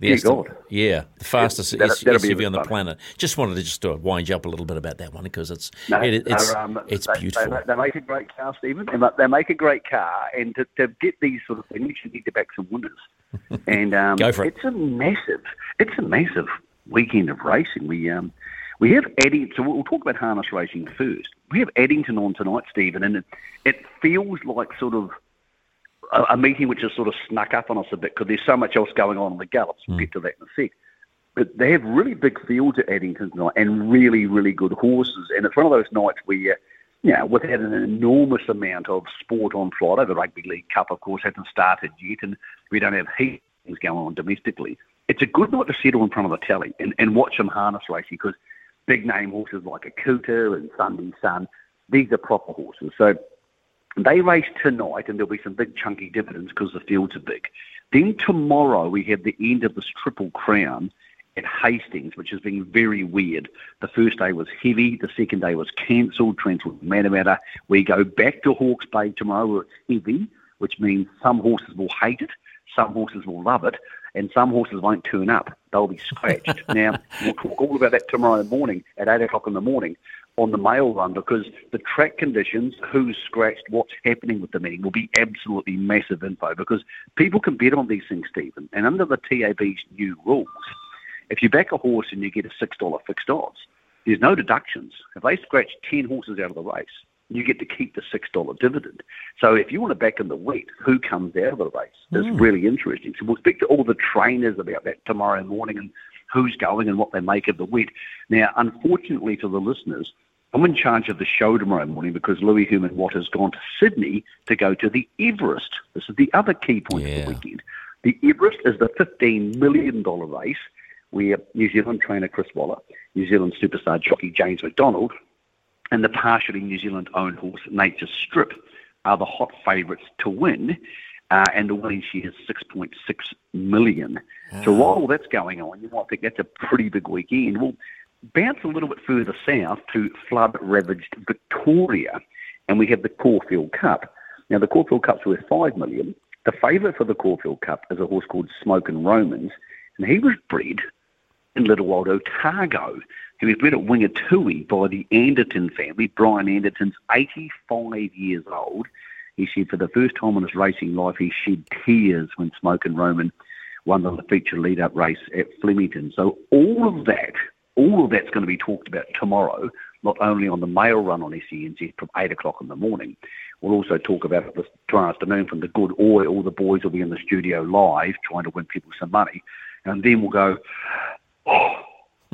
The yeah, Aston, God. yeah, the fastest yeah, that'll, that'll S U V on the fun. planet. Just wanted to just to wind you up a little bit about that one because it's no, it, it's um, it's they, beautiful. They, they make a great car, Stephen. They make a great car, and to, to get these sort of things, you need to back some winners. And um, Go for it. It's a massive, it's a massive weekend of racing. We um we have Addington. So we'll talk about harness racing first. We have Addington on tonight, Stephen, and it, it feels like sort of. A meeting which has sort of snuck up on us a bit because there's so much else going on in the gallops. We'll mm. get to that in a sec. But they have really big fields at Addington tonight and really, really good horses. And it's one of those nights where, you know, without an enormous amount of sport on Friday, the Rugby League Cup, of course, hasn't started yet, and we don't have heaps of things going on domestically. It's a good night to settle in front of the telly and, and watch some harness racing because big-name horses like Akuta and Sunday Sun, these are proper horses. So... they race tonight, and there'll be some big chunky dividends because the fields are big. Then tomorrow we have the end of this Triple Crown at Hastings, which has been very weird. The first day was heavy. The second day was cancelled. Transport Matter. We go back to Hawke's Bay tomorrow where it's heavy, which means some horses will hate it, some horses will love it, and some horses won't turn up. They'll be scratched. Now, we'll talk all about that tomorrow morning at eight o'clock in the morning. On the mail run, because the track conditions, who's scratched, what's happening with the meeting will be absolutely massive info because people can bet on these things, Stephen. And under the T A B's new rules, if you back a horse and you get a six dollars fixed odds, there's no deductions. If they scratch ten horses out of the race, you get to keep the six dollar dividend. So if you want to back in the wheat, who comes out of the race is mm. really interesting. So we'll speak to all the trainers about that tomorrow morning and who's going and what they make of the wheat. Now, unfortunately for the listeners, I'm in charge of the show tomorrow morning because Louis Heumann-Watt has gone to Sydney to go to the Everest. This is the other key point yeah. of the weekend. The Everest is the fifteen million dollars race where New Zealand trainer Chris Waller, New Zealand superstar jockey James McDonald, and the partially New Zealand-owned horse Nature Strip are the hot favourites to win, uh, and the winning share is six point six million dollars. Oh. So while all that's going on, you might think that's a pretty big weekend. We'll bounce a little bit further south to flood-ravaged Victoria, and we have the Caulfield Cup. Now, the Caulfield Cup's worth five million dollars. The favourite for the Caulfield Cup is a horse called Smoke and Romans, and he was bred in Little Old Otago. He was bred at Wingatui by the Anderton family. Brian Anderton's eighty-five years old. He said for the first time in his racing life, he shed tears when Smoke and Roman won the feature lead-up race at Flemington. So all of that, all of that's going to be talked about tomorrow, not only on the mail run on S E N Z from eight o'clock in the morning. We'll also talk about it this afternoon from the Good Oil. All the boys will be in the studio live trying to win people some money. And then we'll go, oh,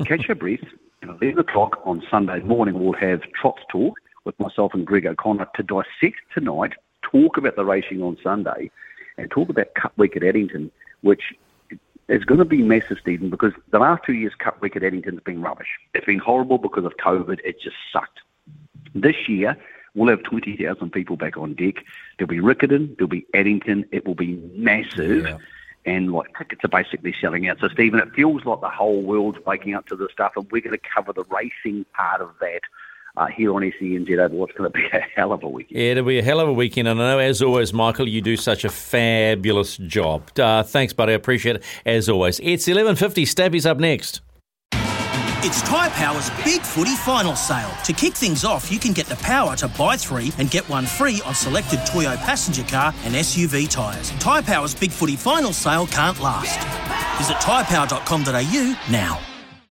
catch your breath. And at eleven o'clock on Sunday morning, we'll have Trots Talk with myself and Greg O'Connor to dissect tonight, talk about the racing on Sunday, and talk about Cup Week at Addington, which is going to be massive, Stephen, because the last two years Cup Week at Addington has been rubbish. It's been horrible because of COVID. It just sucked. This year, we'll have twenty thousand people back on deck. There'll be Riccarton. There'll be Addington. It will be massive. Yeah. And like tickets are basically selling out. So, Stephen, it feels like the whole world's waking up to this stuff, and we're going to cover the racing part of that uh, here on S E N Z over what's going to be a hell of a weekend. Yeah, it'll be a hell of a weekend. And I know, as always, Michael, you do such a fabulous job. Uh, thanks, buddy. I appreciate it, as always. It's eleven fifty. Stabby's up next. It's Tyre Power's Big Footy Final Sale. To kick things off, you can get the power to buy three and get one free on selected Toyo passenger car and S U V tyres. Tyre Power's Big Footy Final Sale can't last. Visit tyre power dot com dot a u now.